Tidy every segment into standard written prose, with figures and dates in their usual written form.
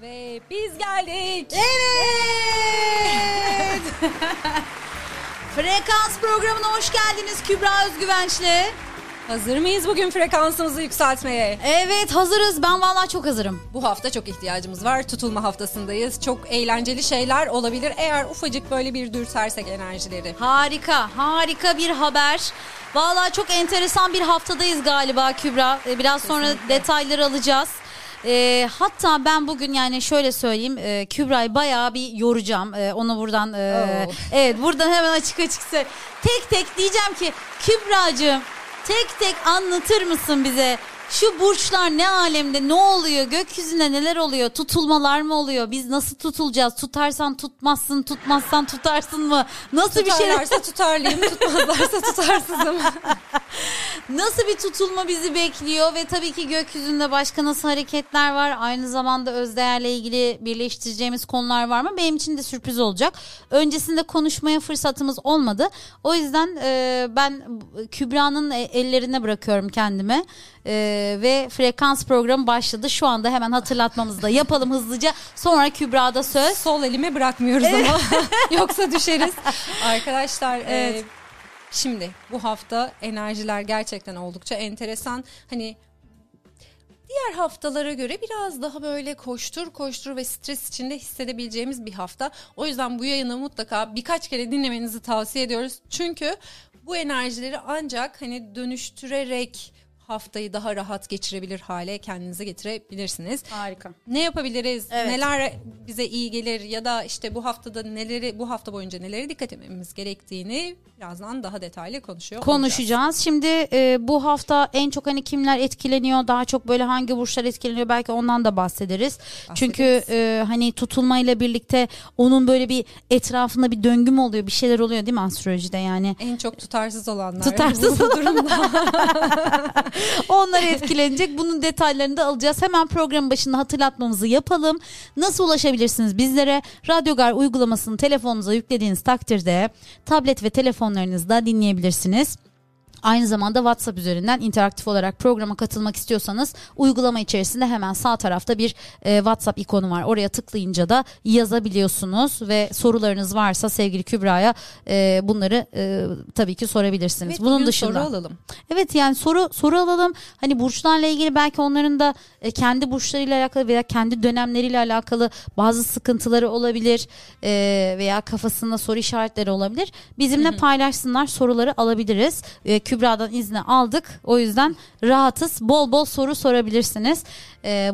Ve biz geldik. Evet. Frekans programına hoş geldiniz Kübra Özgüvenç'le. Hazır mıyız bugün frekansımızı yükseltmeye? Evet, hazırız. Ben vallahi çok hazırım. Bu hafta çok ihtiyacımız var. Tutulma haftasındayız. Çok eğlenceli şeyler olabilir eğer ufacık böyle bir dürtersek enerjileri. Harika, harika bir haber. Vallahi çok enteresan bir haftadayız galiba Kübra. Biraz sonra kesinlikle detayları alacağız. Hatta ben bugün yani şöyle söyleyeyim, Kübra'yı bayağı bir yoracağım. Onu buradan evet, buradan hemen açık tek tek diyeceğim ki Kübra'cığım, tek tek anlatır mısın bize? Şu burçlar ne alemde, ne oluyor? Gökyüzünde neler oluyor? Tutulmalar mı oluyor? Biz nasıl tutulacağız? Tutarsan tutmazsın, tutmazsan tutarsın mı? Nasıl bir şey? Tutarlarsa tutarlıyım, tutmazlarsa tutarsızım. Nasıl bir tutulma bizi bekliyor? Ve tabii ki gökyüzünde başka nasıl hareketler var? Aynı zamanda özdeğerle ilgili birleştireceğimiz konular var mı? Benim için de sürpriz olacak. Öncesinde konuşmaya fırsatımız olmadı. O yüzden ben Kübra'nın ellerine bırakıyorum kendimi. Ve frekans programı başladı. Şu anda hemen hatırlatmamızı da yapalım hızlıca. Sonra Kübra'da söz. Sol elimi bırakmıyoruz ama yoksa düşeriz. Arkadaşlar evet. Şimdi bu hafta enerjiler gerçekten oldukça enteresan. Hani diğer haftalara göre biraz daha böyle koştur ve stres içinde hissedebileceğimiz bir hafta. O yüzden bu yayını mutlaka birkaç kere dinlemenizi tavsiye ediyoruz. Çünkü bu enerjileri ancak hani dönüştürerek haftayı daha rahat geçirebilir hale kendinize getirebilirsiniz. Harika. Ne yapabiliriz? Evet. Neler bize iyi gelir ya da işte bu haftada neleri, bu hafta boyunca nelere dikkat etmemiz gerektiğini birazdan daha detaylı konuşacağız. Şimdi bu hafta en çok hani kimler etkileniyor? Daha çok böyle hangi burçlar etkileniyor? Belki ondan da bahsederiz. Çünkü hani tutulmayla birlikte onun böyle bir etrafında bir döngü mü oluyor? Bir şeyler oluyor değil mi astrolojide yani? En çok tutarsız olanlar. Tutarsız bu durumda. Onlar etkilenecek. Bunun detaylarını da alacağız. Hemen programın başında hatırlatmamızı yapalım. Nasıl ulaşabilirsiniz bizlere? Radyogar uygulamasını telefonunuza yüklediğiniz takdirde tablet ve telefonlarınızda dinleyebilirsiniz. Aynı zamanda WhatsApp üzerinden interaktif olarak programa katılmak istiyorsanız uygulama içerisinde hemen sağ tarafta bir WhatsApp ikonu var. Oraya tıklayınca da yazabiliyorsunuz ve sorularınız varsa sevgili Kübra'ya bunları tabii ki sorabilirsiniz. Evet, bunun dışında soru alalım. Evet yani soru alalım. Hani burçlarla ilgili belki onların da kendi burçlarıyla alakalı veya kendi dönemleriyle alakalı bazı sıkıntıları olabilir veya kafasında soru işaretleri olabilir. Bizimle paylaşsınlar, soruları alabiliriz. Kübra'dan izni aldık. O yüzden rahatız. Bol bol soru sorabilirsiniz.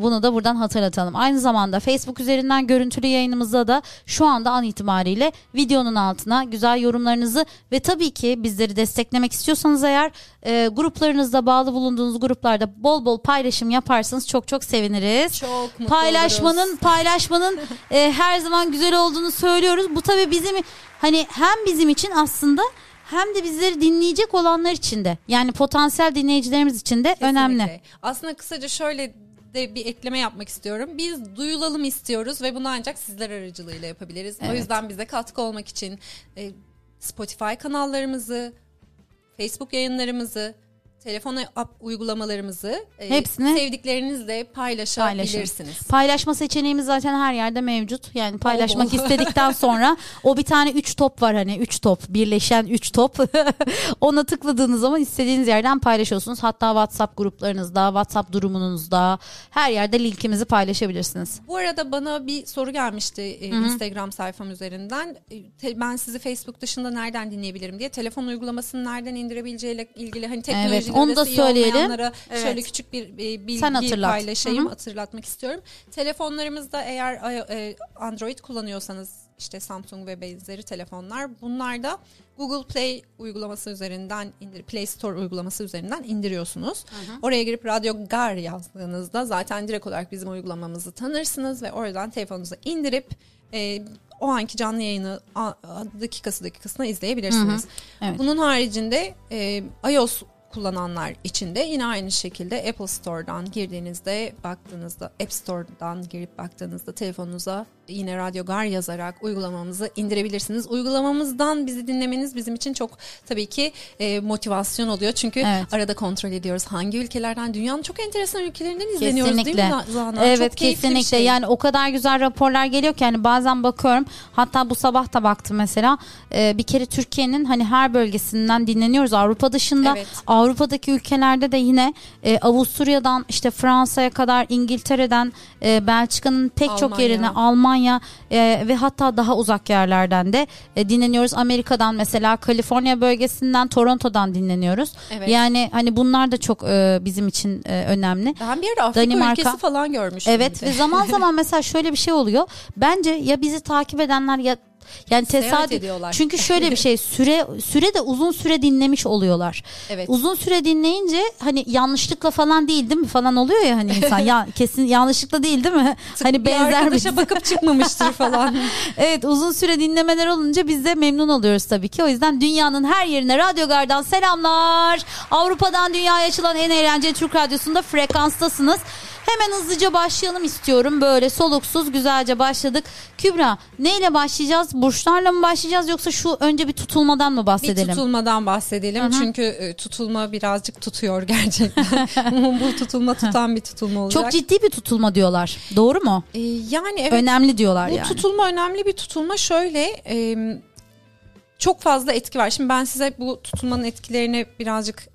Bunu da buradan hatırlatalım. Aynı zamanda Facebook üzerinden görüntülü yayınımızda da şu anda an itibariyle videonun altına güzel yorumlarınızı ve tabii ki bizleri desteklemek istiyorsanız eğer gruplarınızda, bağlı bulunduğunuz gruplarda bol bol paylaşım yaparsanız çok çok seviniriz. Çok mutlu oluruz. Paylaşmanın her zaman güzel olduğunu söylüyoruz. Bu tabii bizim hani hem bizim için aslında hem de bizleri dinleyecek olanlar için de yani potansiyel dinleyicilerimiz için de kesinlikle önemli. Aslında kısaca şöyle de bir ekleme yapmak istiyorum. Biz duyulalım istiyoruz ve bunu ancak sizler aracılığıyla yapabiliriz. Evet. O yüzden bize katkı olmak için Spotify kanallarımızı, Facebook yayınlarımızı, telefon uygulamalarımızı hepsini sevdiklerinizle paylaşabilirsiniz. Paylaşma seçeneğimiz zaten her yerde mevcut. Yani paylaşmak istedikten sonra o bir tane 3 top var hani 3 top birleşen 3 top ona tıkladığınız zaman istediğiniz yerden paylaşıyorsunuz. Hatta WhatsApp gruplarınızda, WhatsApp durumunuzda her yerde linkimizi paylaşabilirsiniz. Bu arada bana bir soru gelmişti Instagram sayfam üzerinden. Ben sizi Facebook dışında nereden dinleyebilirim diye. Telefon uygulamasını nereden indirebileceğiyle ilgili hani teknoloji evet. Onu da söyleyelim. Evet. Şöyle küçük bir bilgi paylaşayım, hatırlatmak istiyorum. Telefonlarımızda eğer Android kullanıyorsanız işte Samsung ve benzeri telefonlar, bunlar da Google Play uygulaması üzerinden Play Store uygulaması üzerinden indiriyorsunuz. Oraya girip Radyogar yazdığınızda zaten direkt olarak bizim uygulamamızı tanırsınız ve oradan telefonunuza indirip o anki canlı yayını dakikasına izleyebilirsiniz. Evet. Bunun haricinde iOS kullananlar için de yine aynı şekilde Apple Store'dan girdiğinizde, baktığınızda, App Store'dan girip baktığınızda telefonunuza yine Radyogar yazarak uygulamamızı indirebilirsiniz. Uygulamamızdan bizi dinlemeniz bizim için çok tabii ki motivasyon oluyor. Çünkü arada kontrol ediyoruz hangi ülkelerden, dünyanın çok enteresan ülkelerinden izleniyoruz, kesinlikle, değil mi Zahna? Evet, çok keyifli kesinlikle. Bir şey. Yani o kadar güzel raporlar geliyor ki hani bazen bakıyorum, hatta bu sabah da baktım mesela, bir kere Türkiye'nin hani her bölgesinden dinleniyoruz. Avrupa dışında, evet. Avrupa'daki ülkelerde de yine Avusturya'dan işte Fransa'ya kadar, İngiltere'den Belçika'nın pek Almanya. Çok yerine, Almanya ve hatta daha uzak yerlerden de dinleniyoruz. Amerika'dan mesela, Kaliforniya bölgesinden, Toronto'dan dinleniyoruz. Evet. Yani hani bunlar da çok bizim için önemli. Ben bir ara Afrika ülkesi falan görmüştüm. Evet ve zaman zaman mesela şöyle bir şey oluyor. Bence ya bizi takip edenler ya yani tesadüf. Çünkü şöyle bir şey, süre de uzun süre dinlemiş oluyorlar. Evet. Uzun süre dinleyince hani yanlışlıkla falan değil, değil mi? Falan oluyor ya hani insan. Ya kesin yanlışlıkla değil, değil mi? Tık hani benzer bir arkadaşa bakıp çıkmamıştır falan. Evet, uzun süre dinlemeler olunca biz de memnun oluyoruz tabii ki. O yüzden dünyanın her yerine Radyogar'dan selamlar. Avrupa'dan dünyaya açılan en eğlenceli Türk Radyosu'nda frekanstasınız. Hemen hızlıca başlayalım istiyorum. Böyle soluksuz güzelce başladık. Kübra, neyle başlayacağız? Burçlarla mı başlayacağız yoksa şu önce bir tutulmadan mı bahsedelim? Bir tutulmadan bahsedelim. Hı-hı. Çünkü tutulma birazcık tutuyor gerçekten. Bu tutulma tutan bir tutulma olacak. Çok ciddi bir tutulma diyorlar. Doğru mu? Yani evet. Önemli diyorlar bu yani. Bu tutulma önemli bir tutulma. Şöyle... çok fazla etki var. Şimdi ben size bu tutulmanın etkilerine birazcık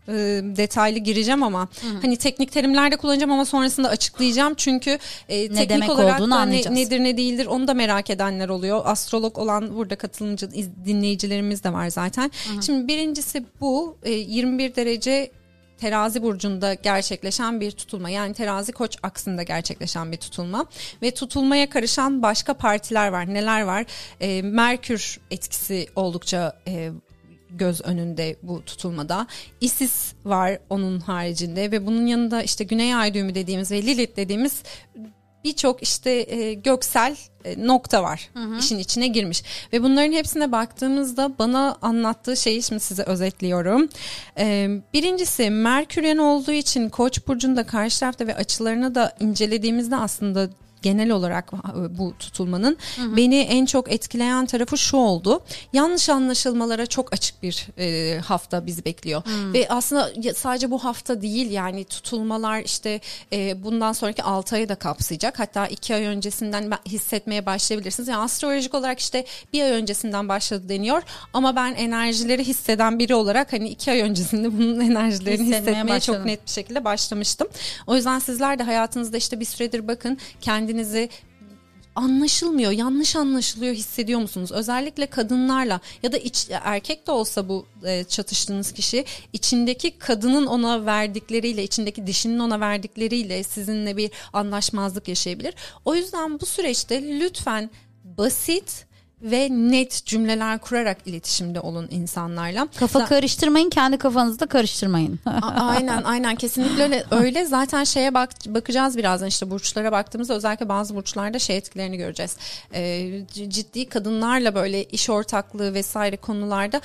detaylı gireceğim ama hani teknik terimler de kullanacağım ama sonrasında açıklayacağım. Çünkü teknik olarak da nedir ne değildir onu da merak edenler oluyor. Astrolog olan burada katılımcı dinleyicilerimiz de var zaten. Hı-hı. Şimdi birincisi bu 21 derece Terazi burcunda gerçekleşen bir tutulma, yani Terazi-Koç aksında gerçekleşen bir tutulma ve tutulmaya karışan başka partiler var. Neler var? Merkür etkisi oldukça göz önünde bu tutulmada. İsis var onun haricinde ve bunun yanında işte Güney Ay düğümü dediğimiz ve Lilith dediğimiz birçok işte göksel nokta var, hı hı, işin içine girmiş. Ve bunların hepsine baktığımızda bana anlattığı şeyi şimdi size özetliyorum. Birincisi Merkür'ün olduğu için Koç burcunda karşı tarafta ve açılarını da incelediğimizde aslında genel olarak bu tutulmanın, hı hı, beni en çok etkileyen tarafı şu oldu. Yanlış anlaşılmalara çok açık bir hafta bizi bekliyor. Hı. Ve aslında sadece bu hafta değil, yani tutulmalar işte bundan sonraki 6 ayı da kapsayacak. Hatta 2 ay öncesinden hissetmeye başlayabilirsiniz. Yani astrolojik olarak işte bir ay öncesinden başladı deniyor. Ama ben enerjileri hisseden biri olarak hani 2 ay öncesinde bunun enerjilerini hissetmeye çok net bir şekilde başlamıştım. O yüzden sizler de hayatınızda işte bir süredir bakın, kendinizi anlaşılmıyor, yanlış anlaşılıyor hissediyor musunuz? Özellikle kadınlarla ya da erkek de olsa bu çatıştığınız kişi, içindeki kadının ona verdikleriyle, içindeki dişinin ona verdikleriyle sizinle bir anlaşmazlık yaşayabilir. O yüzden bu süreçte lütfen basit ve net cümleler kurarak iletişimde olun insanlarla. Kafa karıştırmayın, kendi kafanızda karıştırmayın. Aynen kesinlikle öyle. Zaten şeye bakacağız birazdan, işte burçlara baktığımızda özellikle bazı burçlarda şey etkilerini göreceğiz. Ciddi kadınlarla böyle iş ortaklığı vesaire konularda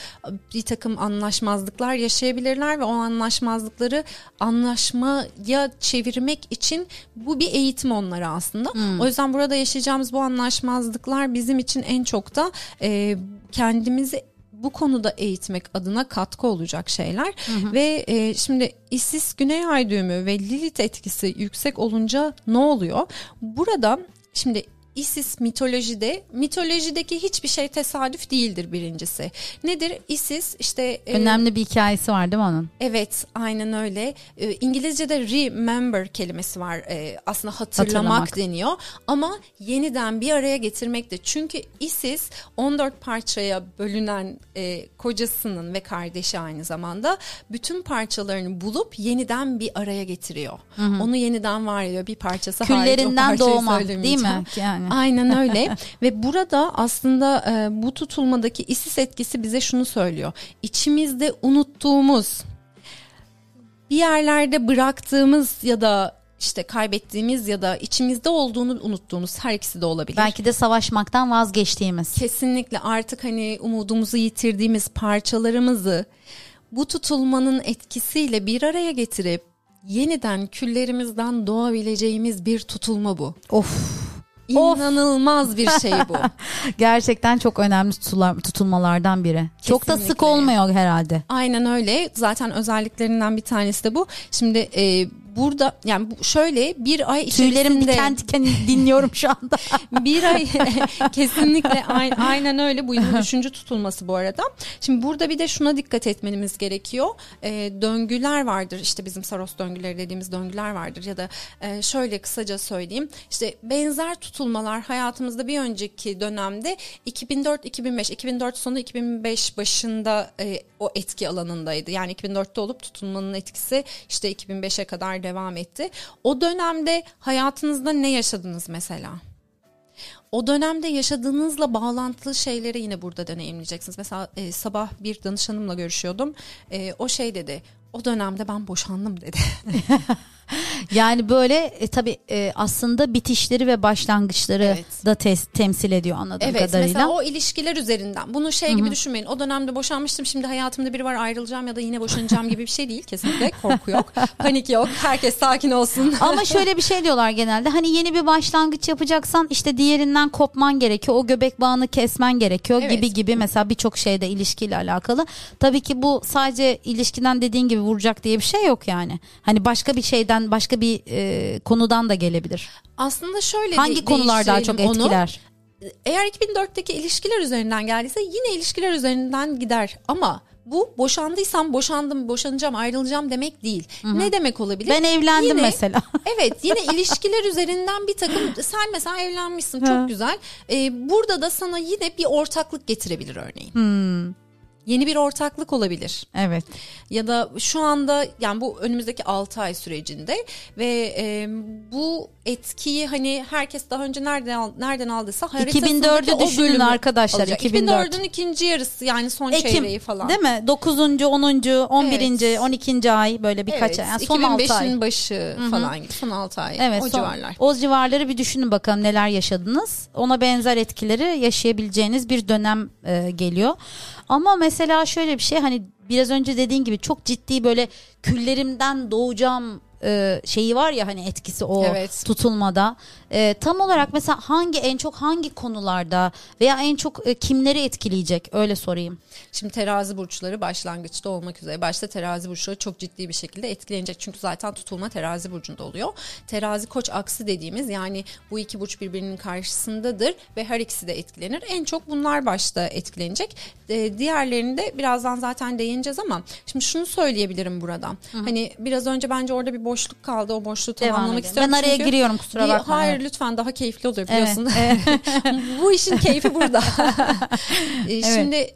bir takım anlaşmazlıklar yaşayabilirler ve o anlaşmazlıkları anlaşmaya çevirmek için bu bir eğitim onlara aslında. Hmm. O yüzden burada yaşayacağımız bu anlaşmazlıklar bizim için en çok da kendimizi bu konuda eğitmek adına katkı olacak şeyler. Hı hı. Ve şimdi İsis, Güney Ay düğümü ve Lilith etkisi yüksek olunca ne oluyor? Burada şimdi İsis mitolojideki hiçbir şey tesadüf değildir birincisi. Nedir İsis? İşte önemli bir hikayesi var değil mi onun? Evet, aynen öyle. İngilizce'de remember kelimesi var. Aslında hatırlamak deniyor. Ama yeniden bir araya getirmek de. Çünkü İsis 14 parçaya bölünen kocasının ve kardeşi aynı zamanda bütün parçalarını bulup yeniden bir araya getiriyor. Hı hı. Onu yeniden var ediyor. Bir parçası hariç o parçayı söylemeyeceğim. Değil mi? Yani. Aynen öyle. Ve burada aslında bu tutulmadaki İsis etkisi bize şunu söylüyor. İçimizde unuttuğumuz, bir yerlerde bıraktığımız ya da işte kaybettiğimiz ya da içimizde olduğunu unuttuğumuz, her ikisi de olabilir. Belki de savaşmaktan vazgeçtiğimiz. Kesinlikle artık hani umudumuzu yitirdiğimiz parçalarımızı bu tutulmanın etkisiyle bir araya getirip yeniden küllerimizden doğabileceğimiz bir tutulma bu. Of! İnanılmaz bir şey bu. Gerçekten çok önemli tutulmalardan biri. Kesinlikle. Çok da sık olmuyor herhalde. Aynen öyle. Zaten özelliklerinden bir tanesi de bu. Şimdi burada yani şöyle bir ay içerisinde. Tüylerim diken diken dinliyorum şu anda. Bir ay kesinlikle aynen öyle. Bu yılın 3. tutulması bu arada. Şimdi burada bir de şuna dikkat etmemiz gerekiyor. Döngüler vardır. İşte bizim Saros döngüleri dediğimiz döngüler vardır. Ya da şöyle kısaca söyleyeyim. İşte benzer tutulmalar hayatımızda bir önceki dönemde 2004-2005, 2004 sonu 2005 başında o etki alanındaydı. Yani 2004'te olup tutulmanın etkisi işte 2005'e kadar devam etti. O dönemde hayatınızda ne yaşadınız mesela? O dönemde yaşadığınızla bağlantılı şeyleri yine burada deneyimleyeceksiniz. Mesela sabah bir danışanımla görüşüyordum. O şey dedi. O dönemde ben boşandım dedi. Yani böyle tabii aslında bitişleri ve başlangıçları da temsil ediyor anladığım kadarıyla. Evet, mesela o ilişkiler üzerinden. Bunu şey gibi düşünmeyin. O dönemde boşanmıştım, şimdi hayatımda biri var, ayrılacağım ya da yine boşanacağım gibi bir şey değil. Kesinlikle korku yok, panik yok. Herkes sakin olsun. Ama şöyle bir şey diyorlar genelde. Hani yeni bir başlangıç yapacaksan işte diğerinden kopman gerekiyor. O göbek bağını kesmen gerekiyor gibi mesela birçok şeyde ilişkiyle alakalı. Tabii ki bu sadece ilişkiden dediğin gibi vuracak diye bir şey yok yani. Hani başka bir şeyden, başka bir konudan da gelebilir. Aslında şöyle hangi konular daha çok etkiler? Onu, eğer 2004'teki ilişkiler üzerinden geldiyse yine ilişkiler üzerinden gider ama bu boşandıysam boşandım, boşanacağım, ayrılacağım demek değil. Hı-hı. Ne demek olabilir? Ben evlendim yine, mesela. Evet, yine ilişkiler üzerinden bir takım, sen mesela evlenmişsin çok güzel. Burada da sana yine bir ortaklık getirebilir örneğin. Yeni bir ortaklık olabilir. Evet. Ya da şu anda yani bu önümüzdeki 6 ay sürecinde ve bu etkiyi hani herkes daha önce nereden aldıysa haritasındaki 2004'ü düşünün arkadaşlar. 2004'ün ikinci yarısı yani son çeyreği falan. Değil mi? 9. 10. 11. 12. ay böyle birkaç ay. Yani son 6 ay. 2005'in başı falan gibi. Son 6 ay. Evet, o civarlar. O civarları bir düşünün bakalım neler yaşadınız. Ona benzer etkileri yaşayabileceğiniz bir dönem geliyor. Ama mesela şöyle bir şey, hani biraz önce dediğin gibi çok ciddi böyle küllerimden doğacağım şeyi var ya, hani etkisi o tutulmada. Tam olarak mesela en çok hangi konularda veya en çok kimleri etkileyecek, öyle sorayım. Şimdi terazi burçları başlangıçta olmak üzere, başta terazi burçları çok ciddi bir şekilde etkilenecek. Çünkü zaten tutulma terazi burcunda oluyor. Terazi-Koç aksı dediğimiz, yani bu iki burç birbirinin karşısındadır ve her ikisi de etkilenir. En çok bunlar başta etkilenecek. Diğerlerini de birazdan zaten değineceğiz ama şimdi şunu söyleyebilirim buradan. Hı-hı. Hani biraz önce bence orada bir boşluk kaldı. O boşluğu tamamlamak istiyorum. Ben araya giriyorum, kusura bakma. Hayır, lütfen, daha keyifli oluyor biliyorsun. Evet. Bu işin keyfi burada. Şimdi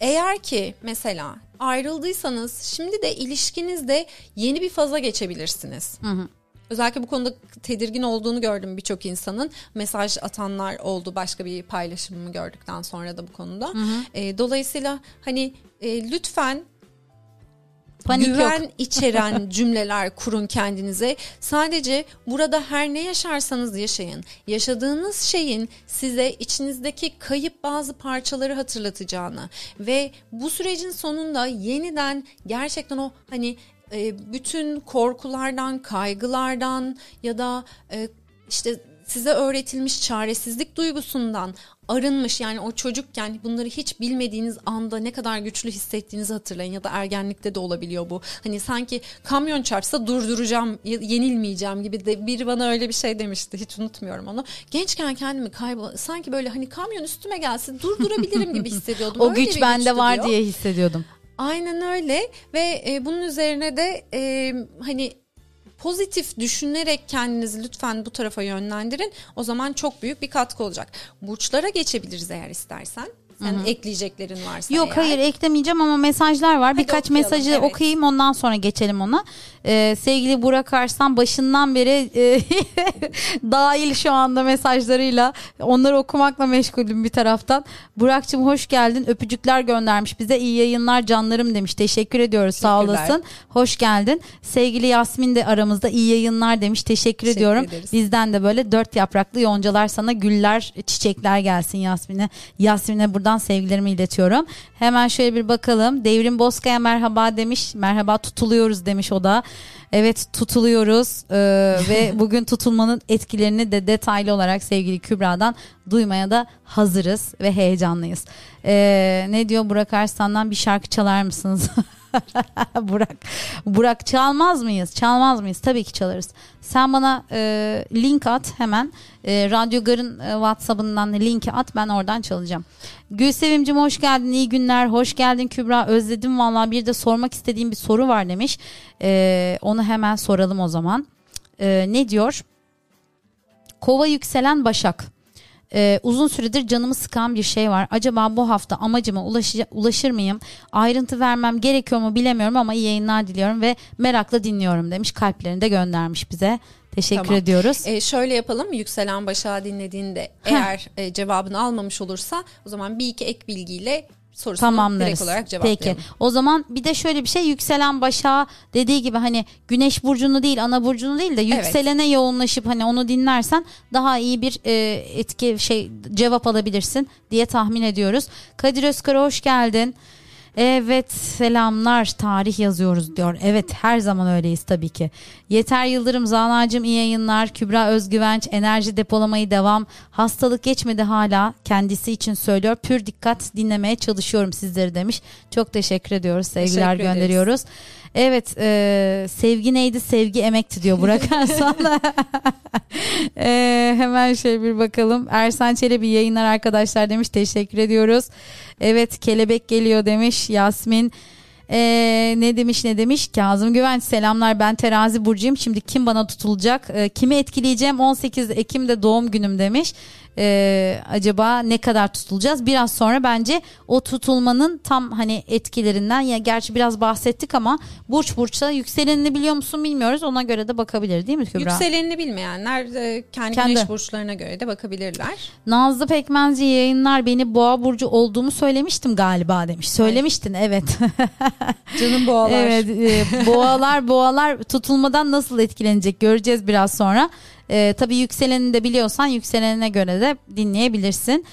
eğer ki mesela ayrıldıysanız şimdi de ilişkinizde yeni bir faza geçebilirsiniz. Hı hı. Özellikle bu konuda tedirgin olduğunu gördüm birçok insanın. Mesaj atanlar oldu başka bir paylaşımımı gördükten sonra da bu konuda. Hı hı. Dolayısıyla hani lütfen panik güven içeren cümleler kurun kendinize. Sadece burada her ne yaşarsanız yaşayın, yaşadığınız şeyin size içinizdeki kayıp bazı parçaları hatırlatacağını ve bu sürecin sonunda yeniden gerçekten o hani bütün korkulardan, kaygılardan ya da işte size öğretilmiş çaresizlik duygusundan arınmış, yani o çocukken bunları hiç bilmediğiniz anda ne kadar güçlü hissettiğinizi hatırlayın. Ya da ergenlikte de olabiliyor bu. Hani sanki kamyon çarpsa durduracağım, yenilmeyeceğim gibi de biri bana öyle bir şey demişti. Hiç unutmuyorum onu. Gençken kendimi sanki böyle hani kamyon üstüme gelse durdurabilirim gibi hissediyordum. O öyle güç bende var diye hissediyordum. Aynen öyle ve bunun üzerine de hani pozitif düşünerek kendinizi lütfen bu tarafa yönlendirin. O zaman çok büyük bir katkı olacak. Burçlara geçebiliriz eğer istersen. Sen ekleyeceklerin varsa. Yok eğer. Hayır, eklemeyeceğim ama mesajlar var. Hadi birkaç mesajı okuyayım, ondan sonra geçelim ona. Sevgili Burak Arslan başından beri dahil şu anda mesajlarıyla. Onları okumakla meşgulüm bir taraftan. Burak'cığım hoş geldin. Öpücükler göndermiş bize. İyi yayınlar canlarım demiş. Teşekkür ediyoruz. Sağ olasın. Hoş geldin. Sevgili Yasmin de aramızda, iyi yayınlar demiş. Teşekkür ediyorum. Ederiz. Bizden de böyle 4 yapraklı yoncalar sana, güller, çiçekler gelsin Yasmin'e. Yasmin'e burada buradan sevgilerimi iletiyorum. Hemen şöyle bir bakalım. Devrim Bozkaya merhaba demiş. Merhaba, tutuluyoruz demiş o da. Evet, tutuluyoruz ve bugün tutulmanın etkilerini de detaylı olarak sevgili Kübra'dan duymaya da hazırız ve heyecanlıyız. Ne diyor Burak Arslan'dan, bir şarkı çalar mısınız? Burak çalmaz mıyız? Çalmaz mıyız? Tabii ki çalarız. Sen bana link at hemen. Radyogar'ın WhatsApp'ından linki at, ben oradan çalacağım. Gülsevimcim hoş geldin, iyi günler. Hoş geldin Kübra, özledim valla. Bir de sormak istediğim bir soru var demiş. Onu hemen soralım o zaman. Ne diyor? Kova yükselen Başak. Uzun süredir canımı sıkan bir şey var. Acaba bu hafta amacıma ulaşır mıyım? Ayrıntı vermem gerekiyor mu bilemiyorum ama iyi yayınlar diliyorum ve merakla dinliyorum demiş. Kalplerini de göndermiş bize. Teşekkür ediyoruz. Şöyle yapalım, yükselen Başak'ı dinlediğinde eğer cevabını almamış olursa o zaman bir iki ek bilgiyle sorusunu direkt olarak cevaplayalım. Peki. O zaman bir de şöyle bir şey, yükselen Başak'a dediği gibi hani güneş burcunu değil, ana burcunu değil de yükselene yoğunlaşıp hani onu dinlersen daha iyi bir etki cevap alabilirsin diye tahmin ediyoruz. Kadir Özkar'a hoş geldin. Evet, selamlar, tarih yazıyoruz diyor. Evet, her zaman öyleyiz tabii ki. Yeter Yıldırım, Zanacığım iyi yayınlar. Kübra Özgüvenç, enerji depolamayı devam. Hastalık geçmedi hala, kendisi için söylüyor. Pür dikkat dinlemeye çalışıyorum sizleri demiş. Çok teşekkür ediyoruz, sevgiler teşekkür gönderiyoruz. Ederiz. Evet, sevgi neydi? Sevgi emekti diyor Burak Ersan'la. Hemen şöyle bir bakalım. Ersan Çelebi yayınlar arkadaşlar demiş. Teşekkür ediyoruz. Evet, kelebek geliyor demiş Yasmin. Ne demiş Kazım Güvenç, selamlar, ben terazi burcuyum, şimdi kim bana tutulacak, kimi etkileyeceğim, 18 Ekim'de doğum günüm demiş. Acaba ne kadar tutulacağız? Biraz sonra bence o tutulmanın tam hani etkilerinden ya, gerçi biraz bahsettik ama burç burçta yükselenini biliyor musun bilmiyoruz, ona göre de bakabilir değil mi Kübra? Yükselenini bilmeyenler kendi güneş burçlarına göre de bakabilirler. Nazlı Pekmezci yayınlar, beni boğa burcu olduğumu söylemiştim galiba demiş. Söylemiştin evet. Canım boğalar. Evet, boğalar tutulmadan nasıl etkilenecek göreceğiz biraz sonra. Tabii yükselenini de biliyorsan yükselenine göre de dinleyebilirsin.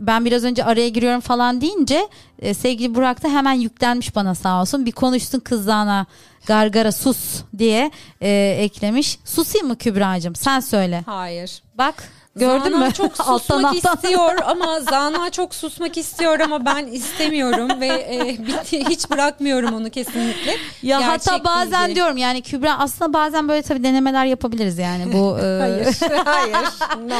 Ben biraz önce araya giriyorum falan deyince sevgili Burak da hemen yüklenmiş bana, sağ olsun. Bir konuşsun kızlarına, gargara sus diye eklemiş. Susayım mı Kübra'cığım, sen söyle. Hayır. Bak gördün mü? Zana çok susmak istiyor ama Zana çok susmak istiyor ama ben istemiyorum ve hiç bırakmıyorum onu kesinlikle. Ya gerçek hatta bazen bilgi diyorum yani Kübra, aslında bazen böyle tabii denemeler yapabiliriz yani bu. Hayır. No.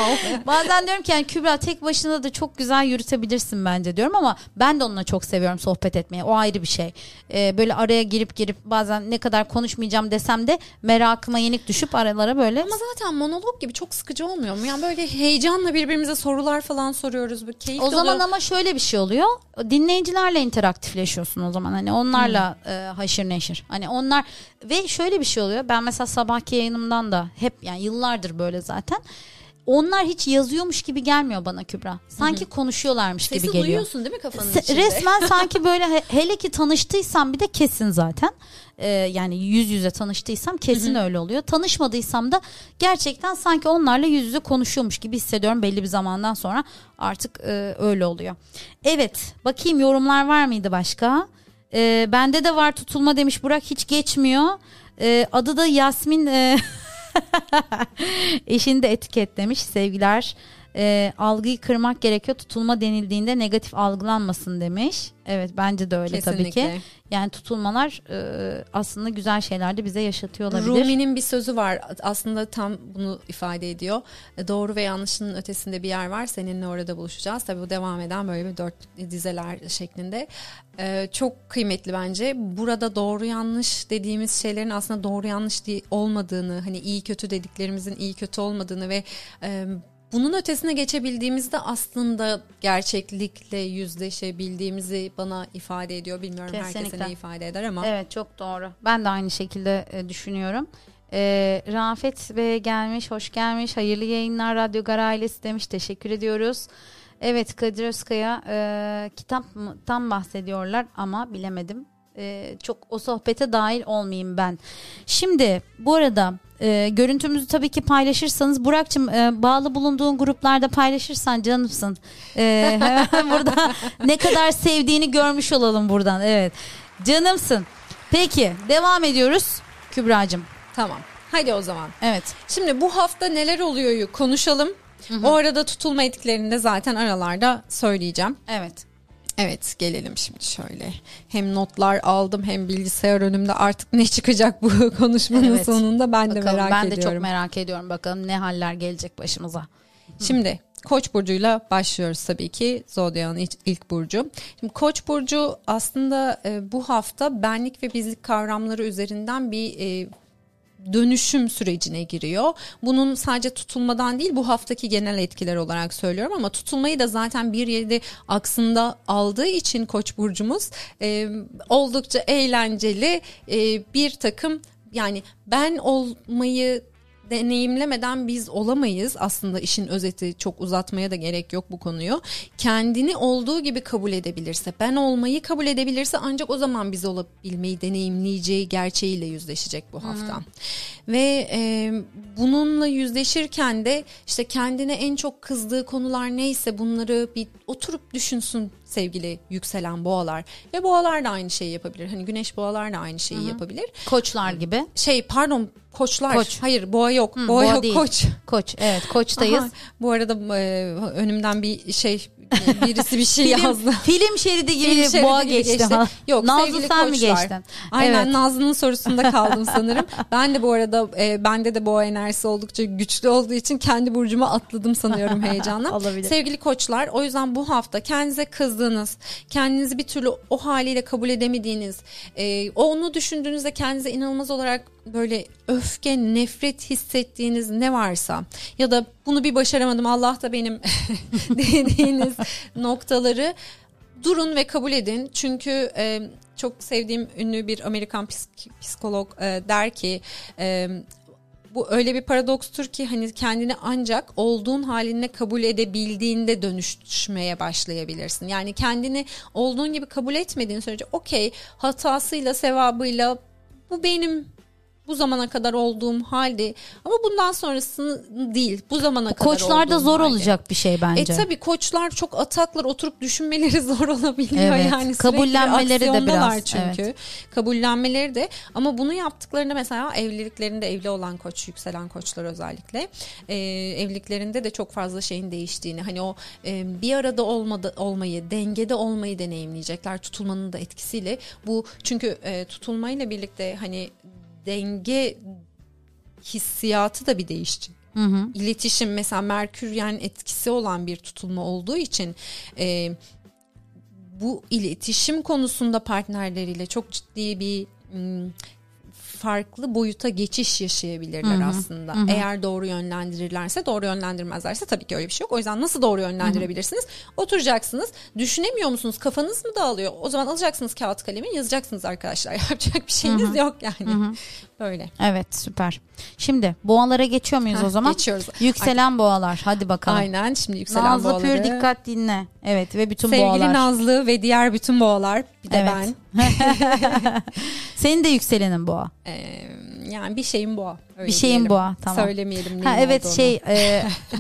Bazen diyorum ki yani Kübra tek başına da çok güzel yürütebilirsin bence diyorum ama ben de onunla çok seviyorum sohbet etmeyi. O ayrı bir şey. Böyle araya girip bazen ne kadar konuşmayacağım desem de merakıma yenik düşüp aralara böyle. Ama zaten monolog gibi çok sıkıcı olmuyor mu? Yani böyle heyecanla birbirimize sorular falan soruyoruz. Keyif o zaman ama şöyle bir şey oluyor. Dinleyicilerle interaktifleşiyorsun o zaman. Hani onlarla haşır neşir. Hani onlar ve şöyle bir şey oluyor. Ben mesela sabahki yayınımdan da hep yani yıllardır böyle zaten. Onlar hiç yazıyormuş gibi gelmiyor bana Kübra. Sanki konuşuyorlarmış gibi geliyor. Sesi duyuyorsun değil mi kafanın içinde? Resmen sanki böyle hele ki tanıştıysam bir de kesin zaten. Yani yüz yüze tanıştıysam kesin öyle oluyor. Tanışmadıysam da gerçekten sanki onlarla yüz yüze konuşuyormuş gibi hissediyorum. Belli bir zamandan sonra artık öyle oluyor. Evet, bakayım yorumlar var mıydı başka? Bende de var tutulma demiş Burak, hiç geçmiyor. Adı da Yasmin... Eşini de etiketlemiş. Sevgiler. Algıyı kırmak gerekiyor. Tutulma denildiğinde negatif algılanmasın demiş. Evet, bence de öyle. Kesinlikle. Tabii ki. Yani tutulmalar aslında güzel şeyler de bize yaşatıyor olabilir. Rumi'nin bir sözü var. Aslında tam bunu ifade ediyor. Doğru ve yanlışının ötesinde bir yer var. Seninle orada buluşacağız. Tabii bu devam eden böyle bir 4 dizeler şeklinde. Çok kıymetli bence. Burada doğru yanlış dediğimiz şeylerin aslında doğru yanlış olmadığını, hani iyi kötü dediklerimizin iyi kötü olmadığını ve bunun ötesine geçebildiğimizde aslında gerçeklikle yüzleşebildiğimizi bana ifade ediyor. Bilmiyorum herkese ne ifade eder ama. Evet, çok doğru. Ben de aynı şekilde düşünüyorum. Rafet Bey gelmiş, hoş gelmiş. Hayırlı yayınlar Radyogar ailesi demiş. Teşekkür ediyoruz. Evet, Kadir Özkaya kitaptan bahsediyorlar ama bilemedim. çok o sohbete dahil olmayayım ben. Şimdi bu arada görüntümüzü tabii ki paylaşırsanız Burak'cığım, bağlı bulunduğun gruplarda paylaşırsan canımsın. Hemen burada ne kadar sevdiğini görmüş olalım buradan. Evet. Canımsın. Peki devam ediyoruz Kübra'cığım. Tamam. Hadi o zaman. Evet. Şimdi bu hafta neler oluyor konuşalım. Hı-hı. O arada tutulma etkilerini de zaten aralarda söyleyeceğim. Evet. Evet, gelelim şimdi şöyle. Hem notlar aldım hem bilgisayar önümde, artık ne çıkacak bu konuşmanın sonunda ben bakalım, de merak ediyorum. Ben de çok merak ediyorum, bakalım ne haller gelecek başımıza. Hı. Şimdi Koç burcuyla başlıyoruz tabii ki. Zodya'nın ilk burcu. Şimdi Koç burcu aslında bu hafta benlik ve bizlik kavramları üzerinden bir dönüşüm sürecine giriyor. Bunun sadece tutulmadan değil, bu haftaki genel etkiler olarak söylüyorum ama tutulmayı da zaten 1.7 aksında aldığı için Koç burcumuz oldukça eğlenceli bir takım, yani ben olmayı deneyimlemeden biz olamayız. Aslında işin özeti, çok uzatmaya da gerek yok bu konuyu. Kendini olduğu gibi kabul edebilirse, ben olmayı kabul edebilirse ancak o zaman biz olabilmeyi deneyimleyeceği gerçeğiyle yüzleşecek bu hafta. Ve bununla yüzleşirken de işte kendine en çok kızdığı konular neyse bunları bir oturup düşünsün sevgili yükselen boğalar. Ve boğalar da aynı şeyi yapabilir. Hani güneş boğalar da aynı şeyi yapabilir. Koçlar gibi. Koçlar. Koç. Hayır, boğa yok. Boğa yok değil. Koç. Evet, koçtayız. Aha, bu arada önümden bir şey, birisi bir şey yazdı. Film şeridi gibi boğa geçti. Yok, Nazlı sen mi geçtin? Aynen, evet. Nazlı'nın sorusunda kaldım sanırım. Ben de bu arada bende de boğa enerjisi oldukça güçlü olduğu için kendi burcuma atladım sanıyorum heyecanla. Sevgili koçlar, o yüzden bu hafta kendinize kızdığınız, kendinizi bir türlü o haliyle kabul edemediğiniz, onu düşündüğünüzde kendinize inanılmaz olarak böyle öfke, nefret hissettiğiniz ne varsa ya da bunu bir başaramadım Allah da benim dediğiniz noktaları durun ve kabul edin. Çünkü çok sevdiğim ünlü bir Amerikan psikolog der ki bu öyle bir paradokstur ki hani kendini ancak olduğun haline kabul edebildiğinde dönüşmeye başlayabilirsin. Yani kendini olduğun gibi kabul etmediğin sürece okey, hatasıyla sevabıyla bu benim bu zamana kadar olduğum halde ama bundan sonrası değil, bu zamana kadar olduğum halde. Koçlarda zor olacak bir şey bence. Tabii koçlar çok ataklar, oturup düşünmeleri zor olabiliyor. Evet, yani kabullenmeleri de biraz. Çünkü evet. Kabullenmeleri de, ama bunu yaptıklarında mesela evliliklerinde, evli olan koç, yükselen koçlar özellikle evliliklerinde de çok fazla şeyin değiştiğini, hani o bir arada olmayı, dengede olmayı deneyimleyecekler tutulmanın da etkisiyle. Bu çünkü tutulmayla birlikte hani denge hissiyatı da bir değişecek. Hı. İletişim mesela Merkür yani etkisi olan bir tutulma olduğu için bu iletişim konusunda partnerleriyle çok ciddi bir farklı boyuta geçiş yaşayabilirler. Hı-hı. Aslında. Hı-hı. Eğer doğru yönlendirirlerse, doğru yönlendirmezlerse tabii ki öyle bir şey yok. O yüzden nasıl doğru yönlendirebilirsiniz? Hı-hı. Oturacaksınız. Düşünemiyor musunuz? Kafanız mı dağılıyor? O zaman alacaksınız kağıt kalemi, yazacaksınız arkadaşlar. Yapacak bir şeyiniz Hı-hı. yok yani. Hı-hı. Böyle. Evet, süper. Şimdi boğalara geçiyor muyuz o zaman? Geçiyoruz. Yükselen boğalar. Hadi bakalım. Aynen, şimdi yükselen Nazlı boğaları. Nazlı pür dikkat dinle. Evet ve bütün sevgili boğalar. Sevgili Nazlı ve diğer bütün boğalar. Bir de ben. Senin de yükselenin boğa. Yani bir şeyin boğa. Öyle bir şeyin diyelim. Boğa. Tamam. Söylemeyelim. Ha, evet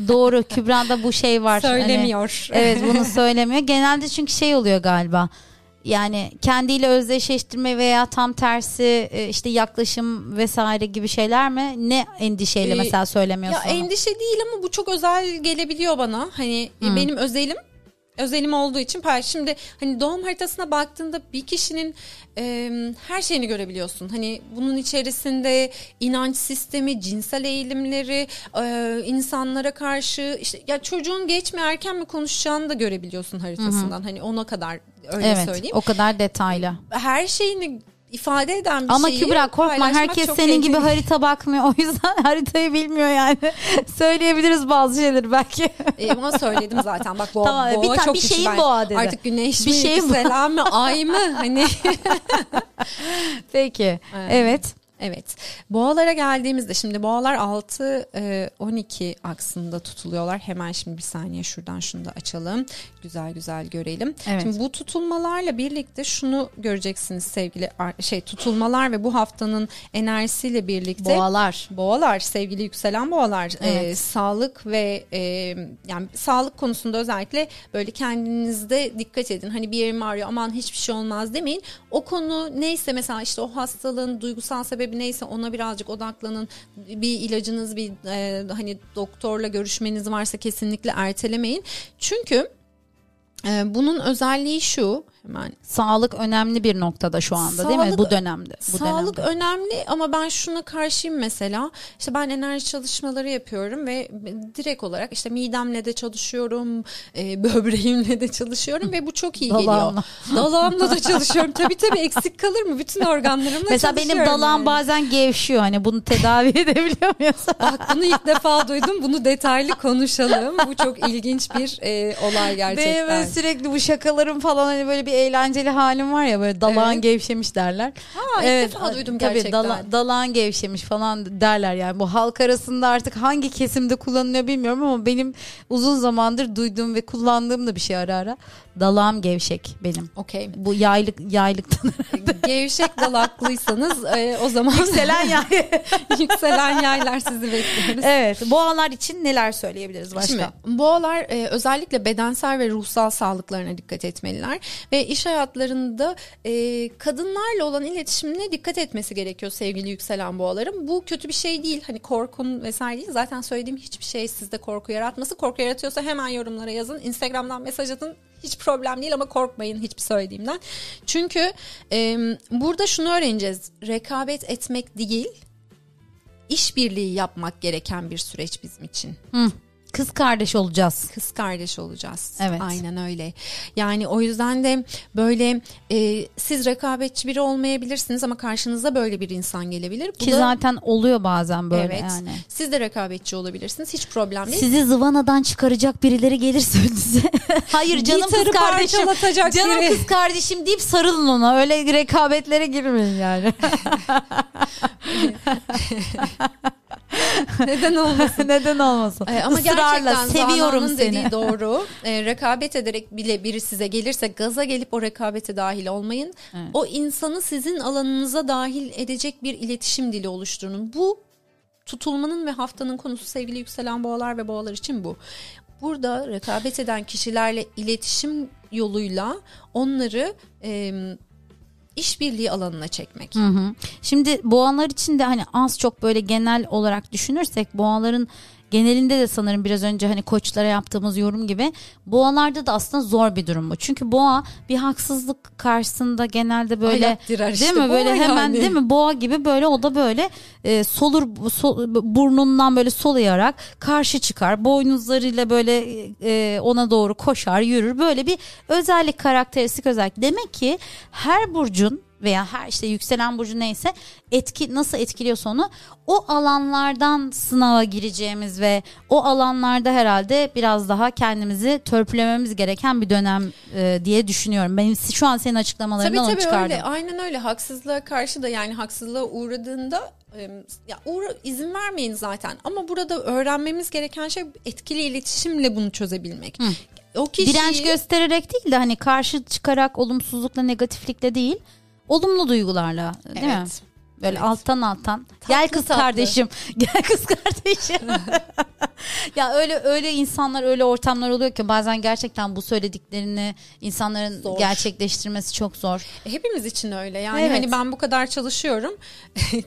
doğru. Kübra'da bu şey var. Söylemiyor. Hani, evet, bunu söylemiyor. Genelde çünkü şey oluyor galiba. Yani kendiyle özdeşleştirme veya tam tersi işte yaklaşım vesaire gibi şeyler mi? Ne endişeyle mesela söylemiyorsun? Ya endişe değil ama bu çok özel gelebiliyor bana. Hani benim özelim olduğu için. Şimdi hani doğum haritasına baktığında bir kişinin her şeyini görebiliyorsun. Hani bunun içerisinde inanç sistemi, cinsel eğilimleri, insanlara karşı işte ya çocuğun geç mi erken mi konuşacağını da görebiliyorsun haritasından. Hı-hı. Hani ona kadar öyle söyleyeyim. O kadar detaylı. Her şeyini ifade eden bir şey. Ama Kübra korkma, herkes senin eğlenceli. Gibi harita bakmıyor. O yüzden haritayı bilmiyor yani. Söyleyebiliriz bazı şeyleri belki. Ama söyledim zaten. Bak boğa çok kişi. Bir şeyin boğa dedi. Artık güneş bir mi, selam mı, ay mı? Hani. Peki. Evet. Evet. Boğalara geldiğimizde şimdi boğalar 6-12 aksında tutuluyorlar. Hemen şimdi bir saniye şuradan şunu da açalım. Güzel güzel görelim. Evet. Şimdi bu tutulmalarla birlikte şunu göreceksiniz sevgili tutulmalar ve bu haftanın enerjisiyle birlikte. Boğalar sevgili yükselen boğalar. Evet. Sağlık ve yani sağlık konusunda özellikle böyle kendinizde dikkat edin. Hani bir yerim ağrıyor aman hiçbir şey olmaz demeyin. O konu neyse mesela işte o hastalığın duygusal sebebi neyse ona birazcık odaklanın. Bir ilacınız bir hani doktorla görüşmeniz varsa kesinlikle ertelemeyin. Çünkü bunun özelliği şu. Hemen. Sağlık önemli bir noktada şu anda sağlık, değil mi? Bu dönemde. Önemli ama ben şuna karşıyım mesela. İşte ben enerji çalışmaları yapıyorum ve direkt olarak işte midemle de çalışıyorum, böbreğimle de çalışıyorum ve bu çok iyi geliyor. Dalağımla da çalışıyorum. Tabii eksik kalır mı? Bütün organlarımla mesela çalışıyorum. Mesela benim dalağım bazen gevşiyor. Hani bunu tedavi edebiliyor muyuz? Bak bunu ilk defa duydum. Bunu detaylı konuşalım. Bu çok ilginç bir olay gerçekten. Benim sürekli bu şakalarım falan hani böyle bir eğlenceli halim var ya böyle dalağın gevşemiş derler. Ha evet, ilk defa duydum gerçekten. Dalağın gevşemiş falan derler yani bu halk arasında artık hangi kesimde kullanılıyor bilmiyorum ama benim uzun zamandır duyduğum ve kullandığım da bir şey ara ara. Dalağım gevşek benim. Okey. Bu yaylıktan. Gevşek dalaklıysanız o zaman yükselen yaylar sizi bekliyoruz. Evet. Boğalar için neler söyleyebiliriz başka? Şimdi, boğalar özellikle bedensel ve ruhsal sağlıklarına dikkat etmeliler. Ve iş hayatlarında kadınlarla olan iletişimine dikkat etmesi gerekiyor sevgili yükselen boğalarım. Bu kötü bir şey değil. Hani korkun vesaire değil. Zaten söylediğim hiçbir şey sizde korku yaratması. Korku yaratıyorsa hemen yorumlara yazın. Instagram'dan mesaj atın. Hiç problem değil ama korkmayın hiçbir söylediğimden. Çünkü burada şunu öğreneceğiz. Rekabet etmek değil, işbirliği yapmak gereken bir süreç bizim için. Hı. Kız kardeş olacağız. Kız kardeş olacağız. Evet. Aynen öyle. Yani o yüzden de böyle siz rekabetçi biri olmayabilirsiniz ama karşınıza böyle bir insan gelebilir. Bu zaten oluyor bazen böyle yani. Siz de rekabetçi olabilirsiniz. Hiç problem değil. Sizi zıvanadan çıkaracak birileri gelirse önünüze. Hayır canım kız kardeşim. Canım biri. Kız kardeşim deyip sarılın ona. Öyle rekabetlere girmeyin yani. Neden olmasın? Ama ısrarla seviyorum seni dediği doğru. Rekabet ederek bile biri size gelirse gaza gelip o rekabete dahil olmayın. Evet. O insanı sizin alanınıza dahil edecek bir iletişim dili oluşturun. Bu tutulmanın ve haftanın konusu sevgili yükselen boğalar ve boğalar için bu. Burada rekabet eden kişilerle iletişim yoluyla onları işbirliği alanına çekmek. Hı hı. Şimdi boğalar için de hani az çok böyle genel olarak düşünürsek boğaların genelinde de sanırım biraz önce hani koçlara yaptığımız yorum gibi boğalarda da aslında zor bir durum bu. Çünkü boğa bir haksızlık karşısında genelde böyle ayak direr işte, değil mi? Böyle hemen yani. Değil mi? Boğa gibi böyle o da böyle burnundan böyle soluyarak karşı çıkar. Boynuzlarıyla böyle ona doğru koşar, yürür. Böyle bir özellik, karakteristik özellik. Demek ki her burcun veya her işte yükselen burcu neyse nasıl etkiliyorsa onu o alanlardan sınava gireceğimiz ve o alanlarda herhalde biraz daha kendimizi törpülememiz gereken bir dönem diye düşünüyorum. Ben şu an senin açıklamalarından onu çıkardım. Tabii öyle. Aynen öyle. Haksızlığa karşı da yani haksızlığa uğradığında izin vermeyin zaten. Ama burada öğrenmemiz gereken şey etkili iletişimle bunu çözebilmek. O kişiyi direnç göstererek değil de hani karşı çıkarak olumsuzlukla, negatiflikle değil. Olumlu duygularla değil mi? Böyle alttan. Tatlı, Gel kız kardeşim. Ya öyle insanlar, öyle ortamlar oluyor ki bazen gerçekten bu söylediklerini insanların gerçekleştirmesi çok zor. Hepimiz için öyle. Yani hani ben bu kadar çalışıyorum.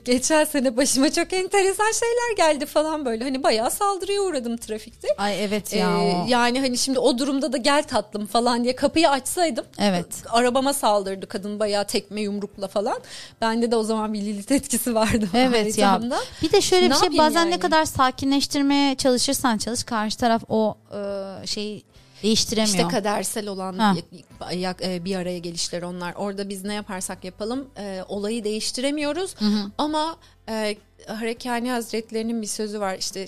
Geçen sene başıma çok enteresan şeyler geldi falan böyle. Hani bayağı saldırıya uğradım trafikte. Ay evet ya. Yani hani şimdi o durumda da gel tatlım falan diye kapıyı açsaydım. Evet. Arabama saldırdı kadın bayağı tekme yumrukla falan. Bende de o zaman bir Lilith etkisi vardı. Evet ya. Camda. Bir de şöyle bir şey bazen yani? Ne kadar sakinleştirmeye çalışırsan çalış karşı taraf o şeyi değiştiremiyor. İşte kadersel olan bir araya gelişler onlar. Orada biz ne yaparsak yapalım olayı değiştiremiyoruz. Hı hı. Ama Harekâniye Hazretlerinin bir sözü var işte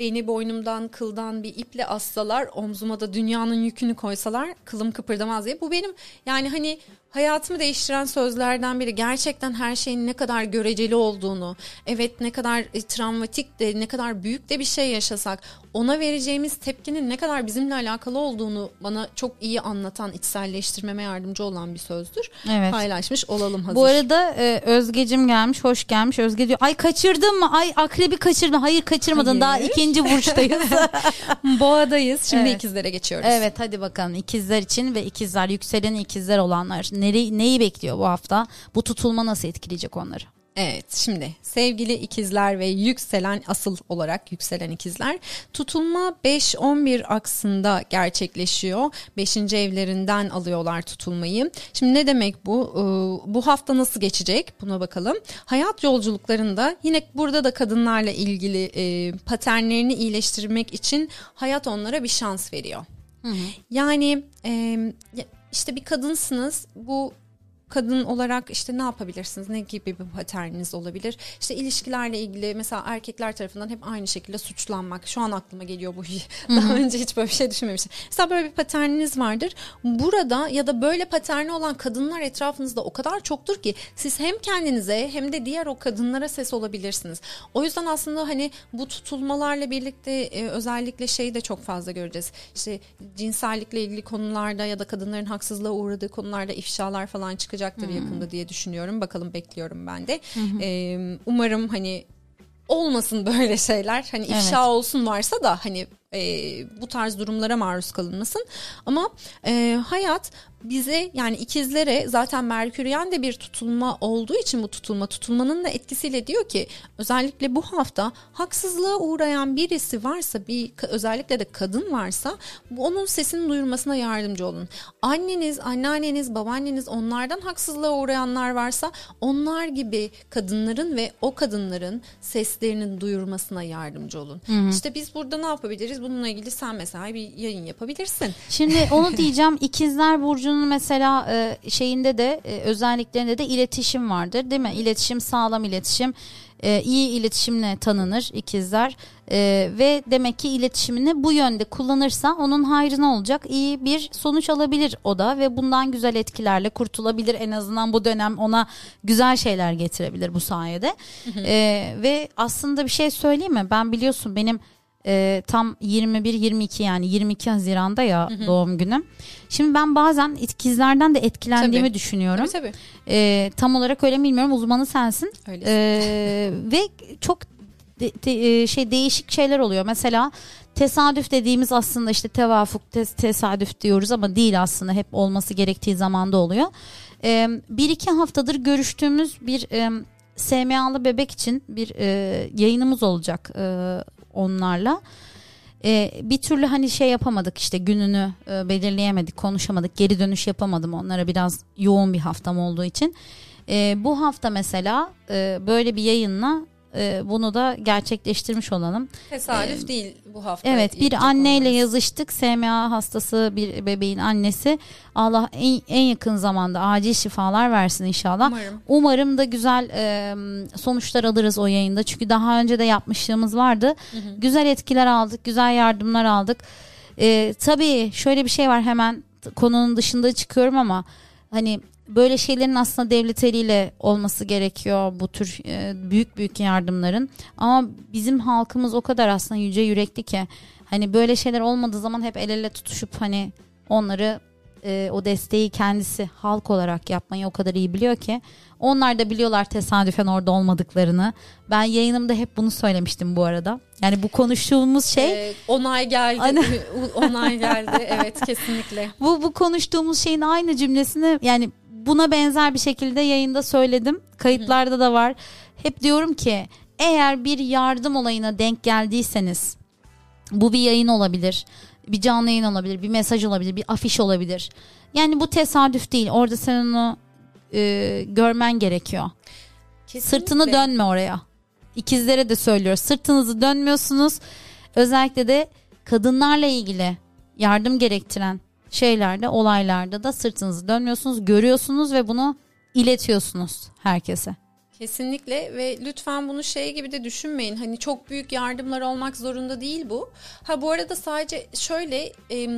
Beni boynumdan kıldan bir iple assalar, omzuma da dünyanın yükünü koysalar kılım kıpırdamaz diye. Bu benim yani hani hayatımı değiştiren sözlerden biri. Gerçekten her şeyin ne kadar göreceli olduğunu, evet ne kadar travmatik de ne kadar büyük de bir şey yaşasak ona vereceğimiz tepkinin ne kadar bizimle alakalı olduğunu bana çok iyi anlatan, içselleştirmeme yardımcı olan bir sözdür. Evet. Paylaşmış olalım hazır. Bu arada Özgecim gelmiş, hoş gelmiş. Özge diyor, ay kaçırdın mı? Ay akrebi kaçırma. Hayır kaçırmadın. Hayır. Daha ikinci burçtayız. Boğadayız. Şimdi evet. İkizlere geçiyoruz. Evet hadi bakalım ikizler için ve ikizler yükseleni ikizler olanlar. Neyi bekliyor bu hafta? Bu tutulma nasıl etkileyecek onları? Evet şimdi sevgili ikizler ve yükselen asıl olarak yükselen ikizler tutulma 5-11 aksında gerçekleşiyor. 5. evlerinden alıyorlar tutulmayı. Şimdi ne demek bu? Bu hafta nasıl geçecek? Buna bakalım. Hayat yolculuklarında yine burada da kadınlarla ilgili paternlerini iyileştirmek için hayat onlara bir şans veriyor. Hı hı. Yani işte bir kadınsınız bu. Kadın olarak işte ne yapabilirsiniz? Ne gibi bir paterniniz olabilir? İşte ilişkilerle ilgili mesela erkekler tarafından hep aynı şekilde suçlanmak. Şu an aklıma geliyor bu. Daha önce hiç böyle bir şey düşünmemiştim. Mesela böyle bir paterniniz vardır. Burada ya da böyle paterni olan kadınlar etrafınızda o kadar çoktur ki siz hem kendinize hem de diğer o kadınlara ses olabilirsiniz. O yüzden aslında hani bu tutulmalarla birlikte özellikle şeyi de çok fazla göreceğiz. İşte cinsellikle ilgili konularda ya da kadınların haksızlığa uğradığı konularda ifşalar falan çıkıyor. Yakında diye düşünüyorum. Bakalım bekliyorum ben de. Umarım hani olmasın böyle şeyler. Hani ifşa olsun varsa da hani bu tarz durumlara maruz kalınmasın. Ama hayat bize yani ikizlere zaten Merküryen de bir tutulma olduğu için bu tutulmanın da etkisiyle diyor ki özellikle bu hafta haksızlığa uğrayan birisi varsa özellikle de kadın varsa onun sesini duyurmasına yardımcı olun. Anneniz, anneanneniz, babaanneniz onlardan haksızlığa uğrayanlar varsa onlar gibi kadınların ve o kadınların seslerinin duyurmasına yardımcı olun. Hı-hı. İşte biz burada ne yapabiliriz? Bununla ilgili sen mesela bir yayın yapabilirsin. Şimdi onu diyeceğim. İkizler burcunun mesela şeyinde de özelliklerinde de iletişim vardır değil mi? İletişim, sağlam iletişim, iyi iletişimle tanınır ikizler ve demek ki iletişimini bu yönde kullanırsa onun hayrına olacak. İyi bir sonuç alabilir o da ve bundan güzel etkilerle kurtulabilir. En azından bu dönem ona güzel şeyler getirebilir bu sayede. Ve aslında bir şey söyleyeyim mi? Ben biliyorsun benim tam 21-22 yani 22 Haziran'da ya doğum günüm. Şimdi ben bazen ikizlerden de etkilendiğimi düşünüyorum. Tabii. Tam olarak öyle mi bilmiyorum, uzmanı sensin. Ve çok değişik şeyler oluyor. Mesela tesadüf dediğimiz aslında işte tevafuk tesadüf diyoruz ama değil aslında, hep olması gerektiği zamanda oluyor. 1-2 haftadır görüştüğümüz bir SMA'lı bebek için bir yayınımız olacak onlarla. Bir türlü hani şey yapamadık işte gününü belirleyemedik, konuşamadık, geri dönüş yapamadım onlara, biraz yoğun bir haftam olduğu için. Bu hafta mesela böyle bir yayınla bunu da gerçekleştirmiş olalım. Tesadüf değil bu hafta. Evet, bir anneyle yazıştık. SMA hastası bir bebeğin annesi. Allah en yakın zamanda acil şifalar versin inşallah. Umarım da güzel sonuçlar alırız o yayında. Çünkü daha önce de yapmışlığımız vardı. Güzel etkiler aldık, güzel yardımlar aldık. Tabii şöyle bir şey var, hemen konunun dışında çıkıyorum ama hani böyle şeylerin aslında devlet eliyle olması gerekiyor, bu tür büyük yardımların. Ama bizim halkımız o kadar aslında yüce yürekli ki hani böyle şeyler olmadığı zaman hep el ele tutuşup hani onları o desteği kendisi halk olarak yapmayı o kadar iyi biliyor ki. Onlar da biliyorlar tesadüfen orada olmadıklarını. Ben yayınımda hep bunu söylemiştim bu arada. Yani bu konuştuğumuz şey onay geldi. Onay geldi. Evet, kesinlikle. Bu konuştuğumuz şeyin aynı cümlesini yani buna benzer bir şekilde yayında söyledim. Kayıtlarda da var. Hep diyorum ki eğer bir yardım olayına denk geldiyseniz, bu bir yayın olabilir, bir canlı yayın olabilir, bir mesaj olabilir, bir afiş olabilir. Yani bu tesadüf değil. Orada sen onu görmen gerekiyor. Kesinlikle. Sırtını dönme oraya. İkizlere de söylüyoruz. Sırtınızı dönmüyorsunuz. Özellikle de kadınlarla ilgili yardım gerektiren şeylerde, olaylarda da sırtınızı dönmüyorsunuz, görüyorsunuz ve bunu iletiyorsunuz herkese. Kesinlikle ve lütfen bunu şey gibi de düşünmeyin, hani çok büyük yardımlar olmak zorunda değil bu. Ha bu arada sadece şöyle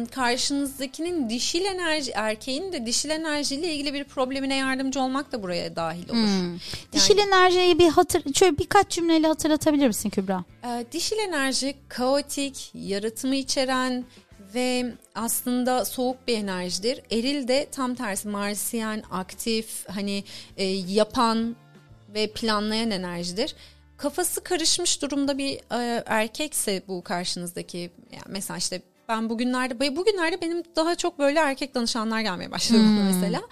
karşınızdakinin dişil enerji, erkeğin de dişil enerjiyle ilgili bir problemine yardımcı olmak da buraya dahil olur. Yani, dişil enerjiyi şöyle birkaç cümleyle hatırlatabilir misin Kübra? Dişil enerji kaotik, yaratımı içeren ve aslında soğuk bir enerjidir. Eril de tam tersi Marsiyen, aktif, hani yapan ve planlayan enerjidir. Kafası karışmış durumda bir erkekse bu karşınızdaki, yani mesela işte ben bugünlerde benim daha çok böyle erkek danışanlar gelmeye başladı mesela.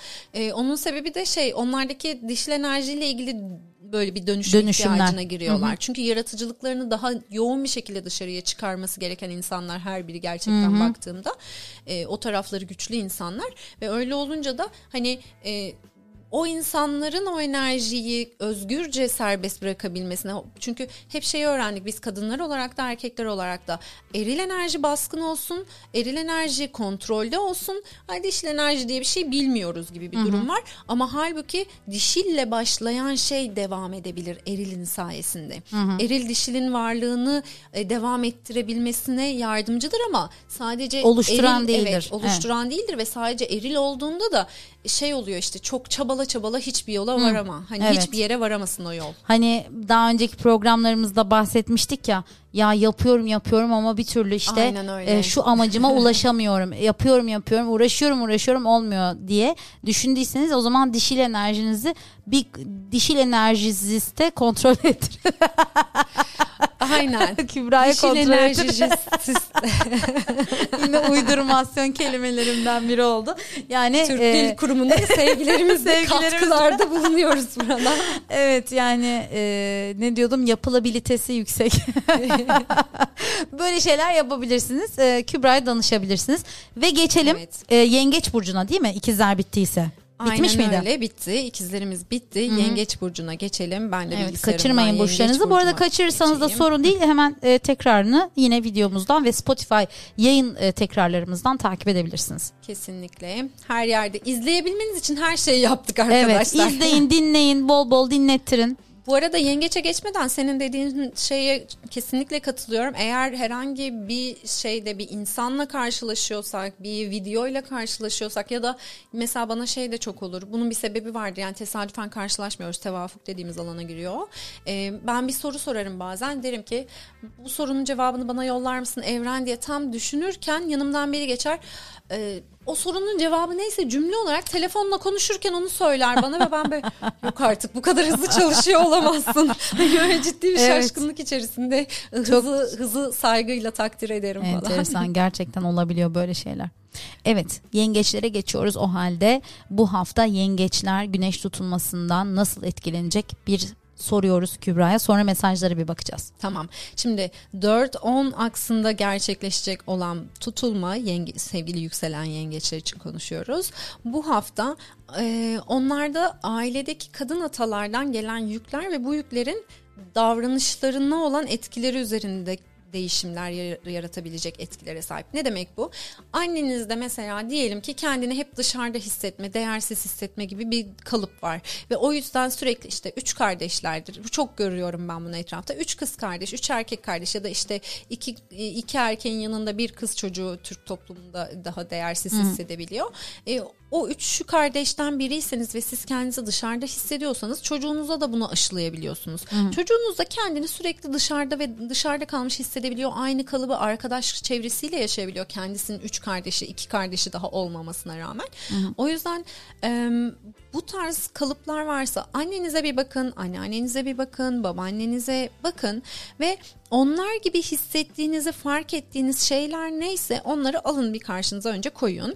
Onun sebebi de onlardaki dişil enerjiyle ilgili böyle bir dönüşüm ihtiyacına giriyorlar. Hı-hı. Çünkü yaratıcılıklarını daha yoğun bir şekilde dışarıya çıkarması gereken insanlar her biri gerçekten baktığımda. O tarafları güçlü insanlar ve öyle olunca da hani... O insanların o enerjiyi özgürce serbest bırakabilmesine, çünkü hep öğrendik biz kadınlar olarak da erkekler olarak da, eril enerji baskın olsun, eril enerji kontrolde olsun, dişil enerji diye bir şey bilmiyoruz gibi bir durum var. Ama halbuki dişille başlayan şey devam edebilir erilin sayesinde. Eril dişilin varlığını devam ettirebilmesine yardımcıdır ama sadece oluşturan eril, değildir. Evet, oluşturan değildir ve sadece eril olduğunda da oluyor çok çabala hiçbir yola varamam. Hiçbir yere varamasın o yol. Hani daha önceki programlarımızda bahsetmiştik ya yapıyorum ama bir türlü şu amacıma ulaşamıyorum. Yapıyorum uğraşıyorum olmuyor diye düşündüyseniz o zaman dişil enerjinizi bir dişil enerjiste kontrol ettir. Aynen. Kübra'ya kontrol ettir. Yine uydurmasyon kelimelerimden biri oldu. Yani Türk Dil Kurumu'nda sevgilerimizle katkılarda bulunuyoruz burada. Evet yani ne diyordum, yapılabilitesi yüksek. Böyle şeyler yapabilirsiniz. Kübra'ya danışabilirsiniz. Ve geçelim Yengeç Burcu'na, değil mi? İkizler bittiyse. Aynen öyle. Bitti. İkizlerimiz bitti. Hı-hı. Yengeç Burcu'na geçelim. Ben de bilgisayarımdan kaçırmayın burçlarınızı. Bu arada kaçırırsanız da sorun değil. Hemen tekrarını yine videomuzdan ve Spotify yayın tekrarlarımızdan takip edebilirsiniz. Kesinlikle. Her yerde izleyebilmeniz için her şeyi yaptık arkadaşlar. Evet, izleyin, dinleyin, bol bol dinlettirin. Bu arada yengeçe geçmeden senin dediğin şeye kesinlikle katılıyorum. Eğer herhangi bir şeyde bir insanla karşılaşıyorsak, bir videoyla karşılaşıyorsak ya da mesela bana de çok olur. Bunun bir sebebi vardır. Yani tesadüfen karşılaşmıyoruz. Tevafuk dediğimiz alana giriyor. Ben bir soru sorarım bazen. Derim ki bu sorunun cevabını bana yollar mısın evren diye tam düşünürken yanımdan biri geçer. O sorunun cevabı neyse cümle olarak telefonla konuşurken onu söyler bana ve ben böyle yok artık bu kadar hızlı çalışıyor olamazsın. Böyle ciddi bir şaşkınlık içerisinde hızı saygıyla takdir ederim falan. Enteresan, gerçekten olabiliyor böyle şeyler. Evet, yengeçlere geçiyoruz o halde. Bu hafta yengeçler güneş tutulmasından nasıl etkilenecek bir soruyoruz Kübra'ya. Sonra mesajlara bir bakacağız. Tamam. Şimdi 4-10 aksında gerçekleşecek olan tutulma, sevgili yükselen yengeçler için konuşuyoruz. Bu hafta onlarda ailedeki kadın atalardan gelen yükler ve bu yüklerin davranışlarına olan etkileri üzerinde değişimler yaratabilecek etkilere sahip. Ne demek bu? Annenizde mesela diyelim ki kendini hep dışarıda hissetme, değersiz hissetme gibi bir kalıp var. Ve o yüzden sürekli 3 kardeşlerdir. Çok görüyorum ben bunu etrafta. 3 kız kardeş, 3 erkek kardeş ya da iki erkeğin yanında bir kız çocuğu Türk toplumunda daha değersiz hissedebiliyor. O üçü kardeşten biriyseniz ve siz kendinizi dışarıda hissediyorsanız çocuğunuza da bunu aşılayabiliyorsunuz. Hı. Çocuğunuz da kendini sürekli dışarıda ve dışarıda kalmış hissedebiliyor. Aynı kalıbı arkadaş çevresiyle yaşayabiliyor. Kendisinin 3 kardeşi, 2 kardeşi daha olmamasına rağmen. Hı. O yüzden bu tarz kalıplar varsa annenize bir bakın, anneannenize bir bakın, babaannenize bakın ve onlar gibi hissettiğinizi fark ettiğiniz şeyler neyse onları alın bir karşınıza önce koyun.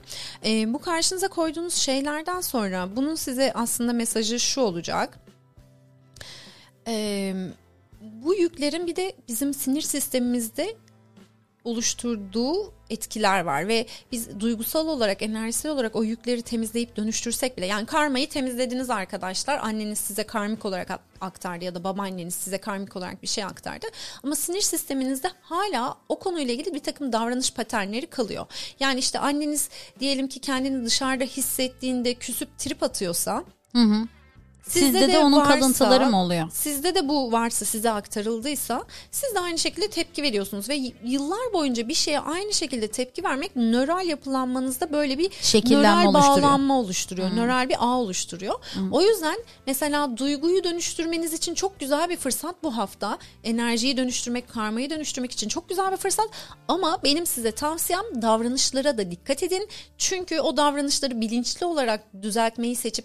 Bu karşınıza koyduğunuz şeylerden sonra bunun size aslında mesajı şu olacak. Bu yüklerin bir de bizim sinir sistemimizde oluşturduğu etkiler var ve biz duygusal olarak, enerjisel olarak o yükleri temizleyip dönüştürsek bile, yani karmayı temizlediniz arkadaşlar, anneniz size karmik olarak aktardı ya da babaanneniz size karmik olarak bir şey aktardı ama sinir sisteminizde hala o konuyla ilgili bir takım davranış paternleri kalıyor. Yani anneniz diyelim ki kendini dışarıda hissettiğinde küsüp trip atıyorsa Sizde de onun varsa, kalıntıları mı oluyor? Sizde de bu varsa, size aktarıldıysa siz de aynı şekilde tepki veriyorsunuz ve yıllar boyunca bir şeye aynı şekilde tepki vermek nöral yapılanmanızda böyle bir nöral bağlanma oluşturuyor. Nöral bir ağ oluşturuyor. O yüzden mesela duyguyu dönüştürmeniz için çok güzel bir fırsat bu hafta. Enerjiyi dönüştürmek, karmayı dönüştürmek için çok güzel bir fırsat. Ama benim size tavsiyem davranışlara da dikkat edin. Çünkü o davranışları bilinçli olarak düzeltmeyi seçip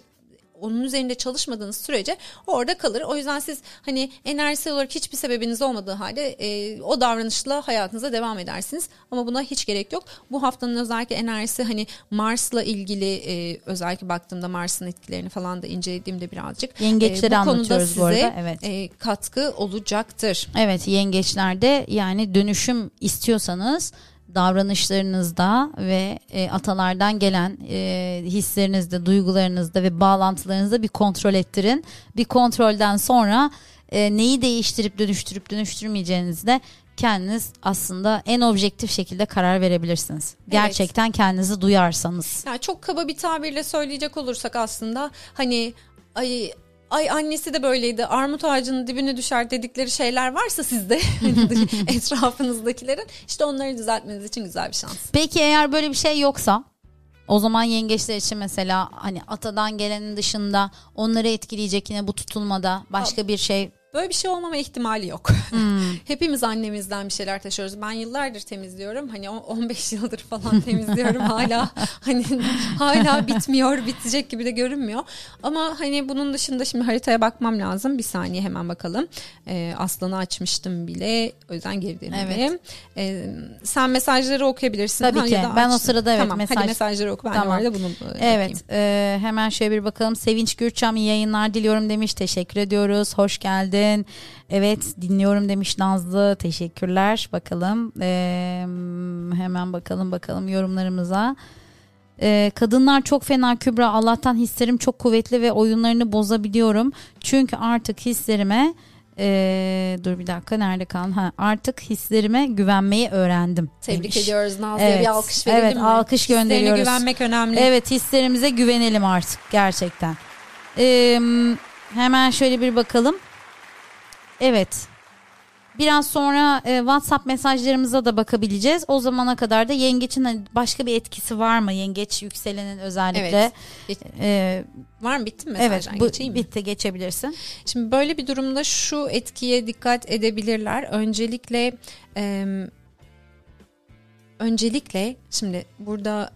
onun üzerinde çalışmadığınız sürece orada kalır. O yüzden siz hani enerjisel olarak hiçbir sebebiniz olmadığı halde o davranışla hayatınıza devam edersiniz. Ama buna hiç gerek yok. Bu haftanın özellikle enerjisi hani Mars'la ilgili özellikle baktığımda Mars'ın etkileri falan da incelediğimde birazcık. Yengeçleri bu anlatıyoruz bu arada. Evet. Katkı olacaktır. Evet, yengeçlerde yani dönüşüm istiyorsanız davranışlarınızda ve atalardan gelen hislerinizde, duygularınızda ve bağlantılarınızda bir kontrol ettirin. Bir kontrolden sonra neyi değiştirip dönüştürmeyeceğinizi de kendiniz aslında en objektif şekilde karar verebilirsiniz. Evet. Gerçekten kendinizi duyarsanız. Yani çok kaba bir tabirle söyleyecek olursak aslında hani ay annesi de böyleydi, armut ağacının dibine düşer dedikleri şeyler varsa sizde etrafınızdakilerin, işte onları düzeltmeniz için güzel bir şans. Peki eğer böyle bir şey yoksa o zaman yengeçler için mesela hani atadan gelenin dışında onları etkileyecek yine bu tutulmada başka bir şey. Böyle bir şey olmama ihtimali yok. Hepimiz annemizden bir şeyler taşıyoruz. Ben yıllardır temizliyorum. Hani 15 yıldır falan temizliyorum. hala bitmiyor, bitecek gibi de görünmüyor. Ama hani bunun dışında şimdi haritaya bakmam lazım. Bir saniye hemen bakalım. Aslanı açmıştım bile. O yüzden geri dönelim. Evet. Sen mesajları okuyabilirsin. Tabii ki. Ben o sırada tamam, hadi mesajları oku. Ben orada bunu evet. Hemen şöyle bir bakalım. Sevinç Gürçam iyi yayınlar diliyorum demiş. Teşekkür ediyoruz. Hoş geldin. Evet, dinliyorum demiş Nazlı, teşekkürler. Bakalım hemen bakalım yorumlarımıza. Kadınlar çok fena Kübra, Allah'tan hislerim çok kuvvetli ve oyunlarını bozabiliyorum çünkü artık hislerime artık hislerime güvenmeyi öğrendim demiş. Tebrik ediyoruz Nazlı'ya, evet, bir alkış verelim. Evet, alkış gönderiyoruz. Hislerine güvenmek önemli. Evet, hislerimize güvenelim artık gerçekten. Hemen şöyle bir bakalım. Evet. Biraz sonra WhatsApp mesajlarımıza da bakabileceğiz. O zamana kadar da yengeçin başka bir etkisi var mı? Yengeç yükselenin özellikle. Evet. Var mı? Bitti mi mesajdan? Evet, bitti, geçebilirsin. Şimdi böyle bir durumda şu etkiye dikkat edebilirler. Öncelikle şimdi burada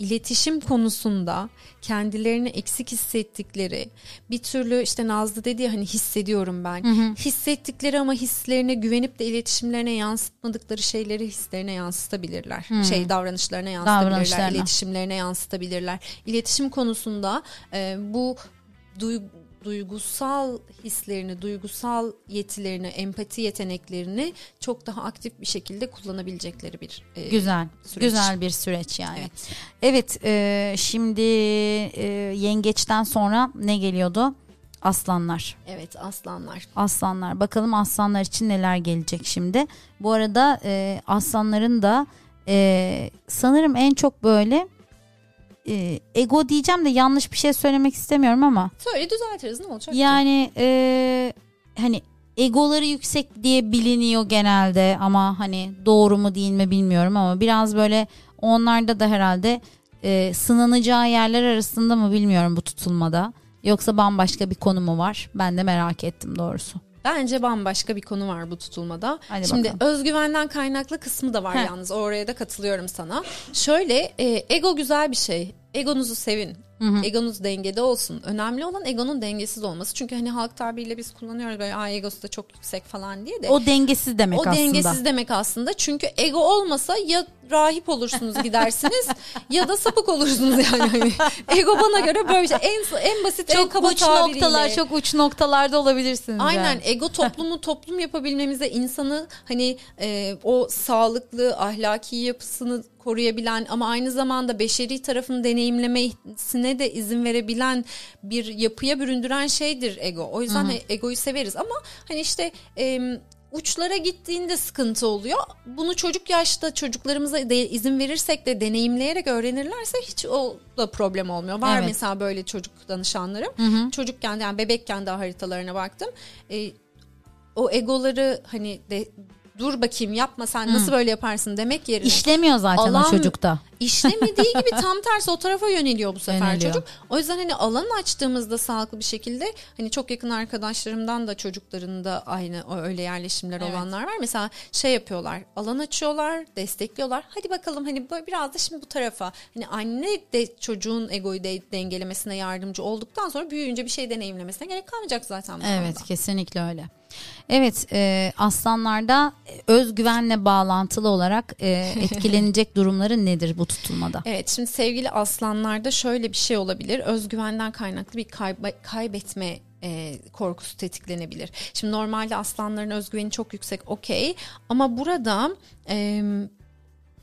İletişim konusunda kendilerini eksik hissettikleri, bir türlü işte Nazlı dedi ya, hani hissediyorum ben. Hissettikleri ama hislerine güvenip de iletişimlerine yansıtmadıkları şeyleri hislerine yansıtabilirler. Davranışlarına yansıtabilirler, iletişimlerine yansıtabilirler. İletişim konusunda bu duygusal hislerini, duygusal yetilerini, empati yeteneklerini çok daha aktif bir şekilde kullanabilecekleri bir süreç. Güzel bir süreç yani. Evet, şimdi yengeçten sonra ne geliyordu? Aslanlar. Evet, aslanlar. Aslanlar. Bakalım aslanlar için neler gelecek şimdi. Bu arada aslanların da sanırım en çok böyle ego diyeceğim de yanlış bir şey söylemek istemiyorum ama. Söyle, düzeltiriz, ne olacak yani, ki? Yani hani egoları yüksek diye biliniyor genelde ama hani doğru mu değil mi bilmiyorum ama biraz böyle onlarda da herhalde sınanacağı yerler arasında mı bilmiyorum bu tutulmada. Yoksa bambaşka bir konu mu var? Ben de merak ettim doğrusu. Bence bambaşka bir konu var bu tutulmada. Hadi şimdi bakalım. Özgüvenden kaynaklı kısmı da var yalnız. Oraya da katılıyorum sana. Şöyle, ego güzel bir şey. Egonuzu sevin. Egonuz dengede olsun. Önemli olan egonun dengesiz olması. Çünkü hani halk tabiriyle biz kullanıyoruz böyle, egosu da çok yüksek falan diye de. O dengesiz demek aslında. Çünkü ego olmasa ya rahip olursunuz gidersiniz ya da sapık olursunuz yani. Ego bana göre böyle şey. En basit, çok en kaba tabiriyle. Çok uç noktalarda olabilirsiniz. Aynen yani. Ego toplum yapabilmemize, insanı hani o sağlıklı ahlaki yapısını koruyabilen ama aynı zamanda beşeri tarafını deneyimlemesine de izin verebilen bir yapıya büründüren şeydir ego. O yüzden egoyu severiz ama hani işte uçlara gittiğinde sıkıntı oluyor. Bunu çocuk yaşta çocuklarımıza izin verirsek de deneyimleyerek öğrenirlerse hiç o da problem olmuyor. Var evet. Mesela böyle çocuk danışanlarım. Hı hı. Çocukken yani bebekken daha haritalarına baktım. O egoları hani de, dur bakayım yapma sen nasıl böyle yaparsın demek yerine. İşlemiyor zaten alan, o çocukta. İşlemediği gibi tam tersi o tarafa yöneliyor bu sefer çocuk. O yüzden hani alan açtığımızda sağlıklı bir şekilde hani çok yakın arkadaşlarımdan da çocuklarında aynı öyle yerleşimler evet. olanlar var. Mesela şey yapıyorlar, alan açıyorlar, destekliyorlar. Hadi bakalım hani böyle biraz da şimdi bu tarafa. Hani anne de çocuğun egoyu dengelemesine yardımcı olduktan sonra büyüyünce bir şey deneyimlemesine gerek kalmayacak zaten. Evet konuda. Kesinlikle öyle. Evet, aslanlarda özgüvenle bağlantılı olarak etkilenecek durumları nedir bu tutulmada? Evet, şimdi sevgili aslanlarda şöyle bir şey olabilir. Özgüvenden kaynaklı bir kaybetme korkusu tetiklenebilir. Şimdi normalde aslanların özgüveni çok yüksek, okey. Ama burada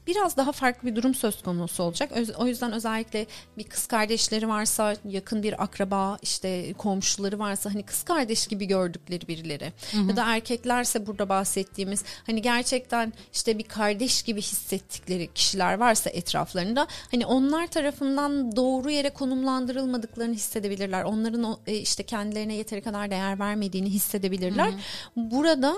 biraz daha farklı bir durum söz konusu olacak. O yüzden özellikle bir kız kardeşleri varsa, yakın bir akraba, işte komşuları varsa hani kız kardeş gibi gördükleri birileri. Hı hı. Ya da erkeklerse burada bahsettiğimiz hani gerçekten işte bir kardeş gibi hissettikleri kişiler varsa etraflarında hani onlar tarafından doğru yere konumlandırılmadıklarını hissedebilirler. Onların işte kendilerine yeteri kadar değer vermediğini hissedebilirler. Hı hı. Burada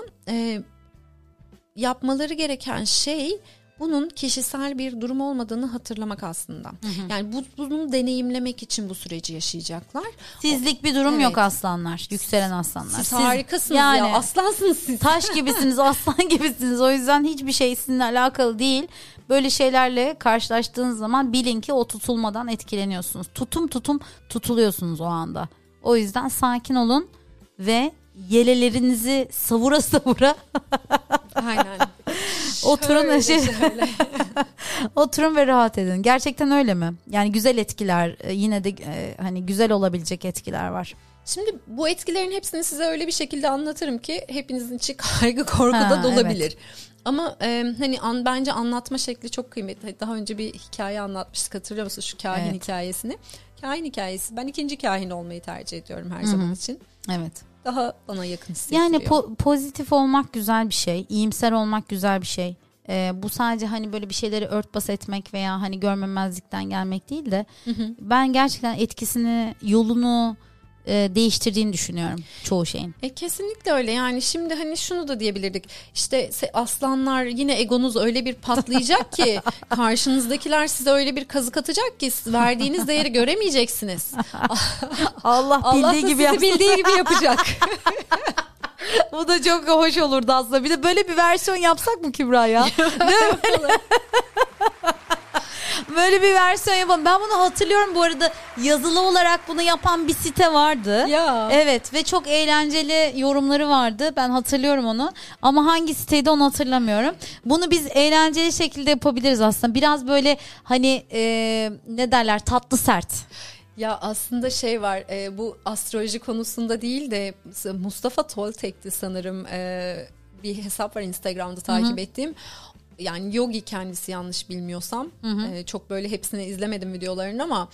yapmaları gereken şey bunun kişisel bir durum olmadığını hatırlamak aslında. Hı hı. Yani bunu deneyimlemek için bu süreci yaşayacaklar. Sizlik bir durum evet. yok aslanlar, yükselen aslanlar. Siz harikasınız yani, ya aslansınız siz. Taş gibisiniz, aslan gibisiniz. O yüzden hiçbir şey sizinle alakalı değil. Böyle şeylerle karşılaştığınız zaman bilin ki o tutulmadan etkileniyorsunuz. Tutum tutuluyorsunuz o anda. O yüzden sakin olun ve yelelerinizi savura savura aynen. Oturun ve rahat edin. Gerçekten öyle mi? Yani güzel etkiler yine de hani güzel olabilecek etkiler var. Şimdi bu etkilerin hepsini size öyle bir şekilde anlatırım ki hepinizin içi kaygı korkuda dolabilir. Evet. Ama hani bence anlatma şekli çok kıymetli. Daha önce bir hikaye anlatmıştık, hatırlıyor musunuz şu kahin evet. hikayesini? Kahin hikayesi. Ben ikinci kahin olmayı tercih ediyorum her zaman için. Evet. Daha bana yakın hissettiriyor. Yani pozitif olmak güzel bir şey. İyimser olmak güzel bir şey. Bu sadece hani böyle bir şeyleri örtbas etmek veya hani görmemezlikten gelmek değil de ben gerçekten etkisini, yolunu değiştirdiğini düşünüyorum çoğu şeyin. Kesinlikle öyle. Yani şimdi hani şunu da diyebilirdik. İşte aslanlar yine egonuz öyle bir patlayacak ki karşınızdakiler size öyle bir kazık atacak ki verdiğiniz değeri göremeyeceksiniz. Allah bildiği gibi yapacak. Bu da çok hoş olurdu aslında. Bir de böyle bir versiyon yapsak mı Kübra ya? Değil mi? Böyle bir versiyon yapalım. Ben bunu hatırlıyorum bu arada, yazılı olarak bunu yapan bir site vardı. Ya. Evet ve çok eğlenceli yorumları vardı. Ben hatırlıyorum onu. Ama hangi siteydi onu hatırlamıyorum. Bunu biz eğlenceli şekilde yapabiliriz aslında. Biraz böyle hani ne derler, tatlı sert. Ya aslında şey var, bu astroloji konusunda değil de Mustafa Toltek'ti sanırım, bir hesap var Instagram'da takip ettiğim. Yani yogi kendisi yanlış bilmiyorsam. Çok böyle hepsini izlemedim videolarını ama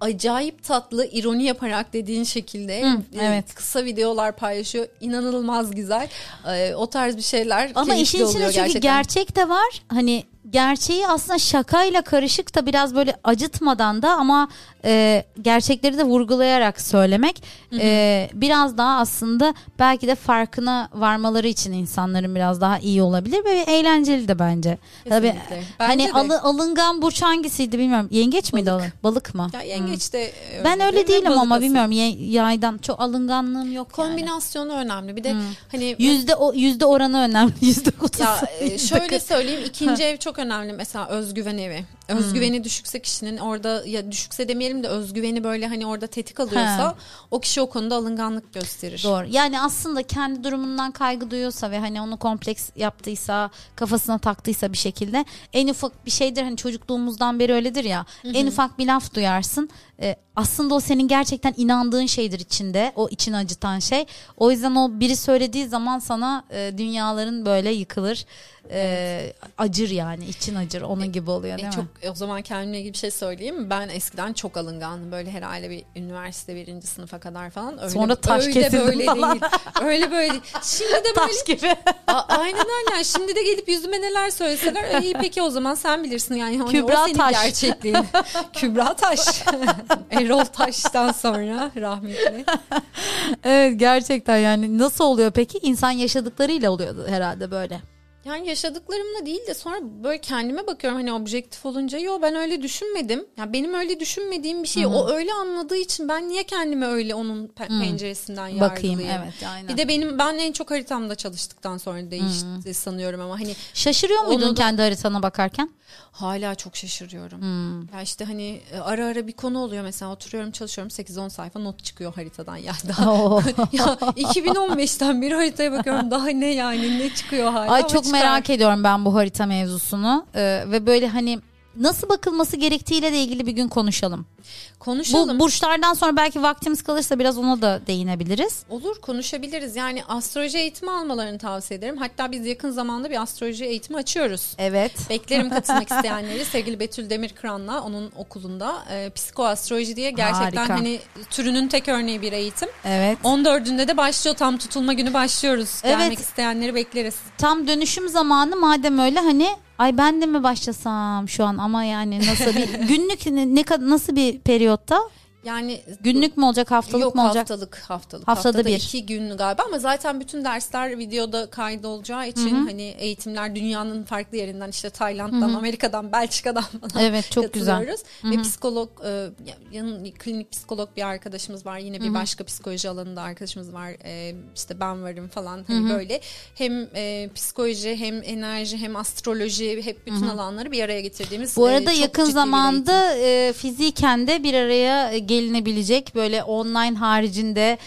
acayip tatlı, ironi yaparak dediğin şekilde evet. kısa videolar paylaşıyor. İnanılmaz güzel. O tarz bir şeyler ama işin içinde çünkü gerçekten. Gerçek de var. Hani gerçeği aslında şakayla karışık da biraz böyle acıtmadan da ama gerçekleri de vurgulayarak söylemek biraz daha aslında belki de farkına varmaları için insanların biraz daha iyi olabilir ve eğlenceli de bence. Kesinlikle. Tabii, bence hani de. Alıngan burç hangisiydi bilmiyorum. Yengeç miydi? Balık mı? Ya yengeç de öyle. Ben öyle değilim ama bilmiyorum. Yaydan çok alınganlığım yok. Kombinasyonu yani. Önemli. Bir de hani yüzde oranı önemli. %30. Ya şöyle söyleyeyim, ikinci ev çok önemli. Mesela özgüven evi. Özgüveni düşükse kişinin orada, ya düşükse demeyelim de özgüveni böyle hani orada tetik alıyorsa o kişi o konuda alınganlık gösterir. Doğru. Yani aslında kendi durumundan kaygı duyuyorsa ve hani onu kompleks yaptıysa, kafasına taktıysa bir şekilde, en ufak bir şeydir hani çocukluğumuzdan beri öyledir ya. En ufak bir laf duyarsın. Aslında o senin gerçekten inandığın şeydir içinde. O içini acıtan şey. O yüzden o biri söylediği zaman sana dünyaların böyle yıkılır. Evet. Acır yani. İçin acır. Onun gibi oluyor değil mi? Çok O zaman kendimle ilgili bir şey söyleyeyim mi? Ben eskiden çok alıngandım. Böyle herhalde bir üniversite 1. sınıfa kadar falan. Öyle, sonra taş kesildim falan. Öyle böyle değil. Şimdi de böyle. Taş gibi. Aynen. Şimdi de gelip yüzüme neler söyleseler. İyi peki o zaman sen bilirsin. Yani hani Kübra o senin Taş. Gerçekliğin. Kübra Taş. Erol Taş'tan sonra rahmetli. Evet gerçekten yani. Nasıl oluyor peki? İnsan yaşadıklarıyla oluyor herhalde böyle. Yani yaşadıklarımla değil de sonra böyle kendime bakıyorum hani objektif olunca yo ben öyle düşünmedim. Ya yani benim öyle düşünmediğim bir şeyi o öyle anladığı için ben niye kendimi öyle onun penceresinden yargılayayım? Bakayım evet aynen. Bir de ben en çok haritamda çalıştıktan sonra değişti sanıyorum ama hani. Şaşırıyor muydun kendi haritana bakarken? Hala çok şaşırıyorum. Ya işte hani ara ara bir konu oluyor mesela oturuyorum çalışıyorum 8-10 sayfa not çıkıyor haritadan ya. Daha, ya 2015'ten beri haritaya bakıyorum daha ne yani ne çıkıyor hala. Ay çok merak ediyorum ben bu harita mevzusunu ve böyle hani nasıl bakılması gerektiğiyle de ilgili bir gün konuşalım. Konuşalım. Bu burçlardan sonra belki vaktimiz kalırsa biraz ona da değinebiliriz. Olur konuşabiliriz. Yani astroloji eğitimi almalarını tavsiye ederim. Hatta biz yakın zamanda bir astroloji eğitimi açıyoruz. Evet. Beklerim katılmak isteyenleri sevgili Betül Demirkıran'la onun okulunda psikoastroloji diye gerçekten hani türünün tek örneği bir eğitim. Evet. 14'ünde de başlıyor tam tutulma günü başlıyoruz. Evet. Gelmek isteyenleri bekleriz. Tam dönüşüm zamanı madem öyle hani ay ben de mi başlasam şu an ama yani nasıl bir günlük nasıl bir periyotta? Yani günlük mü olacak haftalık mı olacak? Yok haftalık. Haftada bir. 2 gün galiba ama zaten bütün dersler videoda kaydolacağı için hani eğitimler dünyanın farklı yerinden işte Tayland'dan, Amerika'dan, Belçika'dan falan evet, çok katılıyoruz. Güzel. Ve psikolog, klinik psikolog bir arkadaşımız var. Yine bir başka psikoloji alanında arkadaşımız var. İşte ben varım falan hani böyle. Hem psikoloji hem enerji hem astroloji hep bütün alanları bir araya getirdiğimiz. Bu arada yakın zamanda fiziken de bir araya gelinebilecek böyle online haricinde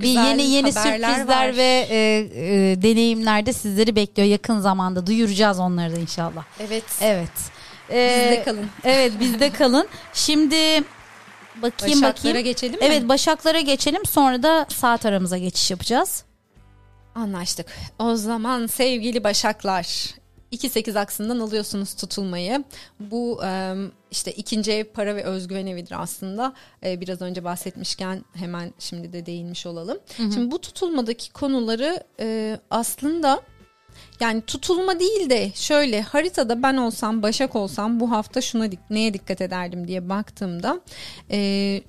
bir yeni sürprizler var. Ve deneyimler de sizleri bekliyor yakın zamanda duyuracağız onları da inşallah. Evet. Bizde kalın. Evet bizde kalın. Şimdi bakayım Başaklara geçelim mi? Evet Başaklara geçelim sonra da saat aramıza geçiş yapacağız. Anlaştık. O zaman sevgili Başaklar 2-8 aksından alıyorsunuz tutulmayı. Bu işte 2. ev para ve özgüven evidir aslında. Biraz önce bahsetmişken hemen şimdi de değinmiş olalım. Şimdi bu tutulmadaki konuları aslında yani tutulma değil de şöyle haritada ben olsam Başak olsam bu hafta şuna neye dikkat ederdim diye baktığımda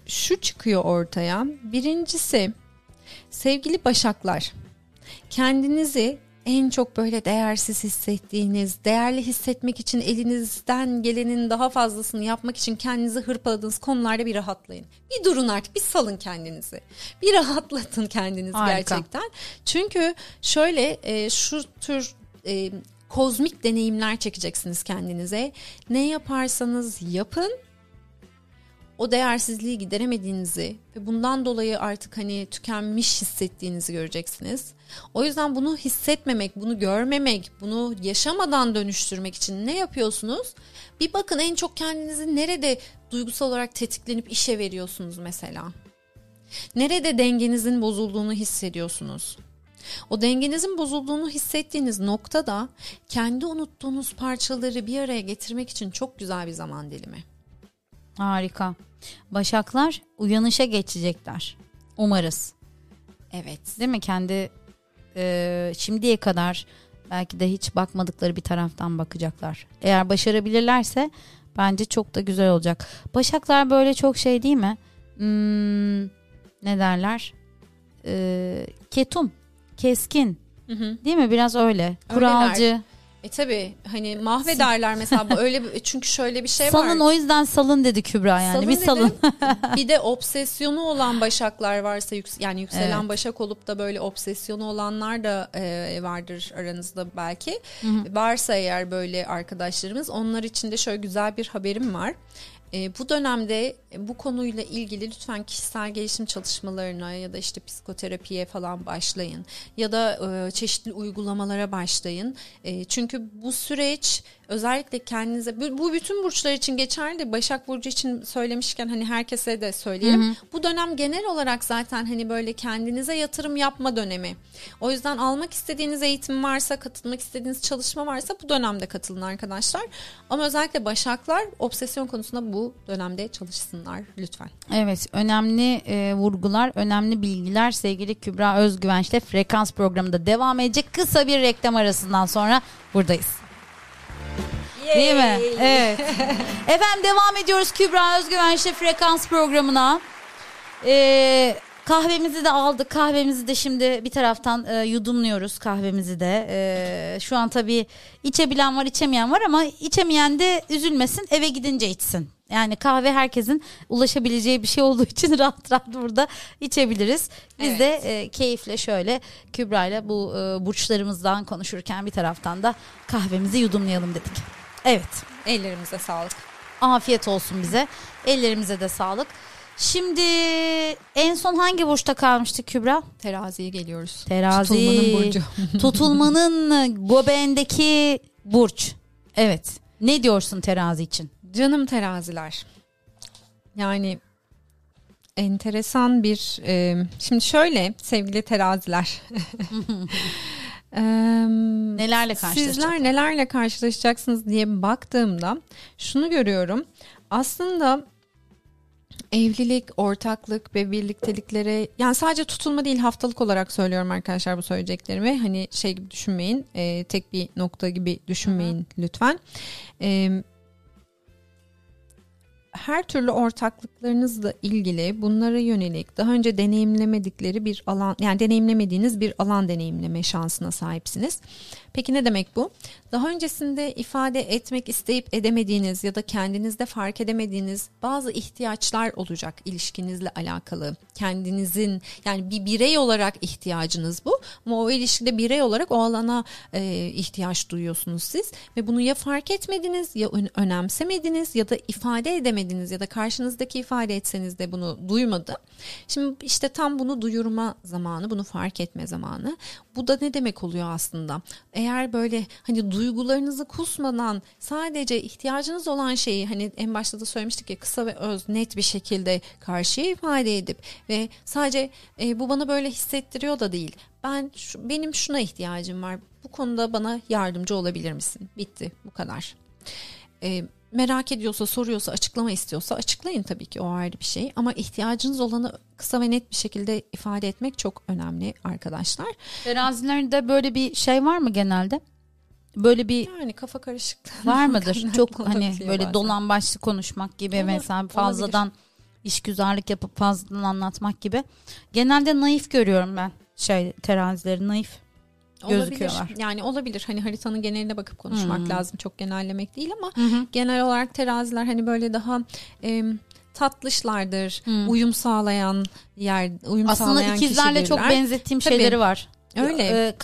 şu çıkıyor ortaya. Birincisi sevgili Başaklar kendinizi en çok böyle değersiz hissettiğiniz, değerli hissetmek için elinizden gelenin daha fazlasını yapmak için kendinizi hırpaladığınız konularda bir rahatlayın. Bir durun artık, bir salın kendinizi. Bir rahatlatın kendinizi gerçekten. Çünkü şöyle şu tür kozmik deneyimler çekeceksiniz kendinize. Ne yaparsanız yapın. O değersizliği gideremediğinizi ve bundan dolayı artık hani tükenmiş hissettiğinizi göreceksiniz. O yüzden bunu hissetmemek, bunu görmemek, bunu yaşamadan dönüştürmek için ne yapıyorsunuz? Bir bakın en çok kendinizi nerede duygusal olarak tetiklenip işe veriyorsunuz mesela? Nerede dengenizin bozulduğunu hissediyorsunuz? O dengenizin bozulduğunu hissettiğiniz noktada kendi unuttuğunuz parçaları bir araya getirmek için çok güzel bir zaman dilimi. Harika. Başaklar uyanışa geçecekler. Umarız. Evet. Değil mi? Kendi şimdiye kadar belki de hiç bakmadıkları bir taraftan bakacaklar. Eğer başarabilirlerse bence çok da güzel olacak. Başaklar böyle çok şey değil mi? Ne derler? Ketum. Keskin. Değil mi? Biraz öyle. Kuralcı. Öyleler. Tabii hani mahvederler mesela öyle çünkü şöyle bir şey var. Salın o yüzden salın dedi Kübra yani salın bir dedi, salın. Bir de obsesyonu olan Başaklar varsa yani yükselen evet. Başak olup da böyle obsesyonu olanlar da vardır aranızda belki. Varsa eğer böyle arkadaşlarımız onlar için de şöyle güzel bir haberim var. Bu dönemde bu konuyla ilgili lütfen kişisel gelişim çalışmalarına ya da işte psikoterapiye falan başlayın. Ya da çeşitli uygulamalara başlayın. Çünkü bu süreç özellikle kendinize, bu bütün burçlar için geçerli de Başak Burcu için söylemişken hani herkese de söyleyelim. Hı hı. Bu dönem genel olarak zaten hani böyle kendinize yatırım yapma dönemi. O yüzden almak istediğiniz eğitim varsa, katılmak istediğiniz çalışma varsa bu dönemde katılın arkadaşlar. Ama özellikle Başaklar obsesyon konusunda bu dönemde çalışsınlar lütfen. Evet, önemli vurgular, önemli bilgiler sevgili Kübra Özgüvenç'le Frekans programında devam edecek. Kısa bir reklam arasından sonra buradayız. Yay. Değil mi? Evet. Efendim devam ediyoruz Kübra Özgüvenç'le Frekans programına. Kahvemizi de aldık. Kahvemizi de şimdi bir taraftan yudumluyoruz kahvemizi de. Şu an tabii içebilen var, içemeyen var ama içemeyen de üzülmesin, eve gidince içsin. Yani kahve herkesin ulaşabileceği bir şey olduğu için rahat rahat burada içebiliriz. Biz evet. de keyifle şöyle Kübra'yla bu burçlarımızdan konuşurken bir taraftan da kahvemizi yudumlayalım dedik. Evet. Ellerimize sağlık. Afiyet olsun bize. Ellerimize de sağlık. Şimdi en son hangi burçta kalmıştık Kübra? Terazi'ye geliyoruz. Terazi. Tutulmanın burcu. Tutulmanın göbeğindeki burç. Evet. Ne diyorsun Terazi için? Canım teraziler. Yani enteresan bir... şimdi şöyle sevgili teraziler. Nelerle karşılaşacaksınız? Sizler nelerle karşılaşacaksınız diye baktığımda şunu görüyorum. Aslında... Evlilik, ortaklık ve birlikteliklere, yani sadece tutulma değil, haftalık olarak söylüyorum arkadaşlar bu söyleyeceklerimi. Hani şey gibi düşünmeyin, tek bir nokta gibi düşünmeyin. Hı-hı. Lütfen. Her türlü ortaklıklarınızla ilgili bunlara yönelik daha önce deneyimlemedikleri bir alan, yani deneyimlemediğiniz bir alan deneyimleme şansına sahipsiniz. Peki ne demek bu? Daha öncesinde ifade etmek isteyip edemediğiniz ya da kendinizde fark edemediğiniz bazı ihtiyaçlar olacak ilişkinizle alakalı. Kendinizin, yani bir birey olarak ihtiyacınız bu. Ama o ilişkide birey olarak o alana ihtiyaç duyuyorsunuz siz. Ve bunu ya fark etmediniz, ya önemsemediniz, ya da ifade edemediniz, ya da karşınızdaki ifade etseniz de bunu duymadı. Şimdi işte tam bunu duyurma zamanı, bunu fark etme zamanı. Bu da ne demek oluyor aslında? Eğer böyle hani duygularınızı kusmadan sadece ihtiyacınız olan şeyi, hani en başta da söylemiştik ya, kısa ve öz, net bir şekilde karşıya ifade edip ve sadece bu bana böyle hissettiriyor da değil. Benim şuna ihtiyacım var. Bu konuda bana yardımcı olabilir misin? Bitti. Bu kadar. Merak ediyorsa, soruyorsa, açıklama istiyorsa açıklayın tabii ki, o ayrı bir şey. Ama ihtiyacınız olanı kısa ve net bir şekilde ifade etmek çok önemli arkadaşlar. Terazilerde böyle bir şey var mı genelde? Böyle bir, yani kafa karışıklığı var mıdır? Çok hani böyle bazen dolan başlı konuşmak gibi, mesela fazladan işgüzarlık yapıp fazladan anlatmak gibi. Genelde naif görüyorum ben terazileri, naif gözüküyorlar. Olabilir. Yani olabilir. Hani haritanın geneline bakıp konuşmak lazım. Çok genellemek değil ama genel olarak teraziler hani böyle daha tatlışlardır. Uyum sağlayan aslında ikizlerle çok benzettiğim tabii şeyleri var. Öyle.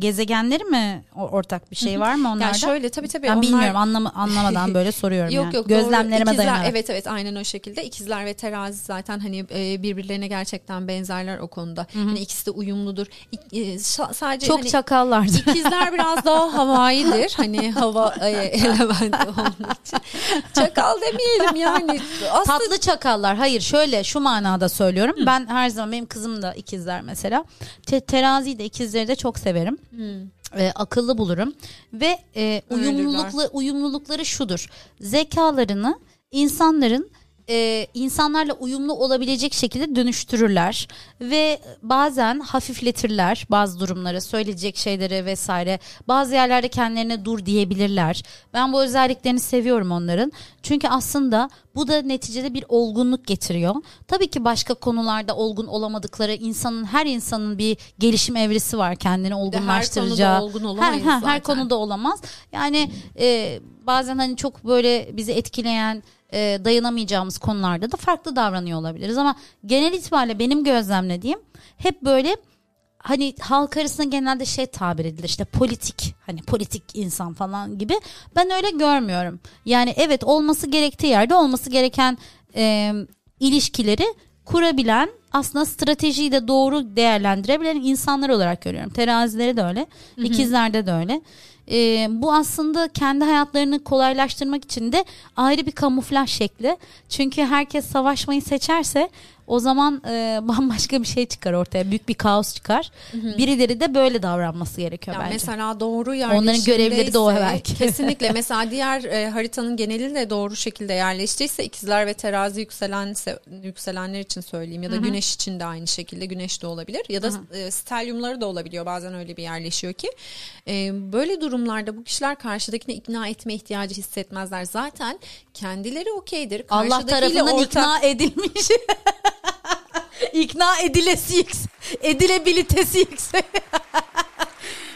Gezegenleri mi ortak bir şey var mı onlarda? Ya şöyle tabii ben onlar... bilmiyorum, anlamadan böyle soruyorum. Yok, gözlemlerime ikizler, dayanarak. Evet, aynen o şekilde. İkizler ve terazi zaten hani birbirlerine gerçekten benzerler o konuda. Hani ikisi de uyumludur. Sadece çok hani çakallardır. İkizler biraz daha havaidir. Hani hava elementi olduğu için. Çakal demeyelim yani. Aslında... Tatlı çakallar. Hayır, şöyle şu manada söylüyorum. Ben her zaman, benim kızım da ikizler mesela. Teraziyi de ikizleri de çok severim. Akıllı bulurum. Ve uyumlulukları şudur. Zekalarını insanlarla uyumlu olabilecek şekilde dönüştürürler. Ve bazen hafifletirler bazı durumlara, söyleyecek şeylere vesaire. Bazı yerlerde kendilerine dur diyebilirler. Ben bu özelliklerini seviyorum onların. Çünkü aslında bu da neticede bir olgunluk getiriyor. Tabii ki başka konularda olgun olamadıkları, her insanın bir gelişim evresi var, kendini olgunlaştıracağı. Her konuda olgun olamaz. Her konuda olamaz. Yani bazen hani çok böyle bizi etkileyen, dayanamayacağımız konularda da farklı davranıyor olabiliriz ama genel itibariyle benim gözlemlediğim hep böyle hani halk arasında genelde şey tabir edilir işte politik, hani politik insan falan gibi. Ben öyle görmüyorum. Yani evet, olması gerektiği yerde olması gereken ilişkileri kurabilen, aslında stratejiyi de doğru değerlendirebilen insanlar olarak görüyorum. Terazileri de öyle, ikizlerde de öyle. Bu aslında kendi hayatlarını kolaylaştırmak için de ayrı bir kamuflaj şekli. Çünkü herkes savaşmayı seçerse o zaman bambaşka bir şey çıkar ortaya. Büyük bir kaos çıkar. Hı-hı. Birileri de böyle davranması gerekiyor ya bence. Mesela doğru yerleşimdeyse. Onların görevleri de o belki. Kesinlikle. Mesela diğer haritanın geneli de doğru şekilde yerleştiyse, ikizler ve terazi yükselenler için söyleyeyim. Ya da Hı-hı. güneş için de aynı şekilde. Güneş de olabilir. Ya da stelyumları da olabiliyor. Bazen öyle bir yerleşiyor ki. Böyle durumlarda bu kişiler karşıdakine ikna etme ihtiyacı hissetmezler. Zaten kendileri okeydir. Allah tarafından ikna edilmiş. İkna edilesi yüksek. Edilebilitesi yüksek.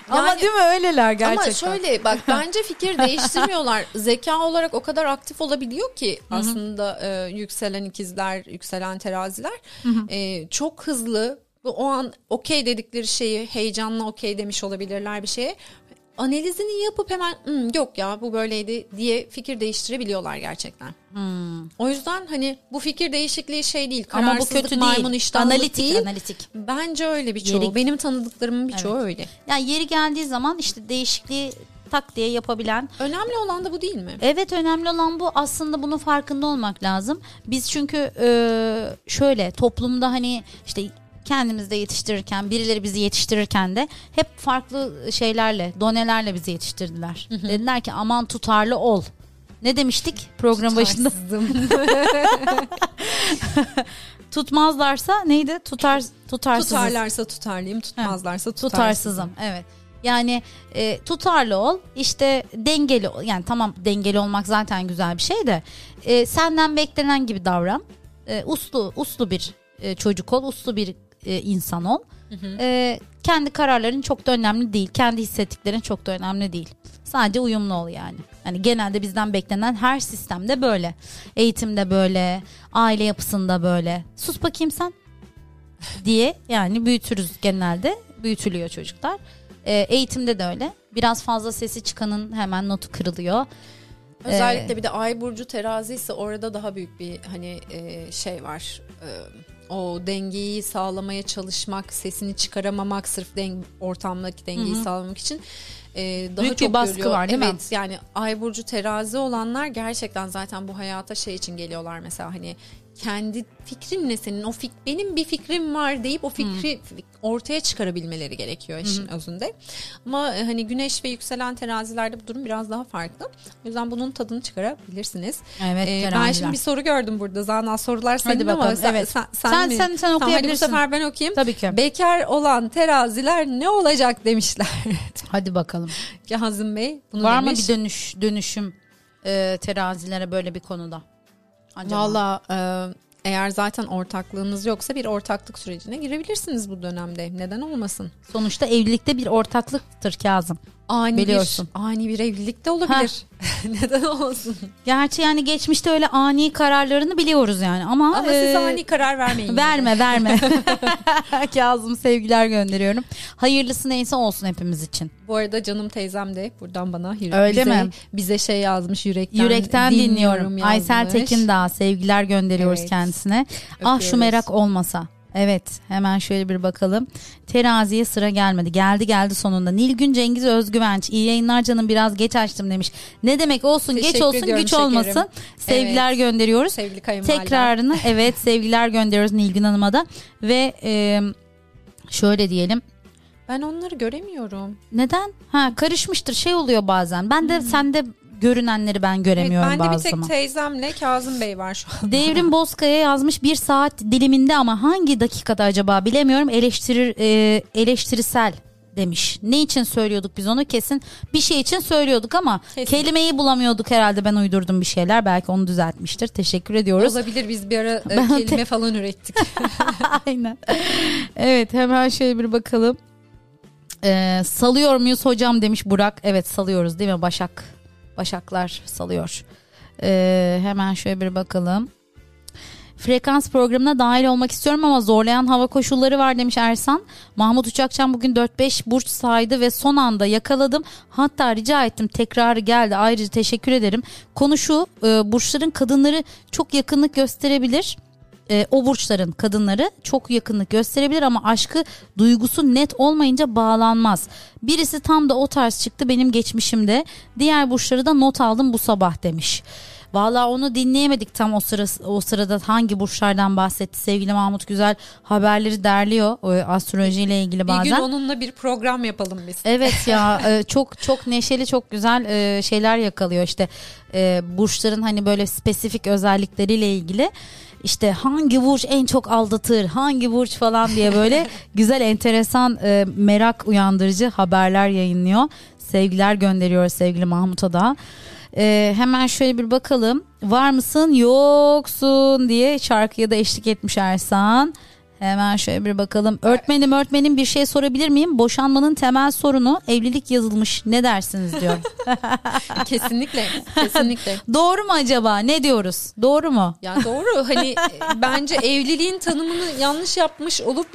Yani, ama değil mi, öyleler gerçekten. Ama şöyle bak, bence fikir değiştirmiyorlar. Zeka olarak o kadar aktif olabiliyor ki aslında yükselen ikizler, yükselen teraziler çok hızlı. O an okey dedikleri şeyi heyecanla okey demiş olabilirler bir şeye. Analizini yapıp hemen yok ya bu böyleydi diye fikir değiştirebiliyorlar gerçekten. O yüzden hani bu fikir değişikliği şey değil. Ama bu kötü maymun değil. Analitik. Bence öyle birçoğu. Benim tanıdıklarımın birçoğu öyle. Yani yeri geldiği zaman işte değişikliği tak diye yapabilen. Önemli olan da bu değil mi? Evet, önemli olan bu. Aslında bunun farkında olmak lazım. Biz çünkü şöyle toplumda hani işte kendimizde yetiştirirken, birileri bizi yetiştirirken de hep farklı şeylerle, donelerle bizi yetiştirdiler. Dediler ki aman tutarlı ol. Ne demiştik program başında? Tutmazlarsa neydi? Tutarsızım. Tutarlarsa tutarlıyım, tutmazlarsa tutarsızım. Evet. Yani tutarlı ol, işte dengeli ol. Yani tamam, dengeli olmak zaten güzel bir şey de senden beklenen gibi davran. Uslu bir çocuk ol, uslu bir insan ol. Kendi kararların çok da önemli değil. Kendi hissettiklerin çok da önemli değil. Sadece uyumlu ol yani. Yani genelde bizden beklenen her sistemde böyle. Eğitimde böyle. Aile yapısında böyle. Sus bakayım sen diye yani büyütürüz genelde. Büyütülüyor çocuklar. Eğitimde de öyle. Biraz fazla sesi çıkanın hemen notu kırılıyor. Özellikle bir de Ay Burcu teraziyse orada daha büyük bir hani şey var. O dengeyi sağlamaya çalışmak, sesini çıkaramamak, sırf ortamdaki dengeyi sağlamak için daha büyük çok bir baskı görüyor. Var değil mi? Evet, yani Ay Burcu terazi olanlar gerçekten zaten bu hayata şey için geliyorlar mesela, hani kendi fikrin ne senin, benim bir fikrim var deyip o fikri ortaya çıkarabilmeleri gerekiyor işin özünde. Ama hani güneş ve yükselen terazilerde bu durum biraz daha farklı. O yüzden bunun tadını çıkarabilirsiniz. Evet, ben şimdi bir soru gördüm burada. Zana sorular senin ama sen okuyabilirsin. Hadi bu sefer ben okuyayım. Tabii ki. Bekar olan teraziler ne olacak demişler. Hadi bakalım. Hazım Bey bunu var demiş. Var mı bir dönüşüm terazilere böyle bir konuda? Valla eğer zaten ortaklığınız yoksa bir ortaklık sürecine girebilirsiniz bu dönemde. Neden olmasın? Sonuçta evlilikte bir ortaklıktır Kazım. Biliyorsun. Ani bir evlilikte olabilir. Neden olmasın? Gerçi yani geçmişte öyle ani kararlarını biliyoruz yani. Ama siz ani karar vermeyin. verme. Kazım sevgiler gönderiyorum. Hayırlısı neyse olsun hepimiz için. Bu arada canım teyzem de buradan bana bize şey yazmış, yürekten dinliyorum yazmış. Aysel Tekindağ sevgiler gönderiyoruz kendisine. Öpüyoruz. Ah şu merak olmasa. Evet, hemen şöyle bir bakalım. Teraziye sıra gelmedi. Geldi sonunda. Nilgün Cengiz Özgüvenç. İyi yayınlar canım, biraz geç açtım demiş. Ne demek, olsun. Teşekkür geç olsun, güç olmasın. Sevgiler gönderiyoruz. Sevgili kayınvalide. Tekrarını sevgiler gönderiyoruz Nilgün Hanım'a da. Ve şöyle diyelim. Ben onları göremiyorum. Neden? Karışmıştır, şey oluyor bazen. Ben de sende görünenleri ben göremiyorum bazen. Ben de bir tek teyzemle Kazım Bey var şu an. Devrim Bozkaya yazmış, bir saat diliminde ama hangi dakikada acaba bilemiyorum, eleştirisel demiş. Ne için söylüyorduk biz onu, kesin bir şey için söylüyorduk ama kelimeyi bulamıyorduk herhalde, ben uydurdum bir şeyler, belki onu düzeltmiştir, teşekkür ediyoruz. Olabilir, biz bir ara kelime falan ürettik. Aynen. Evet, hemen şöyle bir bakalım. Salıyor muyuz hocam demiş Burak. Evet, salıyoruz değil mi Başaklar salıyor. Hemen şöyle bir bakalım. Frekans programına dahil olmak istiyorum ama zorlayan hava koşulları var demiş Ersan. Mahmut Uçakcan bugün 4-5 burç saydı ve son anda yakaladım. Hatta rica ettim, tekrarı geldi. Ayrıca teşekkür ederim. Konu şu, burçların kadınları çok yakınlık gösterebilir. O burçların kadınları çok yakınlık gösterebilir ama aşkı, duygusu net olmayınca bağlanmaz. Birisi tam da o tarz çıktı benim geçmişimde. Diğer burçları da not aldım bu sabah demiş. Vallahi onu dinleyemedik tam o sırada hangi burçlardan bahsetti. Sevgili Mahmut Güzel haberleri derliyor astrolojiyle ilgili bazen. Bir gün onunla bir program yapalım biz. Evet ya, çok çok neşeli, çok güzel şeyler yakalıyor işte burçların hani böyle spesifik özellikleriyle ilgili. İşte hangi burç en çok aldatır, hangi burç falan diye böyle güzel, enteresan, merak uyandırıcı haberler yayınlıyor. Sevgiler gönderiyor sevgili Mahmut'a da. Hemen şöyle bir bakalım. Var mısın yoksun diye şarkıya da eşlik etmiş Ersan. Hemen şöyle bir bakalım. Öğretmenim bir şey sorabilir miyim? Boşanmanın temel sorunu evlilik yazılmış. Ne dersiniz diyor. Kesinlikle. Doğru mu acaba? Ne diyoruz? Doğru mu? Ya doğru. Hani bence evliliğin tanımını yanlış yapmış olup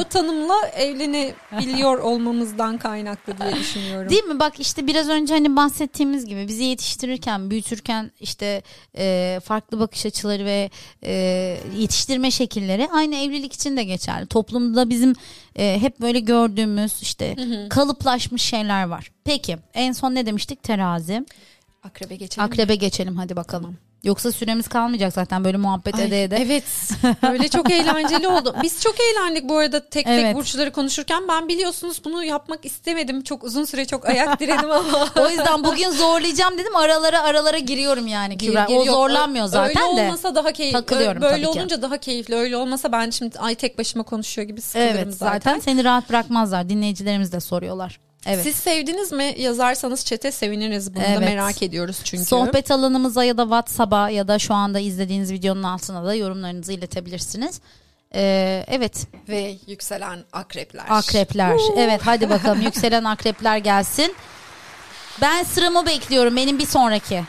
o tanımla evlenebiliyor olmamızdan kaynaklı diye düşünüyorum. Değil mi? Bak işte biraz önce hani bahsettiğimiz gibi bizi yetiştirirken, büyütürken işte farklı bakış açıları ve yetiştirme şekilleri aynı evlilik için de geçerli. Toplumda bizim hep böyle gördüğümüz işte kalıplaşmış şeyler var. Peki en son ne demiştik? Terazi. Akrebe geçelim hadi bakalım. Tamam. Yoksa süremiz kalmayacak zaten böyle muhabbet ede. Evet. Böyle çok eğlenceli oldu. Biz çok eğlendik bu arada tek burçları konuşurken. Ben biliyorsunuz bunu yapmak istemedim. Çok uzun süre çok ayak diredim ama. O yüzden bugün zorlayacağım dedim. Aralara giriyorum yani. O zorlanmıyor zaten de. Öyle olmasa daha keyifli. Böyle olunca daha keyifli. Öyle olmasa ben şimdi tek başıma konuşuyor gibi sıkılırım zaten. Evet zaten seni rahat bırakmazlar. Dinleyicilerimiz de soruyorlar. Evet. Siz sevdiniz mi? Yazarsanız chat'e seviniriz. Bunu da merak ediyoruz çünkü. Sohbet alanımıza ya da WhatsApp'a ya da şu anda izlediğiniz videonun altına da yorumlarınızı iletebilirsiniz. Evet. Ve yükselen akrepler. Evet hadi bakalım yükselen akrepler gelsin. Ben sıramı bekliyorum. Benim bir sonraki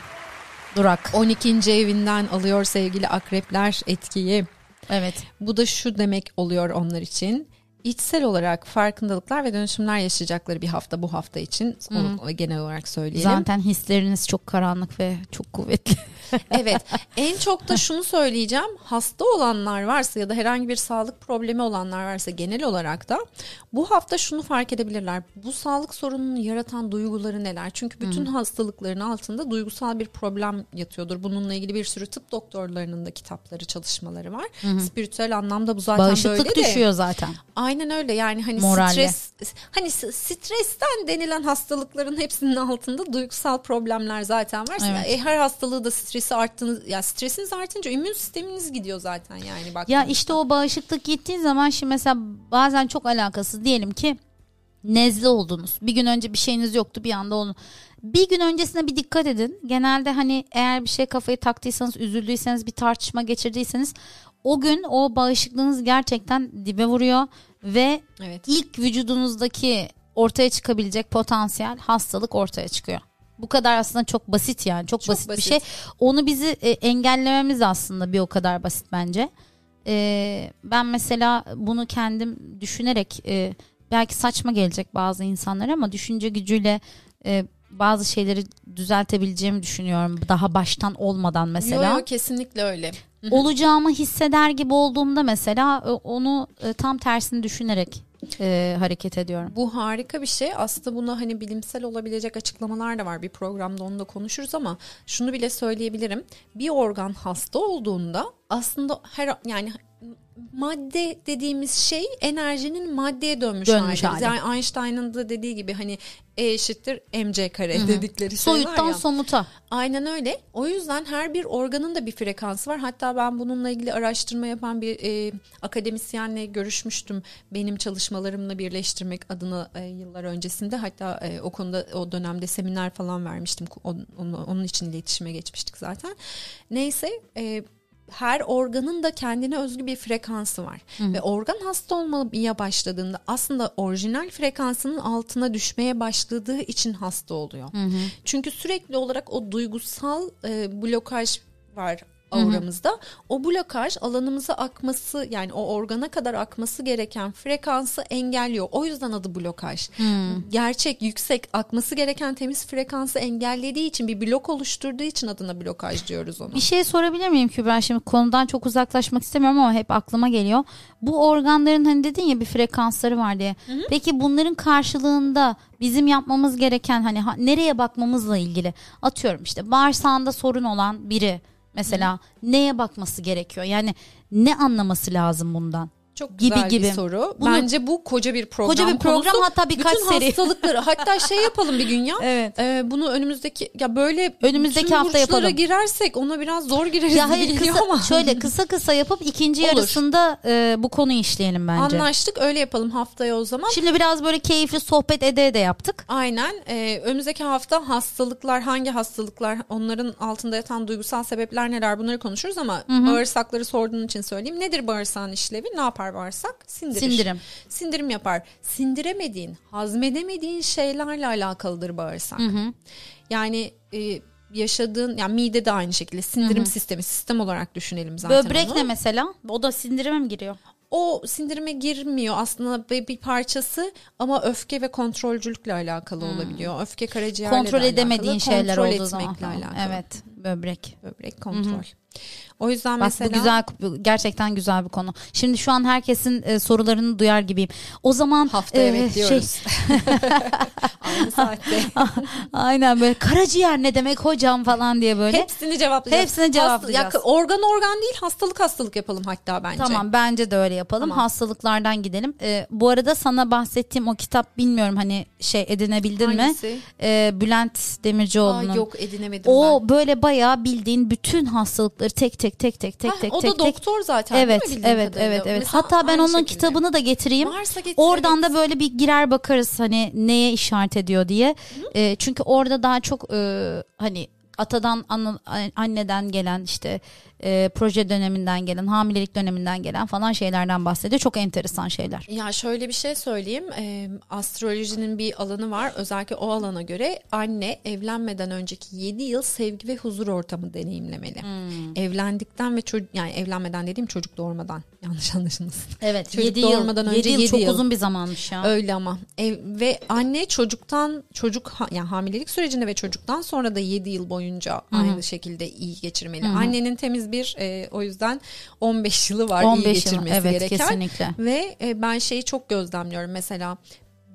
durak. 12. evinden alıyor sevgili akrepler etkiyi. Evet. Bu da şu demek oluyor onlar için. İçsel olarak farkındalıklar ve dönüşümler yaşayacakları bir hafta bu hafta için. Onu genel olarak söyleyelim. Zaten hisleriniz çok karanlık ve çok kuvvetli. Evet. En çok da şunu söyleyeceğim. Hasta olanlar varsa ya da herhangi bir sağlık problemi olanlar varsa genel olarak da bu hafta şunu fark edebilirler. Bu sağlık sorununu yaratan duyguları neler? Çünkü bütün hastalıkların altında duygusal bir problem yatıyordur. Bununla ilgili bir sürü tıp doktorlarının da kitapları, çalışmaları var. Spiritüel anlamda bu zaten bağışıklık böyle de. Bağışıklık düşüyor zaten. Aynen öyle yani hani stresten denilen hastalıkların hepsinin altında duygusal problemler zaten var. Evet. Her hastalığı da stresi arttığınız, ya stresiniz artınca immün sisteminiz gidiyor zaten yani bak. Ya işte o bağışıklık gittiği zaman şimdi mesela bazen çok alakasız diyelim ki nezle oldunuz. Bir gün önce bir şeyiniz yoktu, bir anda oldu. Bir gün öncesine bir dikkat edin. Genelde hani eğer bir şey kafayı taktıysanız, üzüldüyseniz, bir tartışma geçirdiyseniz o gün o bağışıklığınız gerçekten dibe vuruyor. Ve ilk vücudunuzdaki ortaya çıkabilecek potansiyel hastalık ortaya çıkıyor. Bu kadar aslında çok basit yani. Çok basit bir şey. Onu bizi engellememiz aslında bir o kadar basit bence. Ben mesela bunu kendim düşünerek belki saçma gelecek bazı insanlara ama düşünce gücüyle bazı şeyleri düzeltebileceğimi düşünüyorum. Daha baştan olmadan mesela. Yok kesinlikle öyle. Olacağımı hisseder gibi olduğumda mesela onu tam tersini düşünerek hareket ediyorum. Bu harika bir şey. Aslında buna hani bilimsel olabilecek açıklamalar da var. Bir programda onu da konuşuruz ama şunu bile söyleyebilirim. Bir organ hasta olduğunda aslında yani madde dediğimiz şey enerjinin maddeye dönmüş hali. Yani Einstein'ın da dediği gibi hani E=mc² dedikleri şey var ya. Soyuttan somuta. Aynen öyle. O yüzden her bir organın da bir frekansı var. Hatta ben bununla ilgili araştırma yapan bir akademisyenle görüşmüştüm. Benim çalışmalarımla birleştirmek adına yıllar öncesinde. Hatta o konuda o dönemde seminer falan vermiştim. Onun için iletişime geçmiştik zaten. Neyse her organın da kendine özgü bir frekansı var. Ve organ hasta olmaya başladığında aslında orijinal frekansının altına düşmeye başladığı için hasta oluyor. Çünkü sürekli olarak o duygusal blokaj var auramızda. Hı hı. O blokaj alanımıza akması, yani o organa kadar akması gereken frekansı engelliyor. O yüzden adı blokaj. Hı. Gerçek, yüksek, akması gereken temiz frekansı engellediği için, bir blok oluşturduğu için adına blokaj diyoruz ona. Bir şey sorabilir miyim Kübra? Şimdi konudan çok uzaklaşmak istemiyorum ama hep aklıma geliyor. Bu organların hani dedin ya bir frekansları var diye. Hı hı. Peki bunların karşılığında bizim yapmamız gereken hani nereye bakmamızla ilgili, atıyorum işte bağırsağında sorun olan biri mesela neye bakması gerekiyor? Yani ne anlaması lazım bundan? Çok güzel gibi. Bir soru. Bunu, bence bu koca bir program. Koca bir program konusu, hatta birkaç seri. Bütün hastalıkları hatta şey yapalım bir gün ya. Evet. Bunu önümüzdeki ya böyle önümüzdeki hafta yapalım. Girersek ona biraz zor gireriz. Ya hayır, şöyle kısa yapıp ikinci yarısında bu konuyu işleyelim bence. Anlaştık, öyle yapalım haftaya o zaman. Şimdi biraz böyle keyifli sohbet ede yaptık. Aynen. Önümüzdeki hafta hastalıklar, hangi hastalıklar, onların altında yatan duygusal sebepler neler, bunları konuşuruz ama hı-hı, bağırsakları sorduğun için söyleyeyim. Nedir bağırsağın işlevi? Ne yapar? Varsak sindirim yapar. Sindiremediğin, hazmedemediğin şeylerle alakalıdır bağırsak. Hı hı. Yani yaşadığın, yani mide de aynı şekilde sindirim, hı hı, sistemi, sistem olarak düşünelim zaten. Böbrek onu. Ne mesela? O da sindirime mi giriyor? O sindirime girmiyor aslında, bir parçası ama öfke ve kontrolcülükle alakalı olabiliyor. Öfke karaciğerle kontrol edemediğin şeyler olduğu zaman. Evet, böbrek kontrol. Hı-hı. O yüzden bak, mesela bu güzel, gerçekten güzel bir konu. Şimdi şu an herkesin sorularını duyar gibiyim. O zaman haftaya bekliyoruz. Aynı saatte. Aynen, böyle karaciğer ne demek hocam falan diye böyle. Hepsini cevaplayacağız. Organ değil, hastalık yapalım hatta bence. Tamam, bence de öyle yapalım. Tamam. Hastalıklardan gidelim. Bu arada sana bahsettiğim o kitap, bilmiyorum hani şey edinebildin mi? Bülent Demircioğlu'nun. Yok, edinemedim ben. O böyle bayağı bildiğin bütün hastalıkları tek tek. O da doktor zaten. Evet, değil mi? Evet. Mesela hatta ben onun kitabını da getireyim. Oradan da böyle bir girer bakarız hani neye işaret ediyor diye. Çünkü orada daha çok hani atadan anneden gelen, işte proje döneminden gelen, hamilelik döneminden gelen falan şeylerden bahsediyor. Çok enteresan şeyler. Ya şöyle bir şey söyleyeyim. Astrolojinin bir alanı var. Özellikle o alana göre anne evlenmeden önceki 7 yıl sevgi ve huzur ortamı deneyimlemeli. Evlendikten ve yani evlenmeden dediğim çocuk doğurmadan. Yanlış anlaşılmasın. Evet. Çocuk 7 doğurmadan önce 7 yıl çok uzun bir zamanmış ya. Öyle ama. Ve anne yani hamilelik sürecinde ve çocuktan sonra da 7 yıl boyunca aynı şekilde iyi geçirmeli. Annenin temiz bir o yüzden 15 yılı var 15 iyi geçirmesi gereken. Kesinlikle. Ve ben şeyi çok gözlemliyorum mesela.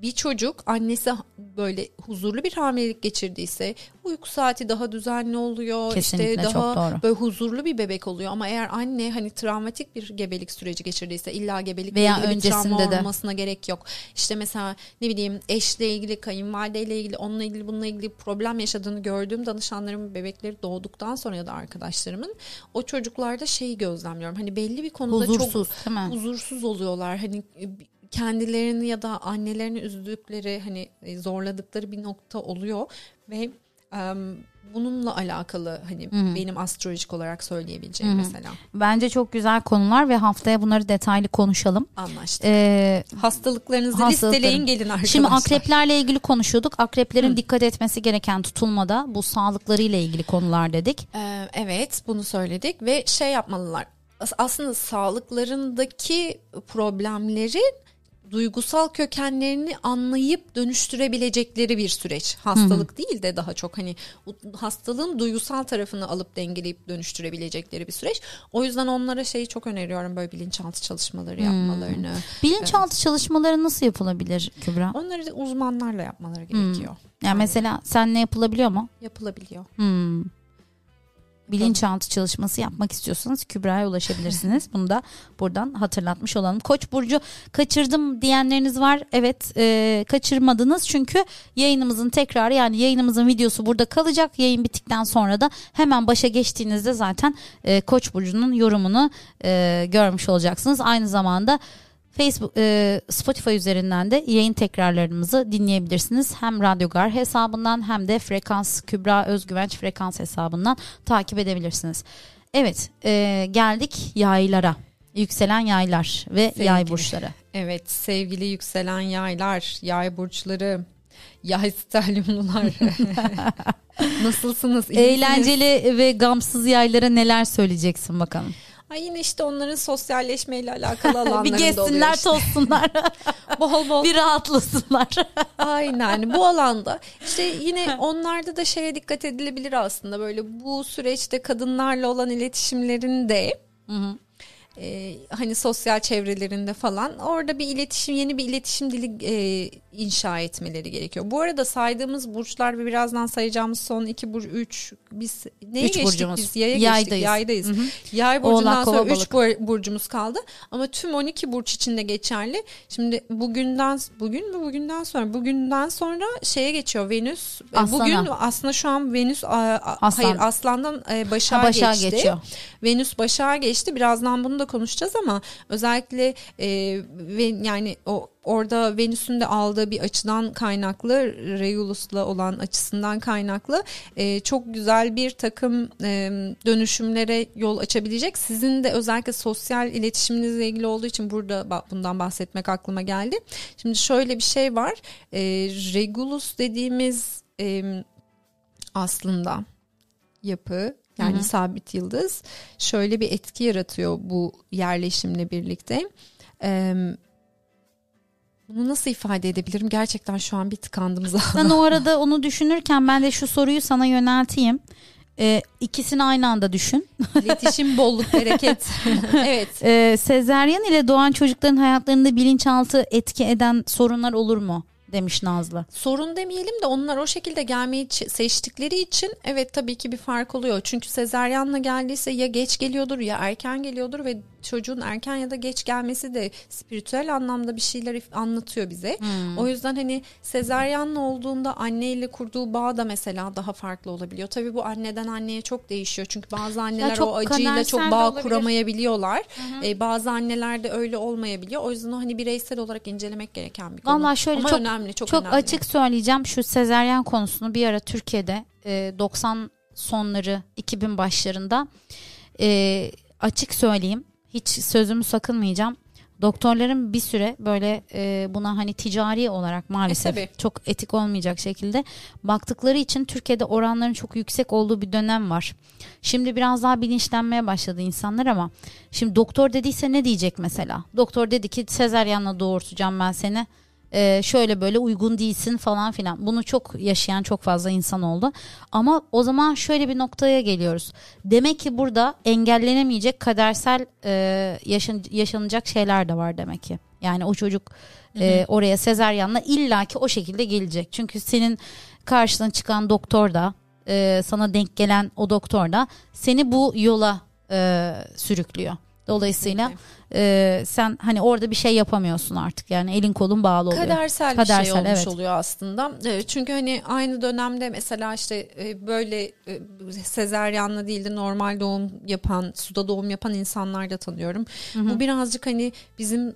Bir çocuk annesi böyle huzurlu bir hamilelik geçirdiyse uyku saati daha düzenli oluyor. Kesinlikle, işte daha böyle huzurlu bir bebek oluyor. Ama eğer anne hani travmatik bir gebelik süreci geçirdiyse, illa gebelik veya öncesinde de olmasına gerek yok. İşte mesela ne bileyim eşle ilgili, kayınvalideyle ilgili, onunla ilgili, bununla ilgili problem yaşadığını gördüğüm danışanlarımın bebekleri doğduktan sonra ya da arkadaşlarımın, o çocuklarda şeyi gözlemliyorum. Hani belli bir konuda huzursuz oluyorlar. Hani kendilerini ya da annelerini üzdükleri, hani zorladıkları bir nokta oluyor ve bununla alakalı hani benim astrolojik olarak söyleyebileceğim mesela. Bence çok güzel konular ve haftaya bunları detaylı konuşalım. Anlaştık. Hastalıklarınızı listeleyin, gelin arkadaşlar. Şimdi akreplerle ilgili konuşuyorduk. Akreplerin dikkat etmesi gereken tutulmada bu sağlıklarıyla ilgili konular dedik. Evet, bunu söyledik ve şey yapmalılar. Aslında sağlıklarındaki problemlerin duygusal kökenlerini anlayıp dönüştürebilecekleri bir süreç. Hastalık değil de daha çok hani hastalığın duygusal tarafını alıp dengeleyip dönüştürebilecekleri bir süreç. O yüzden onlara şeyi çok öneriyorum, böyle bilinçaltı çalışmaları yapmalarını. Bilinçaltı çalışmaları nasıl yapılabilir Kübra? Onları uzmanlarla yapmaları gerekiyor. Yani mesela seninle yapılabiliyor mu? Yapılabiliyor. Bilinçaltı çalışması yapmak istiyorsanız Kübra'ya ulaşabilirsiniz. Bunu da buradan hatırlatmış olalım. Koç burcu kaçırdım diyenleriniz var. Evet, kaçırmadınız çünkü yayınımızın tekrarı, yani yayınımızın videosu burada kalacak. Yayın bittikten sonra da hemen başa geçtiğinizde zaten Koç burcunun yorumunu görmüş olacaksınız. Aynı zamanda Facebook, Spotify üzerinden de yayın tekrarlarımızı dinleyebilirsiniz. Hem Radyogar hesabından hem de Frekans, Kübra Özgüvenç Frekans hesabından takip edebilirsiniz. Evet, geldik yaylara. Yükselen yaylar ve yay burçları. Evet, sevgili yükselen yaylar, yay burçları, yay stelyumlular. Nasılsınız? Eğlenceli ve gamsız yaylara neler söyleyeceksin bakalım? Ay yine işte onların sosyalleşmeyle alakalı alanlarında oluyor. Bir gezsinler, işte tozsunlar. Bol bol. Bir rahatlasınlar. Aynen bu alanda. İşte yine onlarda da şeye dikkat edilebilir aslında, böyle bu süreçte kadınlarla olan iletişimlerinde. Hı-hı. Hani sosyal çevrelerinde falan orada bir iletişim, yeni bir iletişim dili inşa etmeleri gerekiyor. Bu arada saydığımız burçlar ve birazdan sayacağımız son iki burç, üç, biz neye geçtik biz? Yaydayız. Hı hı. Yay burcundan sonra üç burcumuz kaldı ama tüm 12 burç içinde geçerli. Şimdi bugünden sonra şeye geçiyor Venüs. Aslan'a. Bugün aslında şu an Venüs Aslan'dan Başak'a geçti. Venüs Başak'a geçti. Birazdan bunu da konuşacağız ama özellikle yani o orada Venüs'ün de aldığı bir açıdan kaynaklı, Regulus'la olan açısından kaynaklı çok güzel bir takım dönüşümlere yol açabilecek. Sizin de özellikle sosyal iletişiminizle ilgili olduğu için burada bundan bahsetmek aklıma geldi. Şimdi şöyle bir şey var. Regulus dediğimiz aslında yapı, yani hı-hı, sabit yıldız şöyle bir etki yaratıyor bu yerleşimle birlikte. Bunu nasıl ifade edebilirim? Gerçekten şu an bir tıkandım zaten. Sen o arada onu düşünürken ben de şu soruyu sana yönelteyim. İkisini aynı anda düşün. İletişim, bolluk, bereket. Evet. Sezeryan ile doğan çocukların hayatlarında bilinçaltı etki eden sorunlar olur mu? Demiş Nazlı. Sorun demeyelim de onlar o şekilde gelmeyi seçtikleri için evet tabii ki bir fark oluyor. Çünkü sezaryanla geldiyse ya geç geliyordur ya erken geliyordur ve çocuğun erken ya da geç gelmesi de spiritüel anlamda bir şeyler anlatıyor bize. Hmm. O yüzden hani sezaryanla olduğunda anneyle kurduğu bağ da mesela daha farklı olabiliyor. Tabii bu anneden anneye çok değişiyor. Çünkü bazı anneler o acıyla çok bağ kuramayabiliyorlar. Bazı anneler de öyle olmayabiliyor. O yüzden o hani bireysel olarak incelemek gereken bir konu. Vallahi şöyle ama çok önemli. Açık söyleyeceğim, şu sezaryen konusunu bir ara Türkiye'de 90 sonları 2000 başlarında açık söyleyeyim, hiç sözümü sakınmayacağım, doktorların bir süre böyle buna hani ticari olarak maalesef çok etik olmayacak şekilde baktıkları için Türkiye'de oranların çok yüksek olduğu bir dönem var. Şimdi biraz daha bilinçlenmeye başladı insanlar ama şimdi doktor dediyse ne diyecek mesela? Doktor dedi ki sezaryenle doğurtacağım ben seni. Şöyle böyle uygun değilsin falan filan. Bunu çok yaşayan çok fazla insan oldu. Ama o zaman şöyle bir noktaya geliyoruz. Demek ki burada engellenemeyecek kadersel yaşanacak şeyler de var demek ki. Yani o çocuk oraya sezaryenle illaki o şekilde gelecek. Çünkü senin karşına çıkan doktor da sana denk gelen o doktor da seni bu yola sürüklüyor. Dolayısıyla sen hani orada bir şey yapamıyorsun artık, yani elin kolun bağlı oluyor. Kadersel bir şey olmuş oluyor aslında. Çünkü hani aynı dönemde mesela işte böyle sezaryenle değil de normal doğum yapan, suda doğum yapan insanlar da tanıyorum. Hı-hı. Bu birazcık hani bizim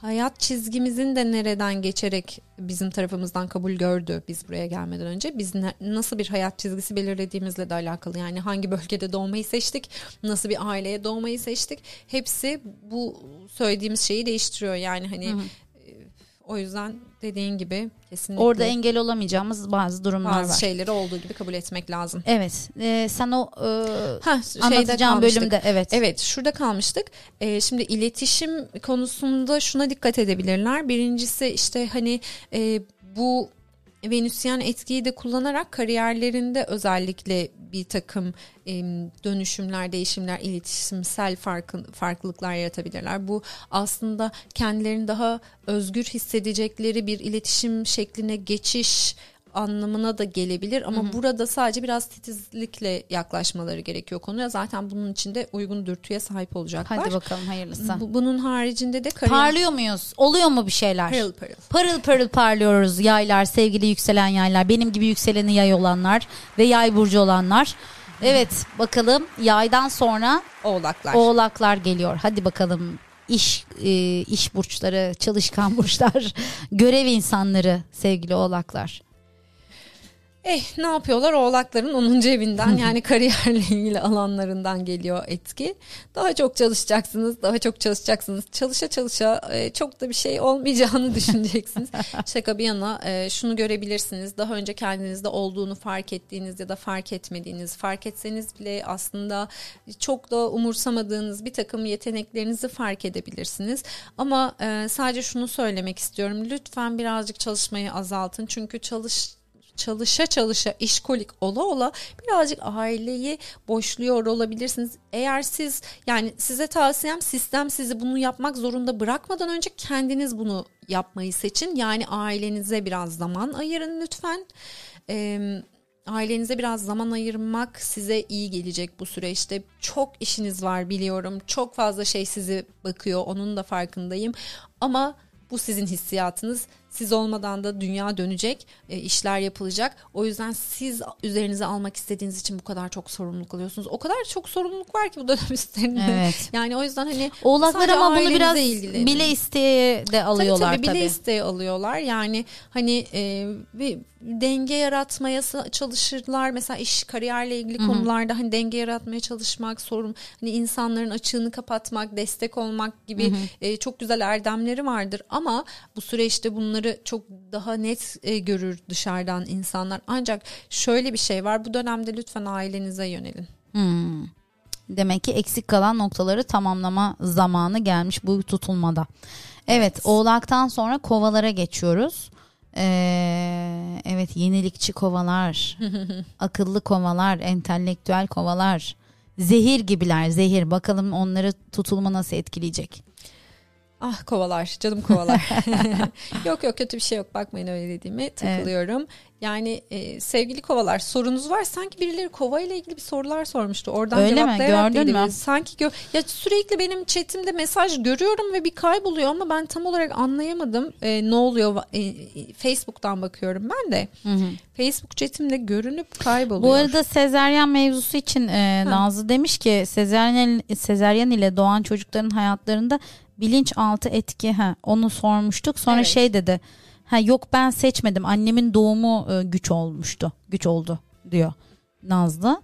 hayat çizgimizin de nereden geçerek bizim tarafımızdan kabul gördü biz buraya gelmeden önce. Biz nasıl bir hayat çizgisi belirlediğimizle de alakalı. Yani hangi bölgede doğmayı seçtik, nasıl bir aileye doğmayı seçtik. Hepsi bu söylediğimiz şeyi değiştiriyor. Yani hani o yüzden dediğin gibi kesinlikle. Orada engel olamayacağımız bazı durumlar var. Bazı şeyleri olduğu gibi kabul etmek lazım. Evet. Sen o anlatacağım bölümde. Evet şurada kalmıştık. Şimdi iletişim konusunda şuna dikkat edebilirler. Birincisi işte hani bu Venüsyen etkiyi de kullanarak kariyerlerinde özellikle bir takım dönüşümler, değişimler, iletişimsel farklılıklar yaratabilirler. Bu aslında kendilerini daha özgür hissedecekleri bir iletişim şekline geçiş anlamına da gelebilir ama hı-hı, burada sadece biraz titizlikle yaklaşmaları gerekiyor konuya. Zaten bunun için de uygun dürtüye sahip olacaklar. Hadi bakalım hayırlısı. Bunun haricinde de parlıyor muyuz? Oluyor mu bir şeyler? Parıl parıl parlıyoruz yaylar, sevgili yükselen yaylar. Benim gibi yükseleni yay olanlar ve yay burcu olanlar. Evet, hı-hı, bakalım yaydan sonra Oğlaklar geliyor. Hadi bakalım. İş burçları, çalışkan burçlar, görev insanları sevgili oğlaklar. Ne yapıyorlar? Oğlakların 10. evinden yani kariyerle ilgili alanlarından geliyor etki. Daha çok çalışacaksınız, daha çok çalışacaksınız. Çalışa çalışa çok da bir şey olmayacağını düşüneceksiniz. Şaka bir yana şunu görebilirsiniz. Daha önce kendinizde olduğunu fark ettiğiniz ya da fark etmediğiniz, fark etseniz bile aslında çok da umursamadığınız bir takım yeteneklerinizi fark edebilirsiniz. Ama sadece şunu söylemek istiyorum. Lütfen birazcık çalışmayı azaltın. Çünkü çalışa çalışa işkolik ola birazcık aileyi boşluyor olabilirsiniz. Eğer siz, yani size tavsiyem, sistem sizi bunu yapmak zorunda bırakmadan önce kendiniz bunu yapmayı seçin. Yani ailenize biraz zaman ayırın lütfen. Ailenize biraz zaman ayırmak size iyi gelecek bu süreçte. Çok işiniz var biliyorum. Çok fazla şey sizi bakıyor. Onun da farkındayım. Ama bu sizin hissiyatınız. Siz olmadan da dünya dönecek, işler yapılacak. O yüzden siz üzerinize almak istediğiniz için bu kadar çok sorumluluk alıyorsunuz. O kadar çok sorumluluk var ki bu dönem üstlerinde. Evet. Yani o yüzden hani oğlaklar ama bunu biraz bile isteye de alıyorlar tabii. Bile isteye alıyorlar. Yani hani bir denge yaratmaya çalışırlar. Mesela iş, kariyerle ilgili konularda hani denge yaratmaya çalışmak, hani insanların açığını kapatmak, destek olmak gibi çok güzel erdemleri vardır. Ama bu süreçte bunları çok daha net görür dışarıdan insanlar. Ancak şöyle bir şey var. Bu dönemde lütfen ailenize yönelin. Demek ki eksik kalan noktaları tamamlama zamanı gelmiş bu tutulmada. Evet, Oğlak'tan sonra Kovalara geçiyoruz. Evet, yenilikçi Kovalar, akıllı Kovalar, entelektüel Kovalar, zehir gibiler, zehir. Bakalım onları tutulma nasıl etkileyecek? Ah Kovalar, canım Kovalar. Yok kötü bir şey yok, bakmayın öyle dediğime, takılıyorum. Evet. Yani sevgili Kovalar, sorunuz var. Sanki birileri Kova ile ilgili bir sorular sormuştu. Oradan öyle cevaplayarak mi? Gördün mü? Sanki ya sürekli benim chatimde mesaj görüyorum ve bir kayboluyor ama ben tam olarak anlayamadım. Ne oluyor? Facebook'tan bakıyorum ben de. Facebook chatimde görünüp kayboluyor. Bu arada sezeryan mevzusu için Nazlı demiş ki sezeryan ile doğan çocukların hayatlarında bilinçaltı etki, onu sormuştuk. Sonra evet. Şey dedi. Yok, ben seçmedim. Annemin doğumu güç oldu diyor Nazlı.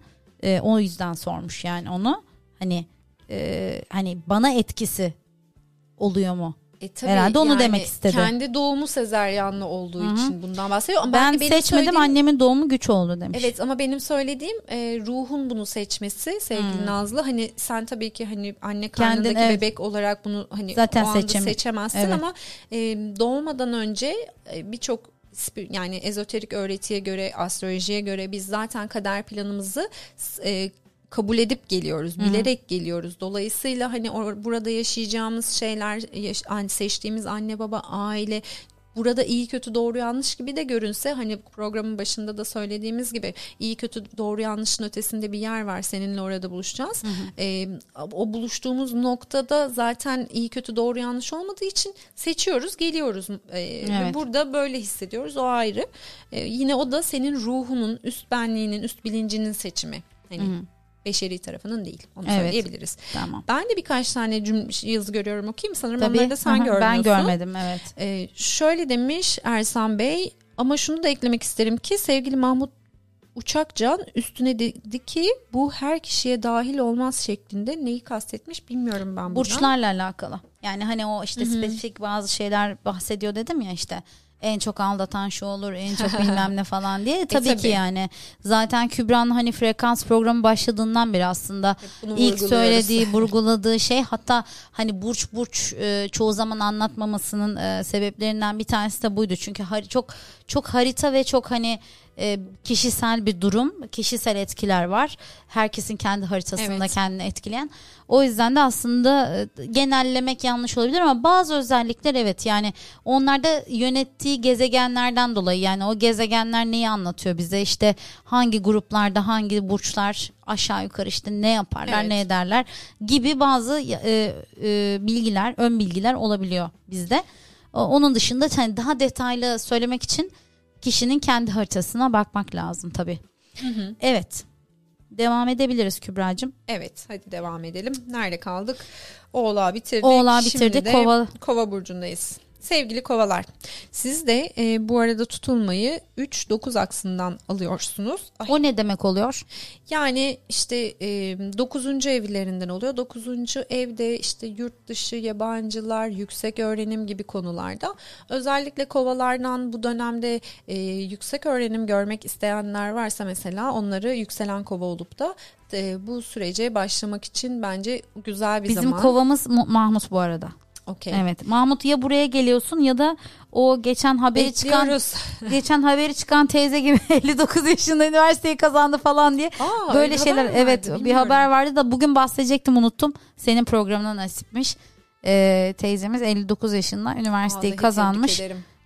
O yüzden sormuş yani onu. Hani bana etkisi oluyor mu? Herhalde onu yani demek istedi. Kendi doğumu sezeryanlı olduğu için bundan bahsediyor. Ama ben seçmedim, annemin doğumu güç oldu demiş. Evet, ama benim söylediğim ruhun bunu seçmesi sevgili Nazlı. Hani sen tabii ki hani anne karnındaki bebek olarak bunu hani zaten o anda seçemezsin ama doğmadan önce birçok yani ezoterik öğretiye göre, astrolojiye göre biz zaten kader planımızı kabul edip geliyoruz, bilerek geliyoruz. Dolayısıyla hani burada yaşayacağımız şeyler, seçtiğimiz anne baba, aile, burada iyi kötü doğru yanlış gibi de görünse, hani programın başında da söylediğimiz gibi iyi kötü doğru yanlışın ötesinde bir yer var, seninle orada buluşacağız. O buluştuğumuz noktada zaten iyi kötü doğru yanlış olmadığı için seçiyoruz, geliyoruz. Ve burada böyle hissediyoruz, o ayrı. Yine o da senin ruhunun, üst benliğinin, üst bilincinin seçimi. Hani beşeri tarafının değil. Onu söyleyebiliriz. Tamam. Ben de birkaç tane yazı görüyorum, okuyayım. Sanırım onları da sen görmüyorsun. Ben görmedim, evet. Şöyle demiş Ersan Bey, ama şunu da eklemek isterim ki sevgili Mahmut Uçakcan üstüne dedi ki bu her kişiye dahil olmaz şeklinde, neyi kastetmiş bilmiyorum ben bunu. Burçlarla alakalı. Yani hani o işte spesifik bazı şeyler bahsediyor dedim ya işte. En çok aldatan şu olur, en çok bilmem ne falan diye. Tabii ki yani. Zaten Kübra'nın hani frekans programı başladığından beri aslında ilk vurguladığı şey, hatta hani burç çoğu zaman anlatmamasının sebeplerinden bir tanesi de buydu. Çünkü çok çok harita ve çok hani kişisel bir durum, kişisel etkiler var. Herkesin kendi haritasında kendini etkileyen. O yüzden de aslında genellemek yanlış olabilir ama bazı özellikler yani onlarda yönettiği gezegenlerden dolayı, yani o gezegenler neyi anlatıyor bize, işte hangi gruplarda hangi burçlar aşağı yukarı işte ne yaparlar, ne ederler gibi bazı bilgiler, ön bilgiler olabiliyor bizde. Onun dışında yani daha detaylı söylemek için kişinin kendi haritasına bakmak lazım tabii. Evet. Devam edebiliriz Kübra'cığım. Evet, hadi devam edelim. Nerede kaldık? Oğlağı bitirdik. Şimdi de Kova burcundayız. Sevgili kovalar, siz de bu arada tutulmayı 3-9 aksından alıyorsunuz. Ay. O ne demek oluyor? Yani işte 9. evlerinden oluyor. 9. evde işte yurt dışı, yabancılar, yüksek öğrenim gibi konularda. Özellikle kovalardan bu dönemde yüksek öğrenim görmek isteyenler varsa mesela onları yükselen kova olup da bu sürece başlamak için bence güzel bir zaman. Bizim kovamız Mahmut bu arada. Okay. Evet, Mahmut ya buraya geliyorsun ya da o geçen haberi çıkan teyze gibi 59 yaşında üniversiteyi kazandı falan diye böyle şeyler. Evet, bilmiyorum. Bir haber vardı da bugün bahsedecektim, unuttum. Senin programına nasipmiş. Teyzemiz 59 yaşında üniversiteyi kazanmış.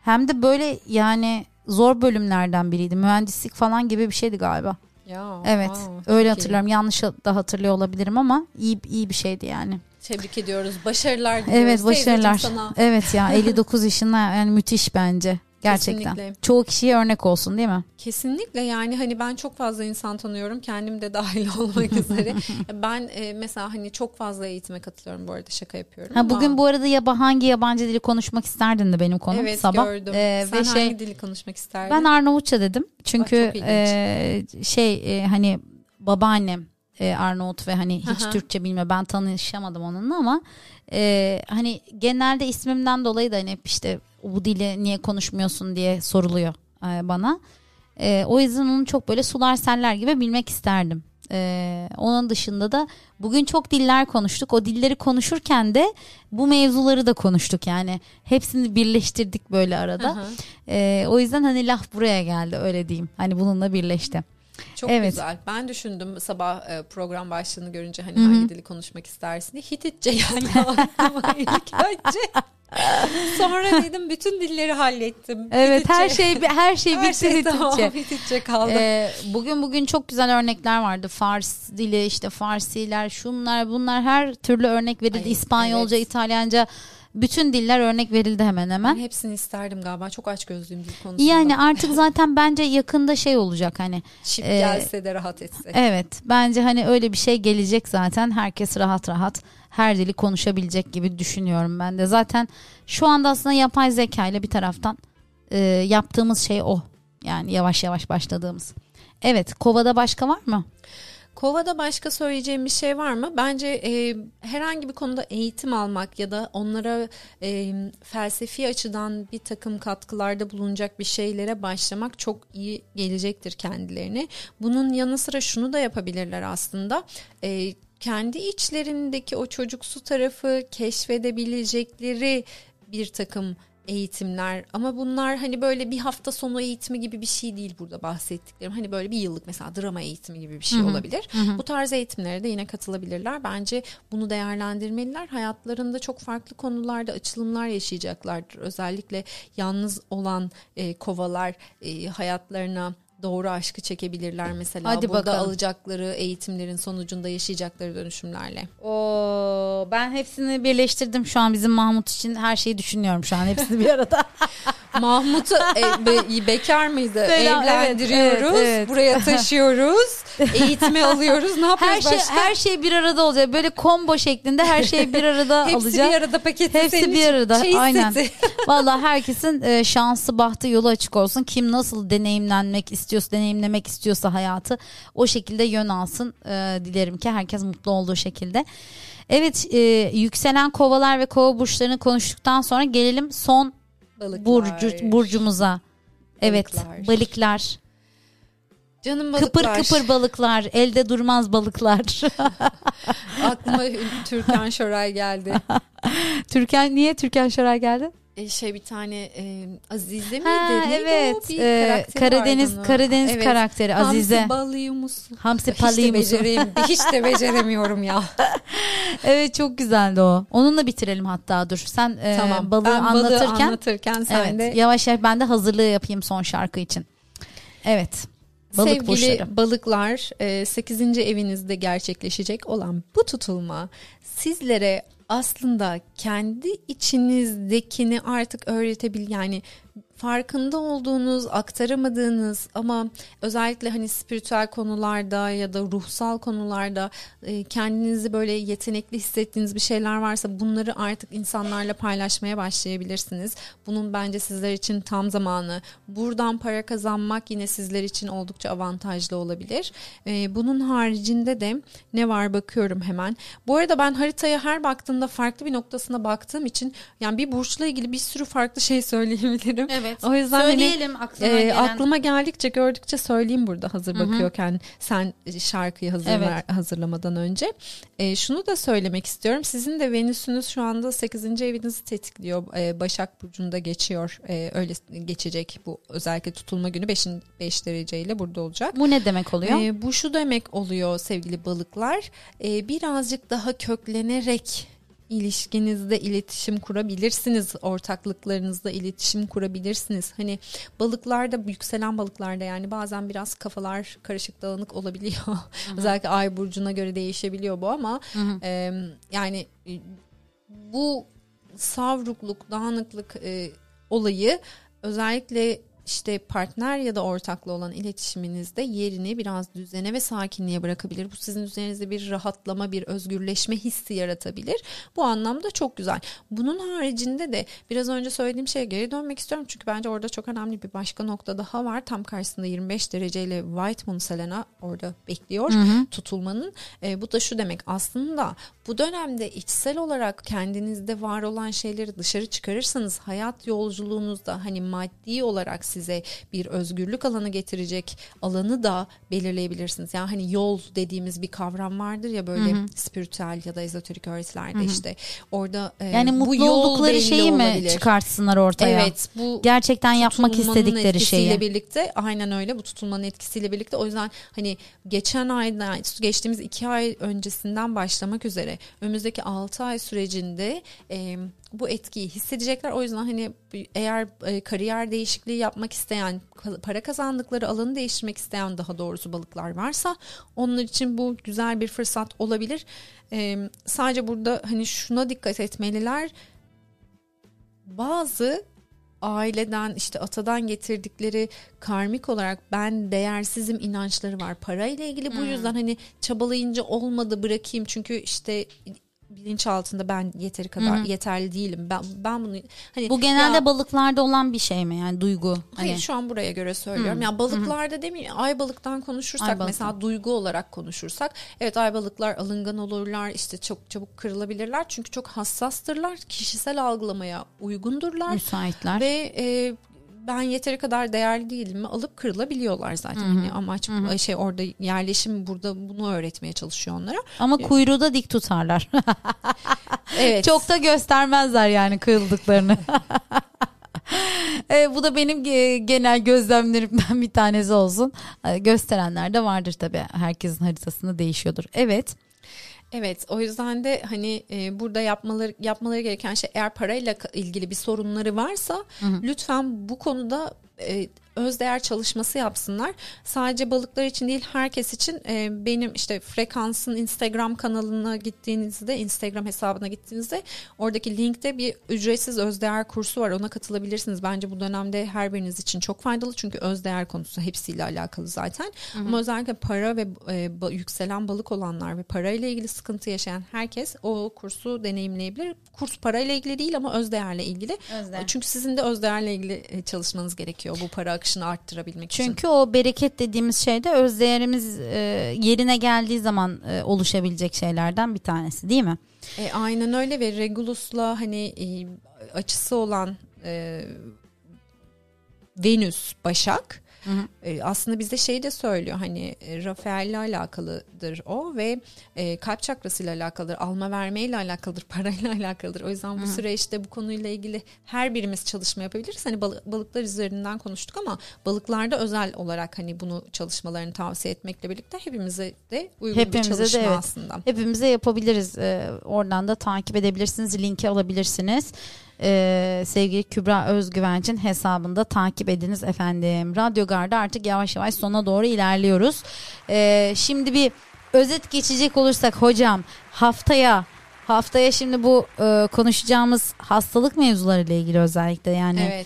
Hem de böyle yani zor bölümlerden biriydi. Mühendislik falan gibi bir şeydi galiba. Ya, evet, öyle hatırlıyorum. Yanlış da hatırlıyor olabilirim ama iyi bir şeydi yani. Tebrik ediyoruz. Başarılar diliyoruz. Evet, başarılar. Evet ya, 59 yaşında yani müthiş bence. Gerçekten. Kesinlikle. Çoğu kişiye örnek olsun, değil mi? Kesinlikle, yani hani ben çok fazla insan tanıyorum. Kendim de dahil olmak üzere. Ben mesela hani çok fazla eğitime katılıyorum bu arada, şaka yapıyorum. Bugün bu arada hangi yabancı dili konuşmak isterdin de benim konum evet, sabah. Evet, gördüm. Sen hangi dili konuşmak isterdin? Ben Arnavutça dedim. Çünkü hani babaannem Arnavut ve hani hiç Türkçe bilmiyor. Ben tanışamadım onunla ama hani genelde ismimden dolayı da hani hep işte bu dili niye konuşmuyorsun diye soruluyor bana. O yüzden onu çok böyle sular seller gibi bilmek isterdim. Onun dışında da bugün çok diller konuştuk. O dilleri konuşurken de bu mevzuları da konuştuk yani. Hepsini birleştirdik böyle arada. O yüzden hani laf buraya geldi, öyle diyeyim. Hani bununla birleşti. Çok güzel. Ben düşündüm sabah program başlığını görünce hani hangi dili konuşmak istersin diye. Hititçe yani aklıma ilk önce. Sonra dedim bütün dilleri hallettim. Evet, Hititçe. her şey bitti Hititçe. Tamam, Hititçe kaldı. Bugün çok güzel örnekler vardı. Fars dili, işte Farsiler, şunlar bunlar, her türlü örnek verildi. Ay, İspanyolca, evet. İtalyanca. Bütün diller örnek verildi hemen hemen. Ben hepsini isterdim galiba. Çok açgözlüyüm dil konusunda. Yani artık zaten bence yakında şey olacak hani. Çip gelse de rahat etse. Evet. Bence hani öyle bir şey gelecek zaten. Herkes rahat rahat her dili konuşabilecek gibi düşünüyorum ben de. Zaten şu anda aslında yapay zeka ile bir taraftan yaptığımız şey o. Yani yavaş yavaş başladığımız. Evet. Kova'da başka var mı? Kova'da başka söyleyeceğim bir şey var mı? Bence herhangi bir konuda eğitim almak ya da onlara felsefi açıdan bir takım katkılarda bulunacak bir şeylere başlamak çok iyi gelecektir kendilerine. Bunun yanı sıra şunu da yapabilirler aslında. Kendi içlerindeki o çocuksu tarafı keşfedebilecekleri bir takım eğitimler, ama bunlar hani böyle bir hafta sonu eğitimi gibi bir şey değil burada bahsettiklerim. Hani böyle bir yıllık mesela drama eğitimi gibi bir şey olabilir. Bu tarz eğitimlere de yine katılabilirler. Bence bunu değerlendirmeliler. Hayatlarında çok farklı konularda açılımlar yaşayacaklardır. Özellikle yalnız olan kovalar hayatlarına doğru aşkı çekebilirler mesela. Hadi burada bakalım. Alacakları eğitimlerin sonucunda yaşayacakları dönüşümlerle. Ben hepsini birleştirdim şu an, bizim Mahmut için her şeyi düşünüyorum şu an, hepsini bir arada. Mahmut'u bekar mıydı? Evlendiriyoruz, evet. Buraya taşıyoruz, eğitimi alıyoruz. Ne yapıyoruz başka? Her şey bir arada olacak. Böyle combo şeklinde her şey bir arada alacak. Hepsi bir arada paketi. Hepsi bir arada. Aynen. Vallahi herkesin şansı, bahtı, yolu açık olsun. Kim nasıl deneyimlemek istiyorsa hayatı o şekilde yön alsın. Dilerim ki herkes mutlu olduğu şekilde. Evet, yükselen kovalar ve kova burçlarını konuştuktan sonra gelelim son burcumuza. Balıklar. Evet, balıklar. Canım balıklar. Kıpır kıpır balıklar, elde durmaz balıklar. Aklıma Türkan Şoray geldi. Niye Türkan Şoray geldi? Bir tane Azize miydi? Evet. Karadeniz evet. Karakteri Azize. Hamsi balıyı musun? Hamsi palıyı musun? Hiç de beceremiyorum ya. Evet, çok güzeldi o. Onunla bitirelim hatta, dur. Sen tamam, balığı anlatırken sen evet, de. Yavaş yavaş ben de hazırlığı yapayım son şarkı için. Evet. Sevgili balıklar, 8. evinizde gerçekleşecek olan bu tutulma sizlere aslında kendi içinizdekini artık öğretebil, yani farkında olduğunuz, aktaramadığınız ama özellikle hani spiritüel konularda ya da ruhsal konularda kendinizi böyle yetenekli hissettiğiniz bir şeyler varsa bunları artık insanlarla paylaşmaya başlayabilirsiniz. Bunun bence sizler için tam zamanı. Buradan para kazanmak yine sizler için oldukça avantajlı olabilir. Bunun haricinde de ne var bakıyorum hemen. Bu arada ben haritaya her baktığımda farklı bir noktasına baktığım için yani bir burçla ilgili bir sürü farklı şey söyleyebilirim. Evet. O yüzden söyleyelim hani, aklıma geldikçe gördükçe söyleyeyim burada hazır bakıyorken sen şarkıyı hazırlamadan önce. Şunu da söylemek istiyorum. Sizin de Venüs'ünüz şu anda 8. evinizi tetikliyor. Başak Burcu'nda geçiyor. Öyle geçecek bu özellikle tutulma günü 5 dereceyle burada olacak. Bu ne demek oluyor? Bu şu demek oluyor sevgili balıklar. Birazcık daha köklenerek İlişkinizde iletişim kurabilirsiniz, ortaklıklarınızda iletişim kurabilirsiniz. Hani balıklarda, yükselen balıklarda yani bazen biraz kafalar karışık dağınık olabiliyor. Hı-hı. Özellikle ay burcuna göre değişebiliyor bu ama yani bu savrukluk, dağınıklık olayı özellikle İşte partner ya da ortakla olan iletişiminizde yerini biraz düzene ve sakinliğe bırakabilir. Bu sizin üzerinizde bir rahatlama, bir özgürleşme hissi yaratabilir. Bu anlamda çok güzel. Bunun haricinde de biraz önce söylediğim şeye geri dönmek istiyorum. Çünkü bence orada çok önemli bir başka nokta daha var. Tam karşısında 25 dereceyle White Moon Selena orada bekliyor tutulmanın. Bu da şu demek aslında bu dönemde içsel olarak kendinizde var olan şeyleri dışarı çıkarırsanız hayat yolculuğunuzda hani maddi olarak size bir özgürlük alanı getirecek alanı da belirleyebilirsiniz. Yani hani yol dediğimiz bir kavram vardır ya böyle spiritüel ya da ezoterik öğretilerde işte orada yani bu mutlu oldukları şeyi olabilir mi çıkartsınlar ortaya? Evet, bu gerçekten yapmak istedikleri şeyi. Birlikte aynen öyle bu tutulmanın etkisiyle birlikte o yüzden hani geçtiğimiz 2 ay öncesinden başlamak üzere önümüzdeki 6 ay sürecinde bu etkiyi hissedecekler. O yüzden hani eğer kariyer değişikliği yapmak isteyen, para kazandıkları alanı değiştirmek isteyen daha doğrusu balıklar varsa onlar için bu güzel bir fırsat olabilir. Sadece burada hani şuna dikkat etmeliler. Bazı aileden işte atadan getirdikleri karmik olarak ben değersizim inançları var parayla ilgili. Bu yüzden hani çabalayınca olmadı bırakayım çünkü işte bilinçaltında ben yeteri kadar yeterli değilim. Ben bunu hani bu genelde balıklarda olan bir şey mi yani duygu? Hayır hani şu an buraya göre söylüyorum. Ya balıklarda demeyeyim. Ay balıktan konuşursak mesela duygu olarak konuşursak evet ay balıklar alıngan olurlar. İşte çok çabuk kırılabilirler. Çünkü çok hassastırlar. Kişisel algılamaya uygundurlar. Müsaitler. Ve ben yeteri kadar değerli değilim mi alıp kırılabiliyorlar zaten. Yani amaç orada yerleşim burada bunu öğretmeye çalışıyor onlara. Ama kuyruğu da dik tutarlar. Evet. Çok da göstermezler yani kırıldıklarını. Bu da benim genel gözlemlerimden bir tanesi olsun. Gösterenler de vardır tabii. Herkesin haritasında değişiyordur. Evet. Evet o yüzden de hani burada yapmaları gereken şey eğer parayla ilgili bir sorunları varsa lütfen bu konuda özdeğer çalışması yapsınlar. Sadece balıklar için değil herkes için benim işte Frekans'ın Instagram kanalına gittiğinizde Instagram hesabına gittiğinizde oradaki linkte bir ücretsiz özdeğer kursu var. Ona katılabilirsiniz. Bence bu dönemde her biriniz için çok faydalı. Çünkü özdeğer konusu hepsiyle alakalı zaten. Ama özellikle para ve yükselen balık olanlar ve parayla ilgili sıkıntı yaşayan herkes o kursu deneyimleyebilir. Kurs parayla ilgili değil ama özdeğerle ilgili. Özdeğer. Çünkü sizin de özdeğerle ilgili çalışmanız gerekiyor bu para akışını arttırabilmek için. Çünkü o bereket dediğimiz şey de özdeğerimiz yerine geldiği zaman oluşabilecek şeylerden bir tanesi değil mi? Aynen öyle ve Regulus'la hani açısı olan Venüs Başak aslında bize şey de söylüyor hani Rafael'le alakalıdır o ve kalp çakrasıyla alakalıdır, alma vermeyle alakalıdır, parayla alakalıdır. O yüzden bu süreçte bu konuyla ilgili her birimiz çalışma yapabiliriz. Hani balıklar üzerinden konuştuk ama balıklarda özel olarak hani bunu çalışmalarını tavsiye etmekle birlikte hepimize de uygun hepimize bir çalışma de, evet, aslında. Hepimize yapabiliriz. Oradan da takip edebilirsiniz, linki alabilirsiniz. Sevgili Kübra Özgüvenç'in hesabında takip ediniz efendim. Radyogar'da artık yavaş yavaş sona doğru ilerliyoruz. Şimdi bir özet geçecek olursak hocam haftaya Haftaya şimdi bu konuşacağımız hastalık mevzularıyla ilgili özellikle yani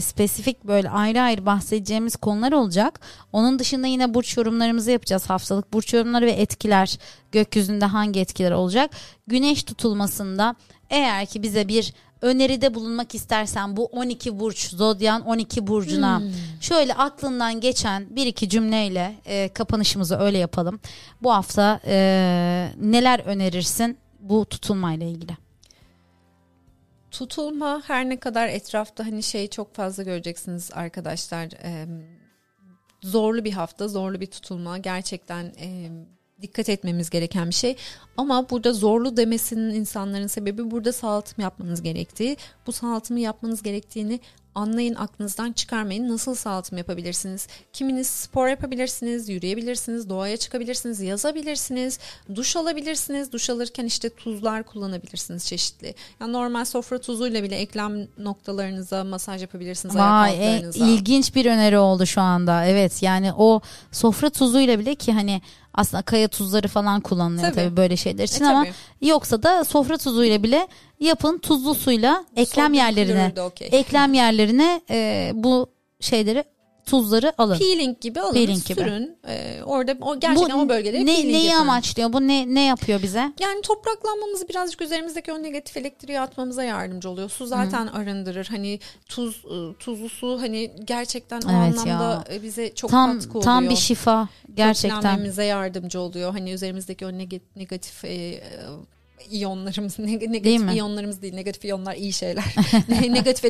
spesifik böyle ayrı ayrı bahsedeceğimiz konular olacak. Onun dışında yine burç yorumlarımızı yapacağız. Haftalık burç yorumları ve etkiler, gökyüzünde hangi etkiler olacak? Güneş tutulmasında eğer ki bize bir öneride bulunmak istersen bu 12 burç, zodyan 12 burcuna şöyle aklından geçen bir iki cümleyle kapanışımızı öyle yapalım. Bu hafta neler önerirsin bu tutulmayla ilgili? Tutulma her ne kadar etrafta hani şeyi çok fazla göreceksiniz arkadaşlar. Zorlu bir hafta, zorlu bir tutulma. Gerçekten dikkat etmemiz gereken bir şey. Ama burada zorlu demesinin insanların sebebi burada sağaltım yapmanız gerektiği. Bu sağaltımı yapmanız gerektiğini anlayın, aklınızdan çıkarmayın. Nasıl sağaltım yapabilirsiniz? Kiminiz spor yapabilirsiniz, yürüyebilirsiniz, doğaya çıkabilirsiniz, yazabilirsiniz, duş alabilirsiniz. Duş alırken işte tuzlar kullanabilirsiniz çeşitli. Yani normal sofra tuzuyla bile eklem noktalarınıza masaj yapabilirsiniz, ayak altlarınıza. İlginç bir öneri oldu şu anda. Evet yani o sofra tuzuyla bile ki hani aslında kaya tuzları falan kullanılıyor tabii böyle şeyler için ama yoksa da sofra tuzuyla bile yapın, tuzlu suyla eklem yerlerine eklem yerlerine bu şeyleri, tuzları alın. Peeling gibi alın, peeling sürün. Gibi. Orada o gerçekten bu, o bölgeleri peeling neyi yapın. Amaçlıyor? Bu ne yapıyor bize? Yani topraklanmamızı birazcık üzerimizdeki o negatif elektriği atmamıza yardımcı oluyor. Su zaten arındırır. Hani tuzlu su hani gerçekten o anlamda ya. Bize çok katkı oluyor. Tam bir şifa gerçekten. Toplanmamıza yardımcı oluyor. Hani üzerimizdeki o negatif negatif iyonlar iyi şeyler. Negatif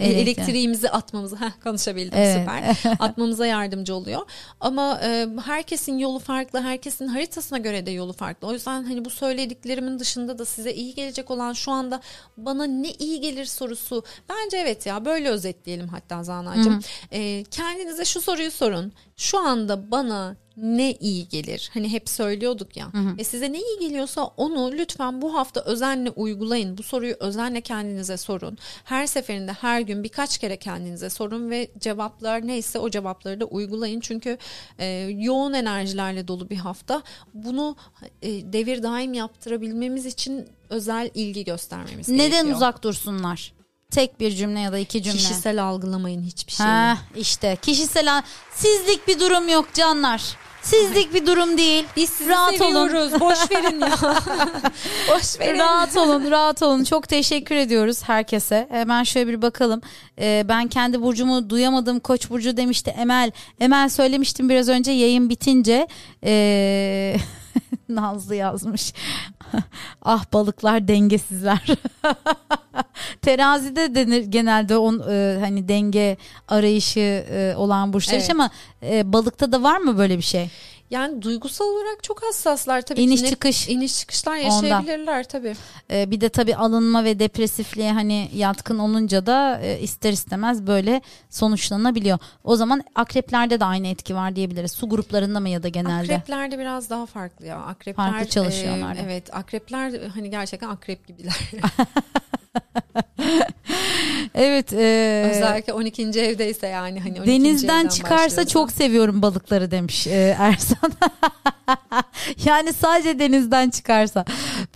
elektriğimizi atmamıza konuşabildim süper. Atmamıza yardımcı oluyor. Ama herkesin yolu farklı, herkesin haritasına göre de yolu farklı. O yüzden hani bu söylediklerimin dışında da size iyi gelecek olan şu anda bana ne iyi gelir sorusu. Bence evet ya böyle özetleyelim hatta Zanacığım. Kendinize şu soruyu sorun. Şu anda bana ne iyi gelir? Hani hep söylüyorduk ya. Size ne iyi geliyorsa onu lütfen bu hafta özenle uygulayın. Bu soruyu özenle kendinize sorun. Her seferinde her gün birkaç kere kendinize sorun ve cevaplar neyse o cevapları da uygulayın. Çünkü yoğun enerjilerle dolu bir hafta. Bunu devir daim yaptırabilmemiz için özel ilgi göstermemiz gerekiyor. Neden uzak dursunlar? Tek bir cümle ya da iki cümle. Kişisel algılamayın hiçbir şeyi. İşte kişisel sizlik bir durum yok canlar. Sizlik bir durum değil. Biz sizi seviyoruz. Olun. Boş verin ya. Boş verin. Rahat olun. Çok teşekkür ediyoruz herkese. Hemen şöyle bir bakalım. Ben kendi burcumu duyamadım. Koç burcu demişti Emel. Emel söylemiştim biraz önce yayın bitince. Nazlı yazmış. Ah balıklar dengesizler. Terazide denir genelde hani denge arayışı olan burçlar ama balıkta da var mı böyle bir şey? Yani duygusal olarak çok hassaslar tabii. İniş çıkışlar yaşayabilirler tabii. Bir de tabii alınma ve depresifliğe hani yatkın olunca da ister istemez böyle sonuçlanabiliyor. O zaman akreplerde de aynı etki var diyebiliriz. Su gruplarında mı ya da genelde? Akreplerde biraz daha farklı ya. Akrepler farklı çalışıyorlar. Evet, akrepler hani gerçekten akrep gibiler. Evet. Özellikle 12. evdeyse yani hani 12. denizden çıkarsa başlıyorsa. Çok seviyorum balıkları demiş Ersan. Yani sadece denizden çıkarsa.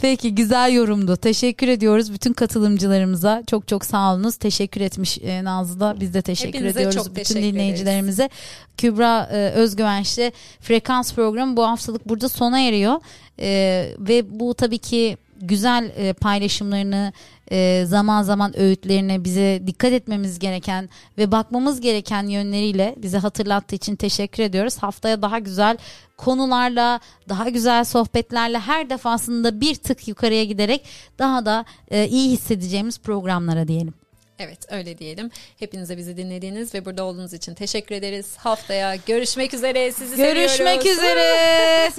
Peki güzel yorumdu. Teşekkür ediyoruz bütün katılımcılarımıza. Çok çok sağ olunuz. Teşekkür etmiş Nazlı da. Biz de teşekkür ediyoruz çok bütün teşekkür dinleyicilerimize. Kübra Özgüvenç'le Frekans programı bu haftalık burada sona eriyor. Ve bu tabii ki güzel paylaşımlarını zaman zaman öğütlerine bize dikkat etmemiz gereken ve bakmamız gereken yönleriyle bize hatırlattığı için teşekkür ediyoruz. Haftaya daha güzel konularla, daha güzel sohbetlerle her defasında bir tık yukarıya giderek daha da iyi hissedeceğimiz programlara diyelim. Evet öyle diyelim. Hepinize bizi dinlediğiniz ve burada olduğunuz için teşekkür ederiz. Haftaya görüşmek üzere. Sizi seviyoruz. Görüşmek üzere.